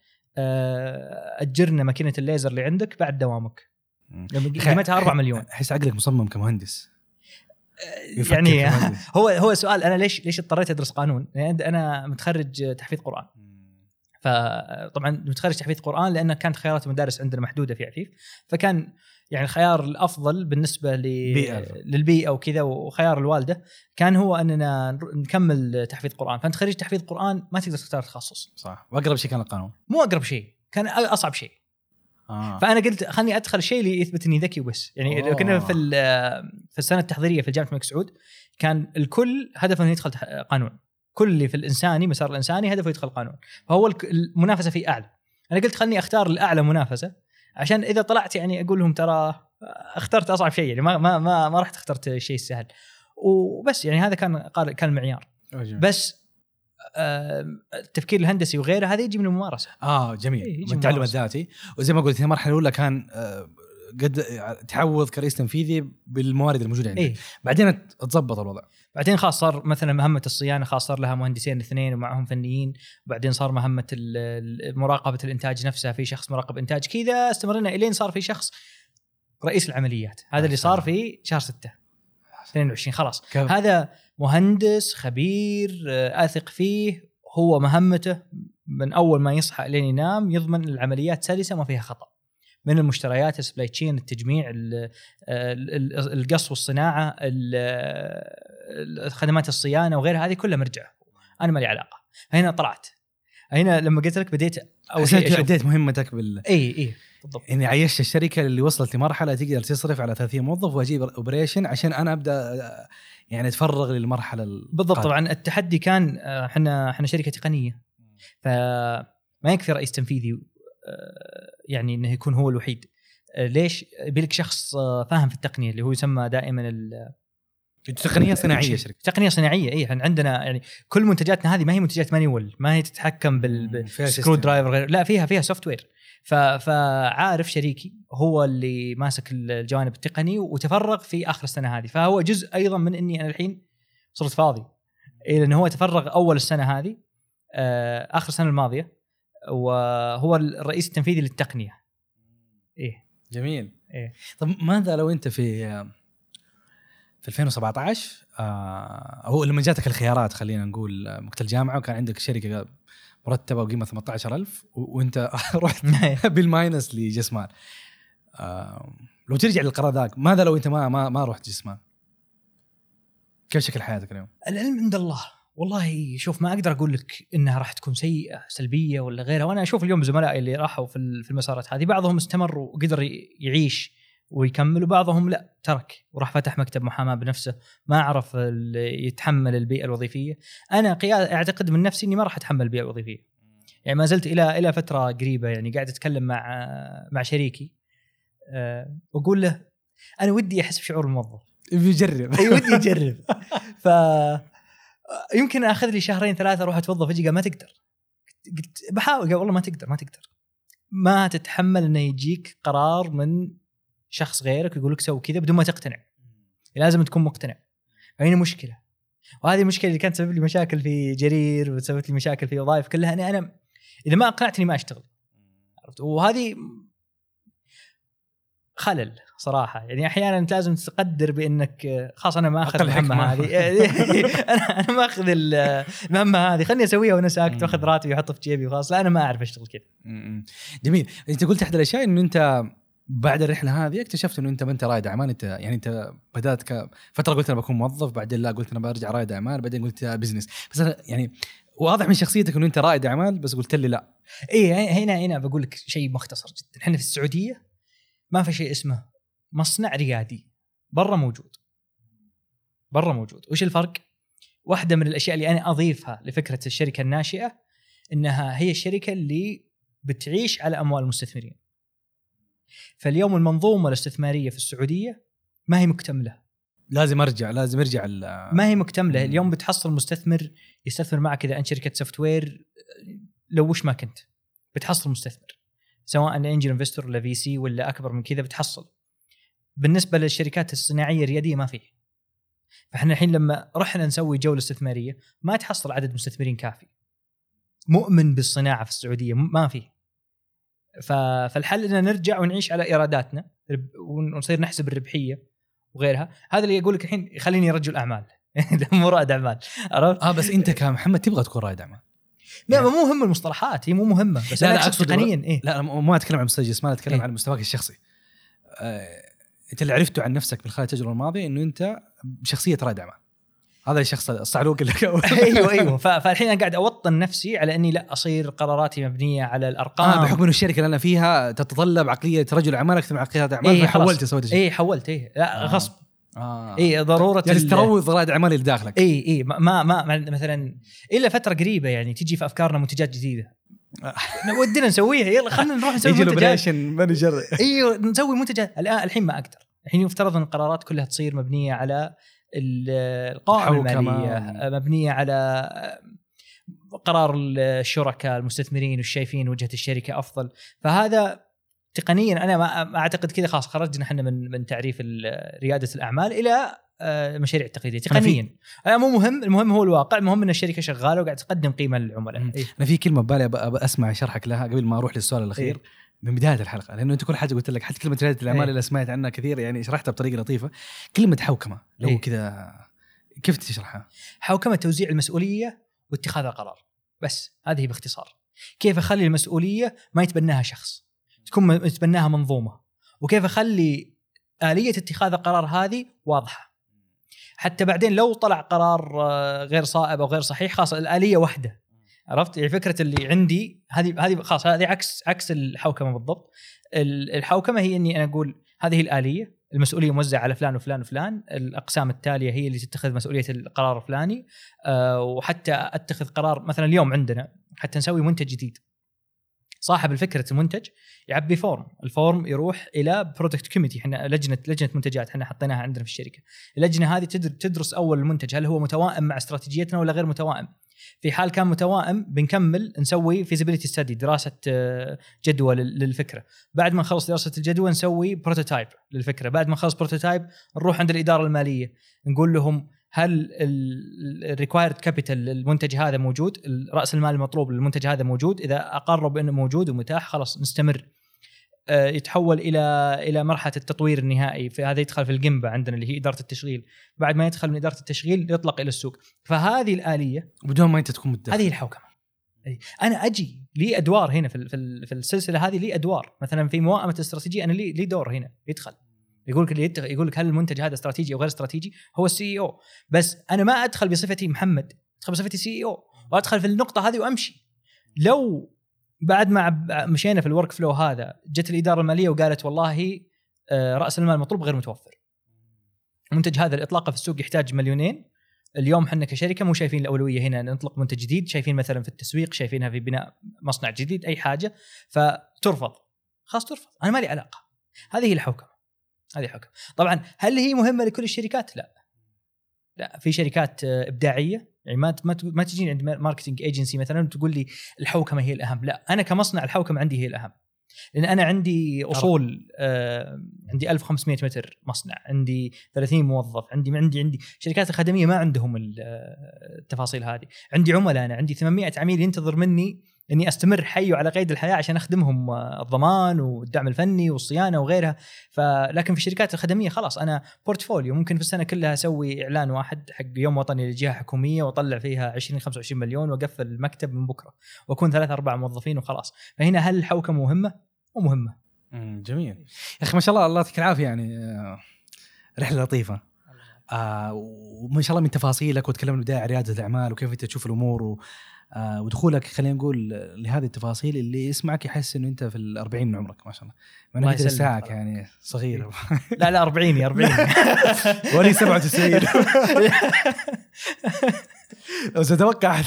اجرنا ماكينه الليزر اللي عندك بعد دوامك قيمتها 4 مليون احس عقلك مصمم كمهندس يعني كمهندس. هو سؤال انا ليش اضطريت ادرس قانون يعني انا متخرج تحفيظ قرآن فطبعا متخرج تحفيظ قرآن لان كانت خيارات المدارس عندنا محدوده في عفيف فكان يعني الخيار الأفضل بالنسبة للبيئة وكذا وخيار الوالدة كان هو أننا نكمل تحفيظ قرآن فأنت خريج تحفيظ قرآن ما تقدر تختار تخصص صح وأقرب شيء كان القانون مو أقرب شيء كان أصعب شيء فأنا قلت خلني أدخل شيء اللي يثبت أني ذكي بس يعني لو كنا في السنة التحضيرية في جامعة الملك سعود كان الكل هدفه أنه يدخل قانون كل اللي في الإنساني مسار الإنساني هدفه يدخل قانون فهو المنافسة فيه أعلى أنا قلت خلني أختار الأعلى منافسة عشان إذا طلعت يعني أقول لهم ترى اخترت أصعب شيء يعني ما رحت اخترت شيء سهل وبس يعني هذا كان المعيار بس التفكير الهندسي وغيره هذا يجي من الممارسة جميل من التعلم الذاتي وزي ما قلت هي مرحلة الأولى كان قد تحوّض كرئيس تنفيذي بالموارد الموجودة عندك بعدين تضبط الوضع بعدين خاص صار مثلا مهمة الصيانة خاص صار لها مهندسين اثنين ومعهم فنيين بعدين صار مهمة مراقبة الإنتاج نفسها في شخص مراقب إنتاج كذا استمرنا إلين صار في شخص رئيس العمليات هذا اللي صار في شهر 6 22 خلاص هذا مهندس خبير أثق فيه هو مهمته من أول ما يصحى إلين ينام يضمن العمليات سلسة ما فيها خطأ من المشتريات السبلاي تشين التجميع القص والصناعه خدمات الصيانه وغيرها هذه كلها مرجعه انا ما لي علاقه هنا طلعت هنا لما قلت لك بديت او بديت مهمتك بال اي بالضبط اني عيشت الشركه اللي وصلت لمرحله تقدر تصرف على 30 موظف واجيب اوبريشن عشان انا ابدا يعني اتفرغ للمرحله بالضبط طبعا التحدي كان احنا شركه تقنيه فما يكفي رئيس تنفيذي يعني انه يكون هو الوحيد ليش بيلك شخص فاهم في التقنيه اللي هو يسمى دائما التقنيه الصناعيه شركه تقنيه صناعيه اي عندنا يعني كل منتجاتنا هذه ما هي منتجات مانيوال ما هي تتحكم بالسكرو درايفر غير لا فيها سوفت وير فعارف شريكي هو اللي ماسك الجوانب التقني وتفرغ في اخر السنه هذه فهو جزء ايضا من اني انا الحين صرت فاضي لانه هو تفرغ اول السنه هذه اخر السنه الماضيه وهو الرئيس التنفيذي للتقنية جميل طب ماذا لو انت في 2017 او لما جاتك الخيارات خلينا نقول مكتب الجامعة وكان عندك شركة مرتبة وقيمة 18000 وانت رحت بالماينس لجسمال لو ترجع للقرار ذاك ماذا لو انت ما رحت جسمال كيف شكل حياتك اليوم؟ العلم عند الله والله شوف ما أقدر أقول لك إنها راح تكون سيئة سلبية ولا غيرها وأنا أشوف اليوم زملائي اللي راحوا في المسارات هذه بعضهم استمر وقدر يعيش ويكمل وبعضهم لا ترك وراح فتح مكتب محاماة بنفسه ما عرف يتحمل البيئة الوظيفية أنا أعتقد من نفسي إني ما راح أتحمل البيئة الوظيفية يعني ما زلت إلى فترة قريبة يعني قاعد أتكلم مع شريكي وأقول له أنا ودي أحس بشعور الموظف يجرب أي ودي يجرب يمكن أخذ لي شهرين ثلاثة أروح أتوظف أجي ما تقدر قلت بحاول قال والله ما تقدر ما تتحمل أنه يجيك قرار من شخص غيرك يقول لك سوي كذا بدون ما تقتنع لازم تكون مقتنع هنا مشكله. وهذه المشكله اللي كانت تسبب لي مشاكل في جرير وسببت لي مشاكل في وظائف كلها. انا اذا ما اقنعتني ما اشتغل، عرفت؟ وهذه خلل صراحه. يعني احيانا انت لازم تقدر بانك خلاص انا ما اخذ المهمه هذه انا ما اخذ المهمه هذه، خلني اسويها وانا ساكت واخذ راتبي واحطه في جيبي وخلاص. لا انا ما اعرف اشتغل كذا. جميل. انت قلت احد الاشياء انه انت بعد الرحله هذه اكتشفت انه انت ما انت رائد اعمال، انت يعني انت بدات فتره قلت انا بكون موظف، بعدين لا قلت انا برجع رائد اعمال، بعدين قلت بزنس. بس يعني واضح من شخصيتك انه انت رائد اعمال، بس قلت لي لا. اي هنا بقول لك شيء مختصر جدا. احنا في السعوديه ما في شيء اسمه مصنع ريادي، برا موجود. وش الفرق؟ واحدة من الأشياء اللي أنا أضيفها لفكرة الشركة الناشئة إنها هي الشركة اللي بتعيش على أموال المستثمرين. فاليوم المنظومة الاستثمارية في السعودية ما هي مكتملة. لازم أرجع ما هي مكتملة. اليوم بتحصل مستثمر يستثمر معك، إذا أنت شركة سوفت وير لو وش ما كنت بتحصل مستثمر، سواء انجل انفستور ولا في سي ولا اكبر من كذا بتحصل. بالنسبه للشركات الصناعيه الرياديه ما فيه. فاحنا الحين لما رحنا نسوي جوله استثماريه ما تحصل عدد مستثمرين كافي مؤمن بالصناعه في السعوديه، ما فيه. فالحل اننا نرجع ونعيش على ايراداتنا ونصير نحسب الربحيه وغيرها. هذا اللي يقول لك الحين خليني رجل اعمال مو رائد اعمال، عرفت؟ بس انت كمحمد تبغى تكون رائد اعمال. لا مو مهم المصطلحات، هي مو مهمه. بس لا اقصد تقنيا. ايه لا ما اتكلم عن مستوى جسمال، اتكلم عن مستواك الشخصي. انت اللي عرفته عن نفسك من خلال التجربه الماضيه انه انت شخصيه رائد اعمال. هذا الشخص الصعلوك اللي ايوه فالحين انا قاعد اوطن نفسي على اني لا اصير قراراتي مبنيه على الارقام. بحكم انه الشركه اللي انا فيها تتطلب عقليه رجل اعمال اكثر من عقليه اعمال. حولت لا غصب. اي ضروره تروض رائد اعمال اللي داخلك. اي ما مثلا الا فتره قريبه يعني تجي في افكارنا منتجات جديده ودنا نسويها، يلا خلينا نروح نسوي منتجات مانجر. ايوه نسوي منتجات. الحين ما اقدر. الحين يفترض ان القرارات كلها تصير مبنيه على القوائم الماليه، مبنيه على قرار الشركاء المستثمرين والشايفين وجهه الشركه افضل. فهذا تقنيا انا ما اعتقد كذا. خلاص خرجنا احنا من تعريف رياده الاعمال الى مشاريع تقليديه. تقنيا انا مو مهم، المهم هو الواقع. المهم ان الشركه شغاله وقاعد تقدم قيمه للعملاء. انا في كلمه ببالي اسمع شرحك لها قبل ما اروح للسؤال الاخير من بدايه الحلقه، لانه انت كل حاجه قلت لك، حتى كلمه رياده الاعمال اللي سمعت عنها كثير يعني شرحتها بطريقه لطيفه. كلمه حوكمه لو كذا كيف تشرحها؟ حوكمه توزيع المسؤوليه واتخاذ القرار. بس هذه باختصار كيف اخلي المسؤوليه ما يتبناها شخص، تكون يتبناها منظومة، وكيف أخلي آلية اتخاذ القرار هذه واضحة حتى بعدين لو طلع قرار غير صائب أو غير صحيح خاص الآلية واحدة، عرفت؟ يعني فكرة اللي عندي هذه خاص، هذه عكس الحوكمة بالضبط. الحوكمة هي أني أنا أقول هذه الآلية، المسؤولية موزعة على فلان وفلان وفلان، الأقسام التالية هي اللي تتخذ مسؤولية القرار الفلاني، وحتى أتخذ قرار. مثلا اليوم عندنا حتى نسوي منتج جديد، صاحب الفكرة المنتج يعبي فورم، الفورم يروح إلى برودكت كوميتي. إحنا لجنة منتجات إحنا حطيناها عندنا في الشركة. اللجنة هذه تدرس أول المنتج هل هو متوائم مع استراتيجيتنا ولا غير متوائم. في حال كان متوائم بنكمل نسوي feasibility study، دراسة جدوى للفكرة. بعد ما نخلص دراسة الجدوى نسوي بروتوتايب للفكرة. بعد ما نخلص بروتوتايب نروح عند الإدارة المالية نقول لهم هل الريكوايرد كابيتال للمنتج هذا موجود، رأس المال المطلوب للمنتج هذا موجود. إذا أقروا بأنه موجود ومتاح خلاص نستمر. يتحول إلى مرحلة التطوير النهائي، فهذا يدخل في الجنبة عندنا اللي هي إدارة التشغيل. بعد ما يدخل من إدارة التشغيل يطلق إلى السوق. فهذه الآلية بدون ما أنت تكون متدخل. هذه الحوكمة. أنا أجي لي أدوار هنا في السلسلة هذه، لي أدوار. مثلا في موائمة الاستراتيجية أنا لي دور هنا يدخل. يقولك هل المنتج هذا استراتيجي أو غير استراتيجي، هو السي او. بس أنا ما أدخل بصفتي محمد، أدخل بصفتي سي او وأدخل في النقطة هذه وأمشي. لو بعد ما مشينا في الورك فلو هذا جت الإدارة المالية وقالت والله رأس المال المطلوب غير متوفر، المنتج هذا الإطلاقه في السوق يحتاج $2 مليون، اليوم حنا كشركة مو شايفين الأولوية هنا نطلق منتج جديد، شايفين مثلا في التسويق، شايفينها في بناء مصنع جديد، أي حاجة، فترفض خاص ترفض. أنا ما لي علاقة. هذه الحوكمة. طبعا هل هي مهمه لكل الشركات؟ لا في شركات ابداعيه، يعني ما تجيني عند ماركتنج ايجنسي مثلا تقول لي الحوكمه هي الاهم. لا انا كمصنع الحوكمه عندي هي الاهم. لأن أنا عندي أصول، عندي 1500 متر مصنع، عندي 30 موظف، عندي شركات الخدمية ما عندهم التفاصيل هذه، عندي عملاء، أنا عندي 800 عميل ينتظر مني إني أستمر حي وعلى قيد الحياة عشان أخدمهم، الضمان والدعم الفني والصيانة وغيرها. لكن في الشركات الخدمية خلاص أنا بورتفوليو، ممكن في السنة كلها أسوي إعلان واحد حق يوم وطني لجهة حكومية وأطلع فيها 20-25 مليون وأقفل المكتب من بكرة وأكون 3-4 موظفين وخلاص. فهنا هل الحوكة مهمة ومهمة. جميل يا أخي، ما شاء الله، الله يعطيك العافية، يعني رحلة لطيفة، وما شاء الله من تفاصيلك، وتكلمنا بداية ريادة الأعمال وكيف أنت تشوف الأمور ودخولك، خلينا نقول لهذه التفاصيل، اللي يسمعك يحس إنه أنت في 40 من عمرك، ما شاء الله، ما أنا كده ساعك يعني صغير. لا 40 ولي 97 لو ستوقع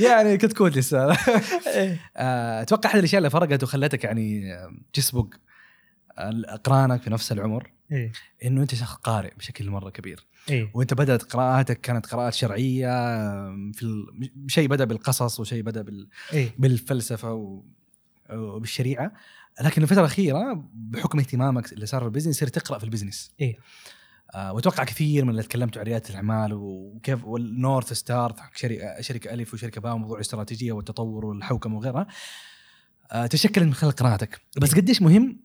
يعني كنت كود لسه. أتوقع أحد الأشياء اللي فرقت وخلتك يعني تسبق أقرانك في نفس العمر إنه أنت شخص قارئ بشكل مرة كبير. وأنت بدأت قراءاتك كانت قراءات شرعية، في شيء بدأ بالقصص وشيء بدأ بالفلسفة وبالشريعة، لكن الفترة الأخيرة بحكم اهتمامك اللي صار في البيزنس صرت تقرأ في البيزنس. وتوقع كثير من اللي تكلمتوا عن ريادة الأعمال وكيف والنورث ستار، شركة ألف وشركة باء، وموضوع الاستراتيجية والتطور والحوكمة وغيرها، تشكل من خلال قراءاتك. بس قديش مهم،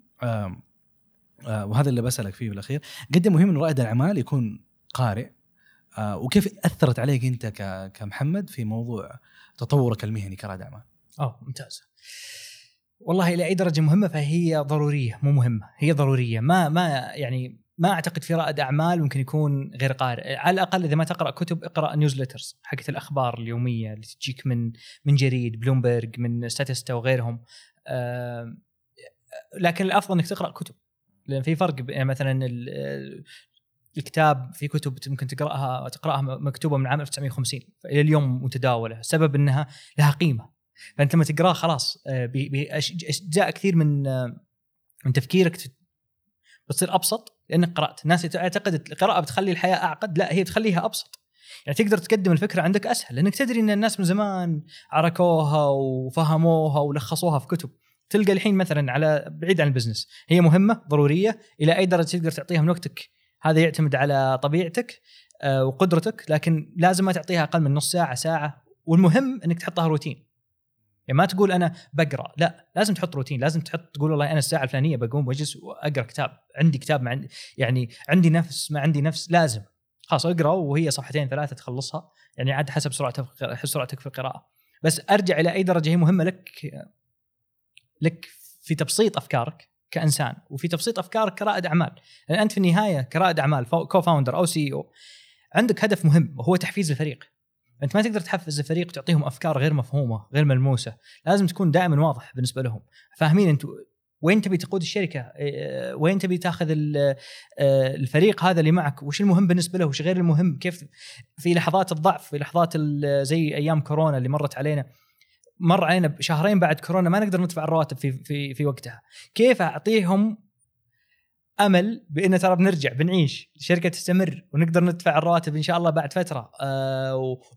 وهذا اللي بسألك فيه بالأخير، قد مهم إنه رائد الأعمال يكون قارئ، وكيف أثرت عليك أنت كمحمد في موضوع تطورك المهني كرائد أعمال؟ ممتاز والله. إلى أي درجة مهمة؟ فهي ضرورية، مو مهمة، هي ضرورية. ما أعتقد في رائد أعمال ممكن يكون غير قارئ. على الأقل إذا ما تقرأ كتب اقرأ نيوزليترز حقت الأخبار اليومية اللي تجيك من جريد بلومبرج، من ستاتستا وغيرهم. لكن الأفضل أنك تقرأ كتب، لأن في فرق مثلا الكتاب، في كتب ممكن تقرأها مكتوبة من عام 1950 إلى اليوم متداولة، السبب أنها لها قيمة. فأنت لما تقرأها خلاص بأجزاء كثير من تفكيرك بتصير أبسط لأنك قرأت. الناس تعتقد القراءة بتخلي الحياة أعقد، لا، هي بتخليها أبسط، يعني تقدر تقدم الفكرة عندك أسهل، لأنك تدري أن الناس من زمان عركوها وفهموها ولخصوها في كتب. تلقى الحين مثلا على بعيد عن البزنس، هي مهمة ضرورية، إلى أي درجة تقدر تعطيها من وقتك هذا يعتمد على طبيعتك وقدرتك، لكن لازم ما تعطيها أقل من نص ساعة، ساعة. والمهم أنك تحطها روتين، يعني ما تقول أنا بقرأ، لا، لازم تحط روتين، لازم تقول والله أنا الساعة الفلانية بقوم وأجلس وأقرأ كتاب، عندي كتاب مع يعني عندي نفس ما عندي نفس، لازم خلاص أقرأ، وهي 2-3 صفحات تخلصها، يعني عاد حسب سرعتك في القراءة. بس أرجع إلى أي درجة هي مهمة لك في تبسيط أفكارك كإنسان، وفي تبسيط أفكارك كرائد أعمال، لأن أنت في النهاية كرائد أعمال كوفاوندر أو CEO عندك هدف مهم وهو تحفيز الفريق. أنت ما تقدر تحفز الفريق تعطيهم أفكار غير مفهومة غير ملموسة، لازم تكون دائما واضح بالنسبة لهم، فاهمين أنت وين تبي تقود الشركة، وين تبي تاخذ الفريق هذا اللي معك، وش المهم بالنسبة له وش غير المهم. كيف في لحظات الضعف، في لحظات زي أيام كورونا اللي مرت علينا، مر علينا شهرين بعد كورونا ما نقدر ندفع الرواتب في وقتها، كيف أعطيهم أمل بأن ترى بنرجع بنعيش، الشركة تستمر ونقدر ندفع الرواتب إن شاء الله بعد فترة.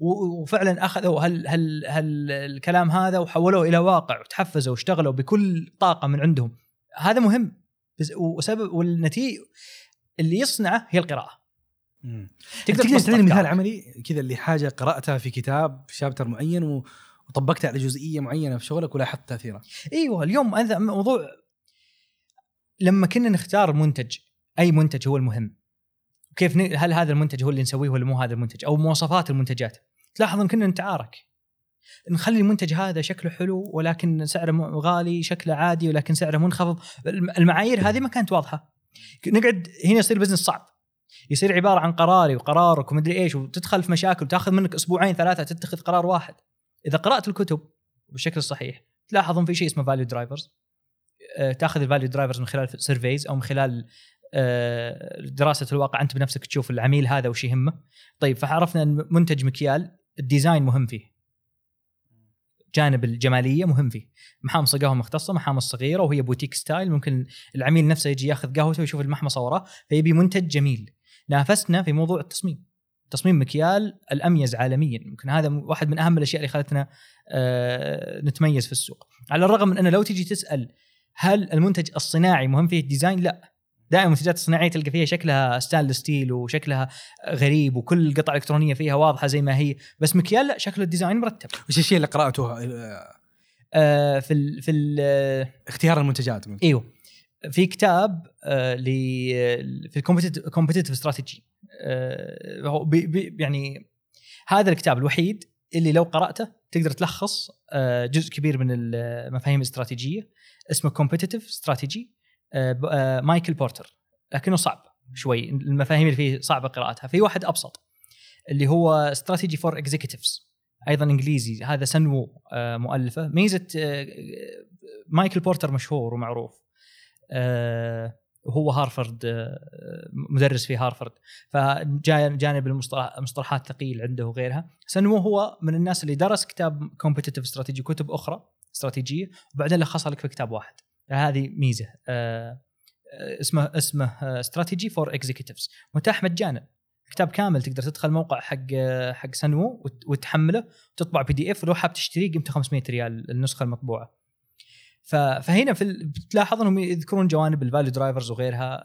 وفعلا أخذوا هل الكلام هذا وحولوه إلى واقع وتحفزوا واشتغلوا بكل طاقة من عندهم. هذا مهم، وسبب والنتيجة اللي يصنعه هي القراءة. تقدر تعطيني مثال عملي كذا اللي حاجة قرأتها في كتاب في شابتر معين وطبقتها على جزئية معينة في شغلك ولاحظت تأثيرها؟ أيوة، اليوم هذا موضوع، لما كنا نختار منتج، أي منتج هو المهم، وكيف هل هذا المنتج هو اللي نسويه ولا مو هذا المنتج، أو مواصفات المنتجات، تلاحظ إن كنا نتعارك، نخلي المنتج هذا شكله حلو ولكن سعره غالي، شكله عادي ولكن سعره منخفض. المعايير هذه ما كانت واضحة، نقعد هنا يصير بزنس صعب، يصير عبارة عن قراري وقرارك ومدري إيش، وتدخل في مشاكل وتأخذ منك 2-3 أسبوع تتخذ قرار واحد. إذا قرأت الكتب بشكل صحيح تلاحظون في شيء اسمه فاليو درايفرز، تأخذ الفاليو درايفرز من خلال سيرفيز أو من خلال دراسة الواقع، أنت بنفسك تشوف العميل هذا وش يهمه. طيب، فعرفنا أن منتج مكيال الديزاين مهم فيه، جانب الجمالية مهم فيه، محامصة قهوة مختصة، محامصة صغيرة وهي بوتيك ستايل، ممكن العميل نفسه يجي يأخذ قهوته ويشوف المحمصة وراه فيبي منتج جميل. نافسنا في موضوع التصميم، تصميم مكيال الأميز عالميا، ممكن هذا واحد من أهم الأشياء اللي خلتنا نتميز في السوق. على الرغم من أنه لو تجي تسأل هل المنتج الصناعي مهم فيه الديزاين؟ لا، دائما المنتجات الصناعية تلقى فيها شكلها ستانلس ستيل وشكلها غريب وكل قطعة إلكترونية فيها واضحة زي ما هي، بس مكيال لا، شكله الديزاين مرتب. وش الشيء اللي قرأتوها في اختيار المنتجات؟ ايوه، في كتاب في الكومبيتيتيف استراتيجي، هو يعني هذا الكتاب الوحيد اللي لو قرأته تقدر تلخص جزء كبير من المفاهيم الاستراتيجية، اسمه كومبيتيتيف استراتيجي، مايكل بورتر، لكنه صعب شوي، المفاهيم اللي فيه صعبة قراءتها. في واحد أبسط اللي هو استراتيجي فور اكزيكتيفز، أيضا إنجليزي، هذا سنو مؤلفة. ميزة مايكل بورتر مشهور ومعروف، هو هارفرد، مدرس في هارفرد، فجانب المصطلحات ثقيل عنده وغيرها. سنو هو من الناس اللي درس كتاب كومبيتيتيف استراتيجي، كتب أخرى استراتيجية، وبعدين لخصها لك في كتاب واحد. هذه ميزة. اسمه استراتيجي فور اكزيكتيفز، متاح مجانا، كتاب كامل، تقدر تدخل موقع حق سنو وتحمله وتطبع PDF، ولو حاب تشتريه قيمته 500 ريال النسخة المطبوعة. فهنا بتلاحظ انهم يذكرون جوانب الفاليو درايفرز وغيرها.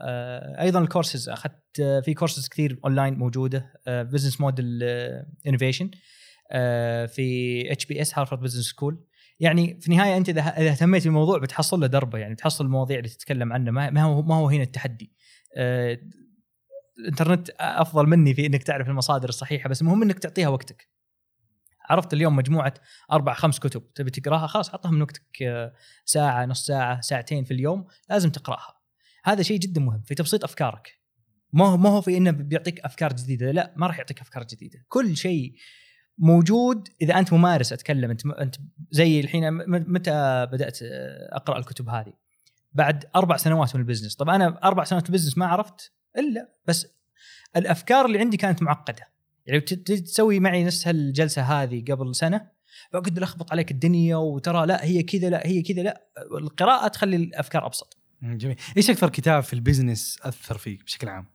ايضا الكورسز، اخذت في كورسز كثير اونلاين موجوده، بزنس موديل انوفيشن في HBS هارفارد بزنس سكول. يعني في النهايه انت اذا اهتميت بالموضوع بتحصل له دربه، يعني بتحصل المواضيع اللي تتكلم عنها. ما هو هنا التحدي، الانترنت افضل مني في انك تعرف المصادر الصحيحه، بس المهم انك تعطيها وقتك. عرفت اليوم مجموعة 4-5 كتب تبي تقراها، خلاص عطها من وقتك، ساعة، نص ساعة، ساعتين في اليوم لازم تقراها. هذا شيء جدا مهم في تبسيط أفكارك، ما هو في إنه بيعطيك أفكار جديدة، لا، ما راح يعطيك أفكار جديدة. كل شيء موجود إذا أنت ممارس. أتكلم أنت زي الحين، متى بدأت أقرأ الكتب هذه؟ بعد 4 سنوات من البزنس. طب أنا 4 سنوات البزنس ما عرفت إلا، بس الأفكار اللي عندي كانت معقدة. يعني تسوي معي نفس الجلسة هذه قبل سنة، بقعد لخبط عليك الدنيا، وترى لا هي كذا، لا هي كذا، لا. القراءة تخلي الأفكار أبسط. جميل. إيش أكثر كتاب في البزنس أثر فيك بشكل عام؟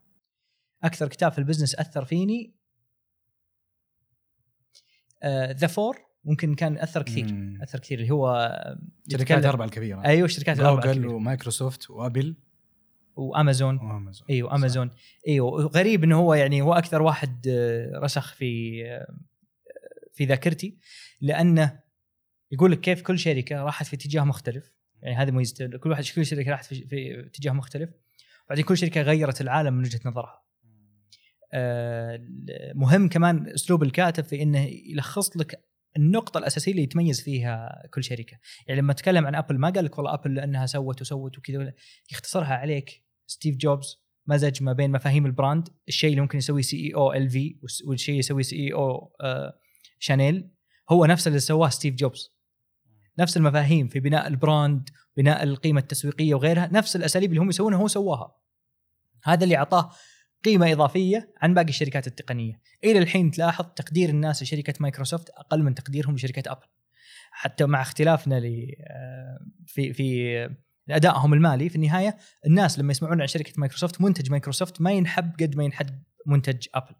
أكثر كتاب في البزنس أثر فيني The Four، ممكن كان أثر كثير. أثر كثير اللي هو شركات الأربعة الكبيرة. أيوة، شركات الأربعة الكبيرة، جوجل ومايكروسوفت وأبل وأمازون. أيوة، أمازون. أيوة، غريب إنه هو يعني هو أكثر واحد رسخ في ذاكرتي، لأنه يقول لك كيف كل شركة راحت في اتجاه مختلف. يعني هذا ميزته، كل شركة راحت في اتجاه مختلف، وبعدين كل شركة غيرت العالم من وجهة نظرها. مهم كمان أسلوب الكاتب في إنه يلخص لك النقطة الأساسية اللي يتميز فيها كل شركة. يعني لما أتكلم عن أبل، ما قال لك والله أبل لأنها سوت وكذا، يختصرها عليك. ستيف جوبز مزج ما بين مفاهيم البراند، الشيء اللي ممكن يسوي CEO LV والشيء يسوي CEO شانيل، هو نفس اللي سواه ستيف جوبز. نفس المفاهيم في بناء البراند، بناء القيمة التسويقية وغيرها، نفس الأساليب اللي هم يسوونها هو سواها. هذا اللي أعطاه قيمة إضافية عن باقي الشركات التقنية. إلى الحين تلاحظ تقدير الناس لشركة مايكروسوفت أقل من تقديرهم لشركة أبل، حتى مع اختلافنا في أدائهم المالي. في النهاية الناس لما يسمعون عن شركة مايكروسوفت، منتج مايكروسوفت ما ينحب قد ما ينحب منتج أبل.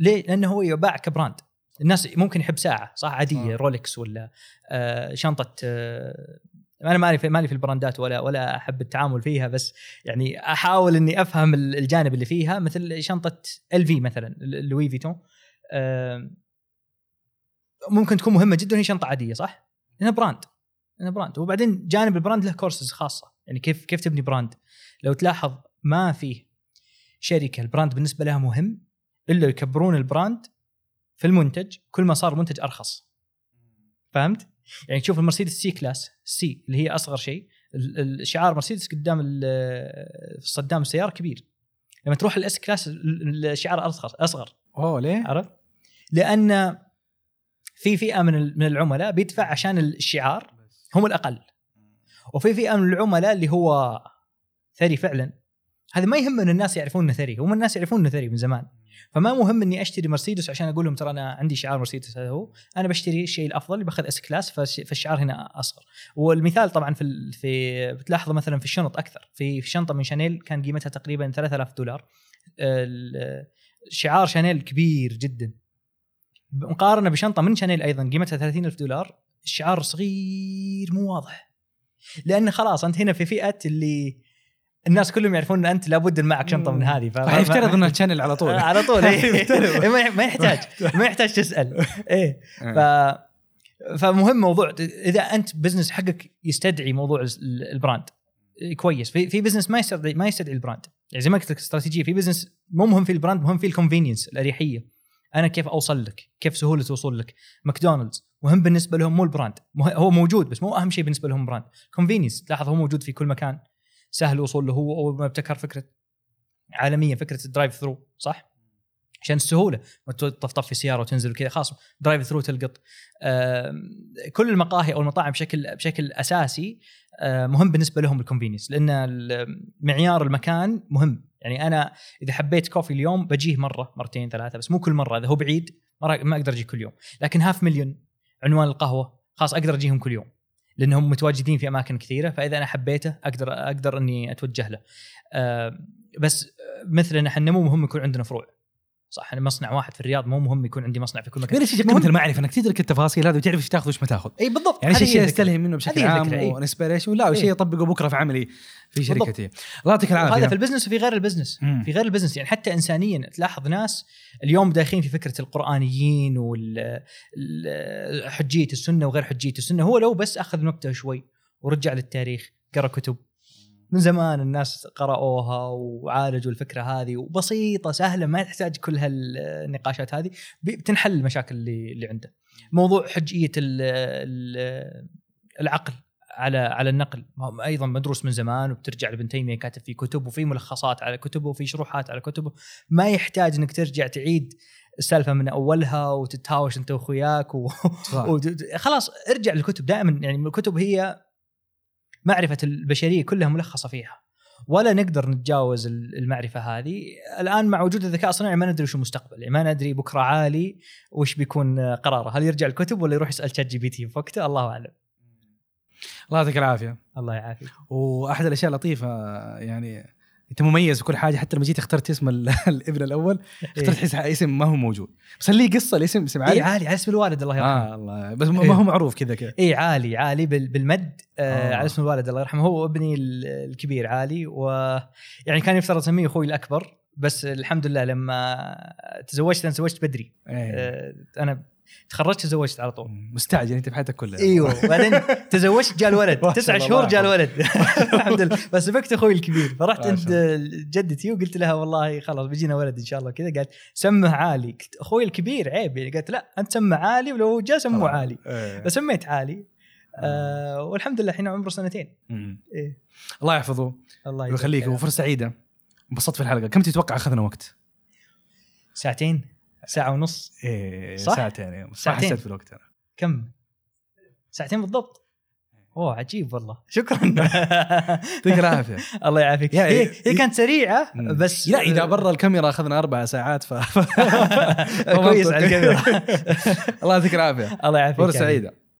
ليه؟ لأنه هو يباع كبراند. الناس ممكن يحب ساعة، صح، عادية، رولكس، ولا شنطة. أنا مالي في البراندات ولا أحب التعامل فيها، بس يعني أحاول إني أفهم الجانب اللي فيها. مثل شنطة LV مثلا، لويس فويتون، ممكن تكون مهمة جدا، هي شنطة عادية، صح، لأنها براند. وبعدين جانب البراند له كورسز خاصة، يعني كيف تبني براند. لو تلاحظ ما فيه شركة البراند بالنسبة لها مهم إلا يكبرون البراند في المنتج كل ما صار منتج أرخص. فهمت؟ يعني تشوف المرسيدس سي كلاس، سي اللي هي أصغر شيء، الشعار مرسيدس قدام صدام السيارة كبير. لما تروح الأس كلاس الشعار أصغر. ليه؟ عرفت؟ لأن في فئة من العملاء بيدفع عشان الشعار، هم الأقل، وفي فئة من العملاء اللي هو ثري فعلا. هذا ما يهم أن الناس يعرفون أنه ثري، هم الناس يعرفون أنه ثري من زمان. فما مهم أني أشتري مرسيدس عشان أقول لهم ترى أنا عندي شعار مرسيدس، هذا هو، أنا بشتري الشيء الأفضل اللي بأخذ أس كلاس، فالشعار هنا أصغر. والمثال طبعا في بتلاحظه مثلا في الشنط أكثر. في شنطة من شانيل كان قيمتها تقريبا $3000، شعار شانيل كبير جدا، مقارنة بشنطة من شانيل أيضا قيمتها $30,000، الشعار صغير مو واضح, لأن خلاص أنت هنا في فئة اللي الناس كلهم يعرفون أن أنت لابد معك شنطة من هذه, فهيفترض أن الشانل على طول على طول ما يحتاج تسأل إيه. فمهم موضوع إذا أنت بزنس حقك يستدعي موضوع البراند كويس. في بزنس ما يستدعي البراند, يعني زي ما قلت لك استراتيجية في بزنس مو مهم في البراند, مهم في الكونفينينس, الأريحية. أنا كيف أوصل لك, كيف سهولة وصول لك. ماكدونالدز مهم بالنسبة لهم مو البراند, هو موجود بس مو أهم شيء بالنسبة لهم براند. كونفينينس تلاحظ هو موجود في كل مكان, سهل وصول له. هو أول ما ابتكر فكرة عالمية فكرة الدرايف ثرو, صح؟ عشان السهولة ما تطفطف في سيارة وتنزل وكذا, خاص درايف ثرو تلقط. كل المقاهي أو المطاعم بشكل أساسي مهم بالنسبة لهم الكونفينينس, لأن معيار المكان مهم. يعني أنا إذا حبيت كوفي اليوم بجيه مرة مرتين ثلاثة, بس مو كل مرة. إذا هو بعيد ما أقدر أجي كل يوم, لكن 500,000 عنوان القهوة خاص أقدر أجيهم كل يوم لأنهم متواجدين في أماكن كثيرة. فإذا أنا حبيته أقدر أني أتوجه له. بس مثلنا إحنا مو مهم يكون عندنا فروع, صح؟ أنا مصنع واحد في الرياض, مو مهم يكون عندي مصنع في كل مكان. مهم مثل المعرفة, أنك تدرك التفاصيل هذه وتعرف إيش تأخذ وإيش ما تأخذ. أي بالضبط. يعني شيء أستلهم منه بشكل عام ونسبريش ولا وشيء أطبقه بكرة في عملي في شركتي. الله يعطيك العافية. هذا في البزنس وفي غير البزنس. في غير البزنس يعني حتى إنسانيا تلاحظ ناس اليوم داخلين في فكرة القرآنيين والحجية السنة وغير حجية السنة. هو لو بس أخذ نكتة شوي ورجع للتاريخ, قرأ كتب من زمان الناس قرأوها وعالجوا الفكرة هذه, وبسيطة سهلة ما تحتاج كل هالنقاشات هذه, بتنحل المشاكل اللي عنده. موضوع حجية العقل على النقل أيضا مدروس من زمان, وبترجع لابن تيمية كاتب في كتب وفي ملخصات على كتبه وفي شروحات على كتبه. ما يحتاج أنك ترجع تعيد السالفة من أولها وتتهاوش أنت وخياك خلاص ارجع للكتب دائما. يعني الكتب هي معرفة البشرية كلها ملخصة فيها, ولا نقدر نتجاوز المعرفة هذه. الآن مع وجود الذكاء الصناعي ما ندري شو مستقبل, يعني ما ندري بكرة عالي وش بيكون قراره, هل يرجع الكتب ولا يروح يسأل ChatGPT في وقته؟ الله أعلم. الله يعطيك العافية. الله يعافيك. وأحد الأشياء لطيفة, يعني أنت مميز بكل حاجة. حتى لما جيت اخترت اسم الابن الأول اخترت اسم ما هو موجود, بس لي قصة الاسم. اسم عالي. عالي على اسم الوالد الله يرحمه. الله. بس ما هو معروف كذا. عالي بالمد على اسم الوالد الله يرحمه. هو ابني الكبير عالي, ويعني كان يفترض اسميه أخوي الأكبر, بس الحمد لله لما تزوجت بدري. أنا تخرجت تزوجت على طول. مستعجل انت بحياتك كلها. ايوه. بعدين تزوجت جاء الولد 9 شهور جاء الولد الحمد لله. بس بكت اخوي الكبير, فرحت عند جدتي وقلت لها والله خلاص بيجينا ولد ان شاء الله كذا. قالت سمه عالي. قلت اخوي الكبير عيب يعني. قالت لا انت سمه عالي, ولو جاء سموه عالي. فسميت عالي. والحمد لله الحين عمره 2 سنين. إيه. الله يحفظه. الله يخليك. وفرصة سعيدة. انبسطت في الحلقة. كم تتوقع اخذنا وقت؟ 2 ساعة ونص. إيه صح؟ ساعتين في الوقت. أنا كم 2 ساعة بالضبط. أوه عجيب والله. شكرا. يعطيك العافية. الله يعافيك. هي كانت سريعة بس. لا إذا برا الكاميرا أخذنا 4 ساعات كويس على الكاميرا. الله يعطيك العافية. الله يعافيك. فرصة سعيدة.